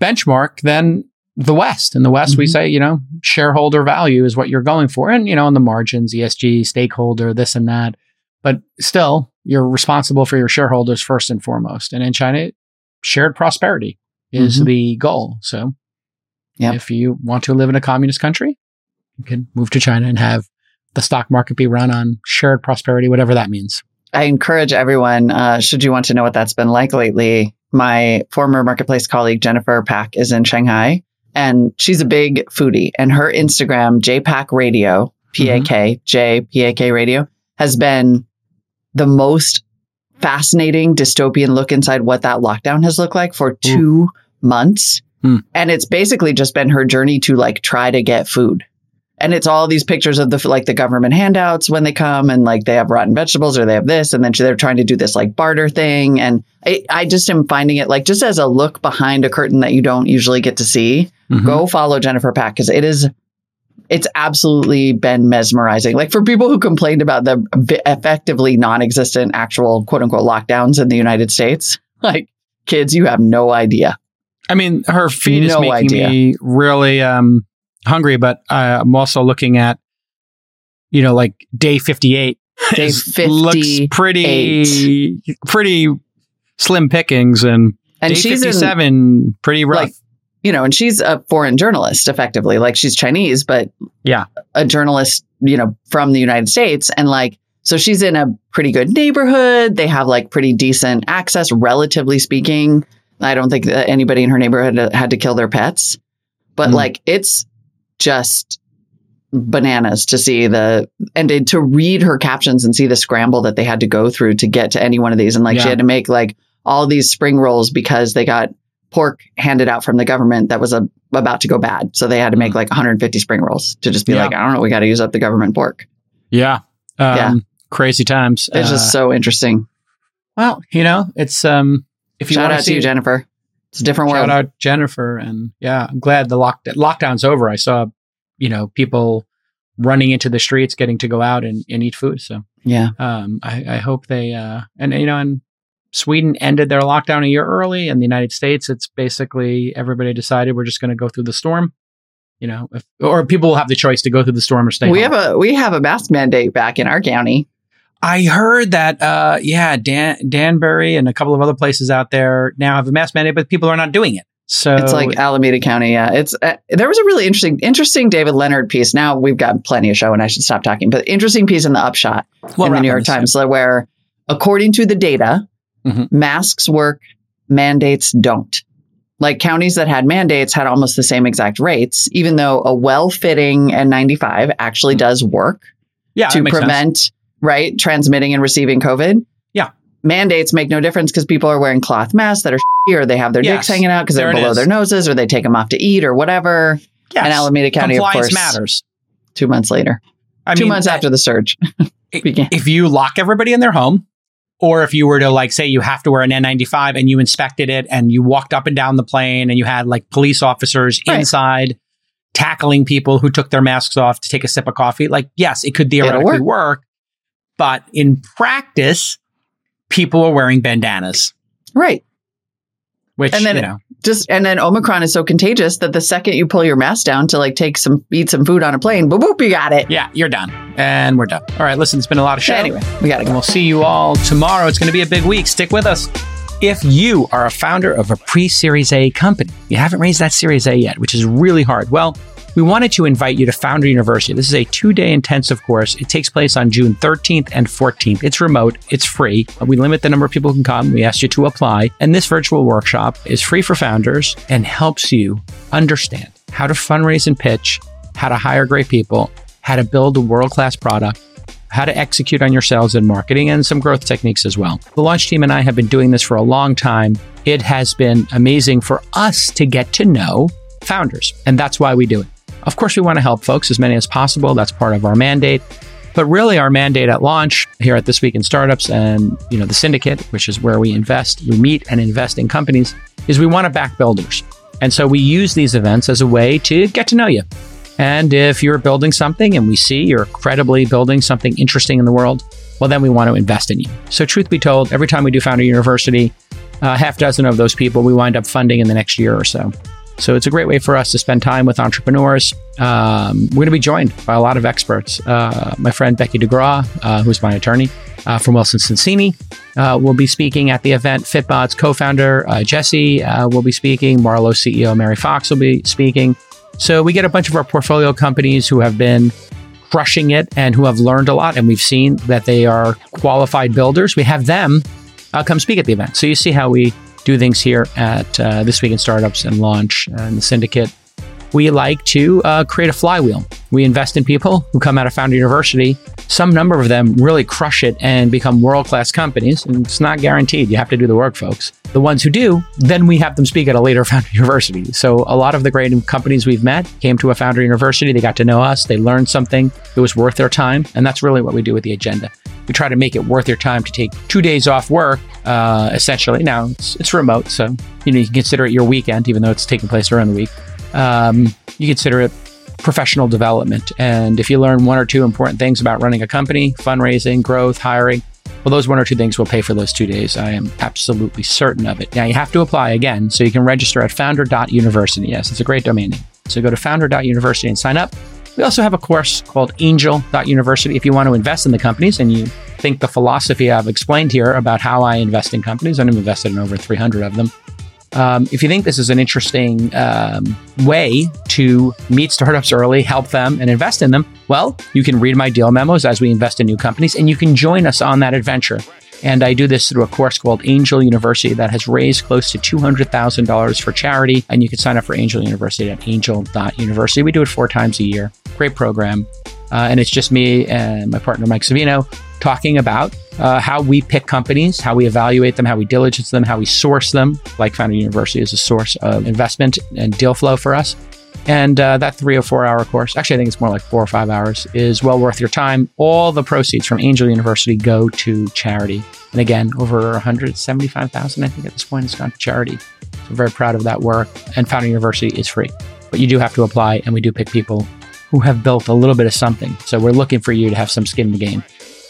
benchmark than the West. In the West, mm-hmm. we say, you know, shareholder value is what you're going for. And, you know, on the margins, E S G, stakeholder, this and that. But still, you're responsible for your shareholders first and foremost. And in China, shared prosperity is mm-hmm. the goal. So yep. if you want to live in a communist country, you can move to China and have the stock market be run on shared prosperity, whatever that means. I encourage everyone, uh, should you want to know what that's been like lately, my former marketplace colleague, Jennifer Pack, is in Shanghai. And she's a big foodie. And her Instagram, J PAK Radio, P A K, mm-hmm. J P A K Radio, has been the most fascinating dystopian look inside what that lockdown has looked like for two Ooh. months. Mm. And it's basically just been her journey to like try to get food. And it's all these pictures of the like the government handouts when they come and like they have rotten vegetables or they have this. And then they're trying to do this like barter thing. And I, I just am finding it like just as a look behind a curtain that you don't usually get to see. Mm-hmm. Go follow Jennifer Pack because it is, it's absolutely been mesmerizing. Like for people who complained about the v- effectively non-existent actual quote unquote lockdowns in the United States, like kids, you have no idea. I mean, her feed no is making idea. me really um, hungry, but uh, I'm also looking at, you know, like day fifty-eight. Day fifty-eight. Looks pretty, pretty slim pickings and, and day she's fifty-seven, in, pretty rough. Like, you know, and she's a foreign journalist, effectively. Like, she's Chinese, but yeah, a journalist, you know, from the United States. And, like, so she's in a pretty good neighborhood. They have, like, pretty decent access, relatively speaking. I don't think that anybody in her neighborhood had to kill their pets. But, mm. like, it's just bananas to see the... And to read her captions and see the scramble that they had to go through to get to any one of these. And, like, yeah. she had to make, like, all these spring rolls because they got... pork handed out from the government that was a, about to go bad. So they had to make like one hundred fifty spring rolls to just be yeah. like, I don't know, we got to use up the government pork. Yeah. Um, yeah. Crazy times. It's uh, just so interesting. Well, you know, it's, um, if you shout out see, to you, Jennifer, it's a different shout world. Shout out Jennifer. And yeah, I'm glad the lock- lockdown's over. I saw, you know, people running into the streets, getting to go out and, and eat food. So yeah, um, I, I hope they, uh, and you know, and Sweden ended their lockdown a year early. In the United States, it's basically everybody decided we're just going to go through the storm, you know, if, or people will have the choice to go through the storm or stay we home. have a we have a mask mandate back in our county. I heard that, uh, yeah, Dan, Danbury and a couple of other places out there now have a mask mandate, but people are not doing it. So it's like Alameda County. Yeah, it's uh, there was a really interesting, interesting David Leonard piece. Now we've got plenty of show, and I should stop talking. But interesting piece in the Upshot we'll in the New York Times, time. where according to the data. Mm-hmm. Masks work, mandates don't. Like counties that had mandates had almost the same exact rates, even though a well-fitting N ninety-five actually mm-hmm. does work yeah, to prevent sense. right transmitting and receiving COVID. Yeah. Mandates make no difference because people are wearing cloth masks that are shitty, or they have their yes. dicks hanging out because they're below their noses, or they take them off to eat or whatever. Yes. And Alameda County, compliance of course, matters. Two months later. I two mean, months that, after the surge. began. If you lock everybody in their home, or if you were to like say you have to wear an N ninety-five and you inspected it and you walked up and down the plane and you had like police officers right. inside tackling people who took their masks off to take a sip of coffee. Like, yes, it could theoretically work. work, but in practice, people are wearing bandanas. Right. Which, and then, you know. Just, and then Omicron is so contagious that the second you pull your mask down to like take some, eat some food on a plane, boop, boop, you got it. Yeah, you're done. And we're done. All right, listen, it's been a lot of show. Anyway, we got to go. And we'll see you all tomorrow. It's going to be a big week. Stick with us. If you are a founder of a pre-Series A company, you haven't raised that Series A yet, which is really hard. Well, we wanted to invite you to Founder University. This is a two-day intensive course. It takes place on June thirteenth and fourteenth. It's remote. It's free. We limit the number of people who can come. We ask you to apply. And this virtual workshop is free for founders and helps you understand how to fundraise and pitch, how to hire great people, how to build a world-class product, how to execute on your sales and marketing, and some growth techniques as well. The launch team and I have been doing this for a long time. It has been amazing for us to get to know founders, and that's why we do it. Of course, we want to help folks, as many as possible. That's part of our mandate. But really our mandate at launch here at This Week in Startups and, you know, the syndicate, which is where we invest, we meet and invest in companies, is we want to back builders. And so we use these events as a way to get to know you. And if you're building something and we see you're credibly building something interesting in the world, well, then we want to invest in you. So truth be told, every time we do Founder University, a uh, half dozen of those people we wind up funding in the next year or so. So it's a great way for us to spend time with entrepreneurs. Um, we're going to be joined by a lot of experts. Uh, my friend Becky DeGraw, uh, who's my attorney uh, from Wilson Sonsini, uh, will be speaking at the event. Fitbod's co-founder, uh, Jesse, uh, will be speaking. Marlowe C E O, Mary Fox, will be speaking. So we get a bunch of our portfolio companies who have been crushing it and who have learned a lot. And we've seen that they are qualified builders. We have them uh, come speak at the event. So you see how we do things here at uh, This Week in Startups and Launch and the Syndicate. We like to uh, create a flywheel. We invest in people who come out of Founder University. Some number of them really crush it and become world-class companies. And it's not guaranteed. You have to do the work, folks. The ones who do, then we have them speak at a later Founder University. So a lot of the great companies we've met came to a Founder University. They got to know us. They learned something. It was worth their time. And that's really what we do with the agenda. We try to make it worth your time to take two days off work, uh, essentially. Now, it's, it's remote, so you know you can consider it your weekend, even though it's taking place during the week. Um, you consider it professional development. And if you learn one or two important things about running a company, fundraising, growth, hiring, well, those one or two things will pay for those two days. I am absolutely certain of it. Now, you have to apply again, so you can register at founder dot university. Yes, it's a great domain name. So go to founder dot university and sign up. We also have a course called angel dot university. If you want to invest in the companies and you think the philosophy I've explained here about how I invest in companies, and I've invested in over three hundred of them. Um, if you think this is an interesting um, way to meet startups early, help them and invest in them, well, you can read my deal memos as we invest in new companies and you can join us on that adventure. And I do this through a course called Angel University that has raised close to two hundred thousand dollars for charity. And you can sign up for Angel University at angel dot university. We do it four times a year. Great program. Uh, and it's just me and my partner, Mike Savino, talking about uh, how we pick companies, how we evaluate them, how we diligence them, how we source them. Like Founder University is a source of investment and deal flow for us. And uh, that three or four hour course, actually, I think it's more like four or five hours, is well worth your time. All the proceeds from Angel University go to charity. And again, over one hundred seventy-five thousand, I think at this point, has gone to charity. So I'm very proud of that work. And Founder University is free, but you do have to apply. And we do pick people who have built a little bit of something. So we're looking for you to have some skin in the game.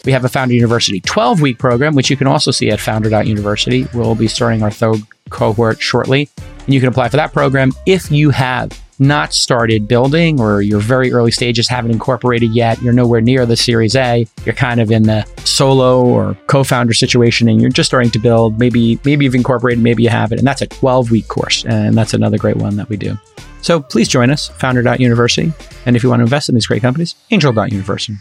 We have a Founder University twelve-week program, which you can also see at founder dot university. We'll be starting our third cohort shortly. And you can apply for that program if you have not started building or you're very early stages, haven't incorporated yet, you're nowhere near the Series A, you're kind of in the solo or co-founder situation and you're just starting to build. Maybe, maybe you've incorporated, maybe you haven't. And that's a twelve-week course. And that's another great one that we do. So please join us, founder dot university. And if you want to invest in these great companies, angel dot university.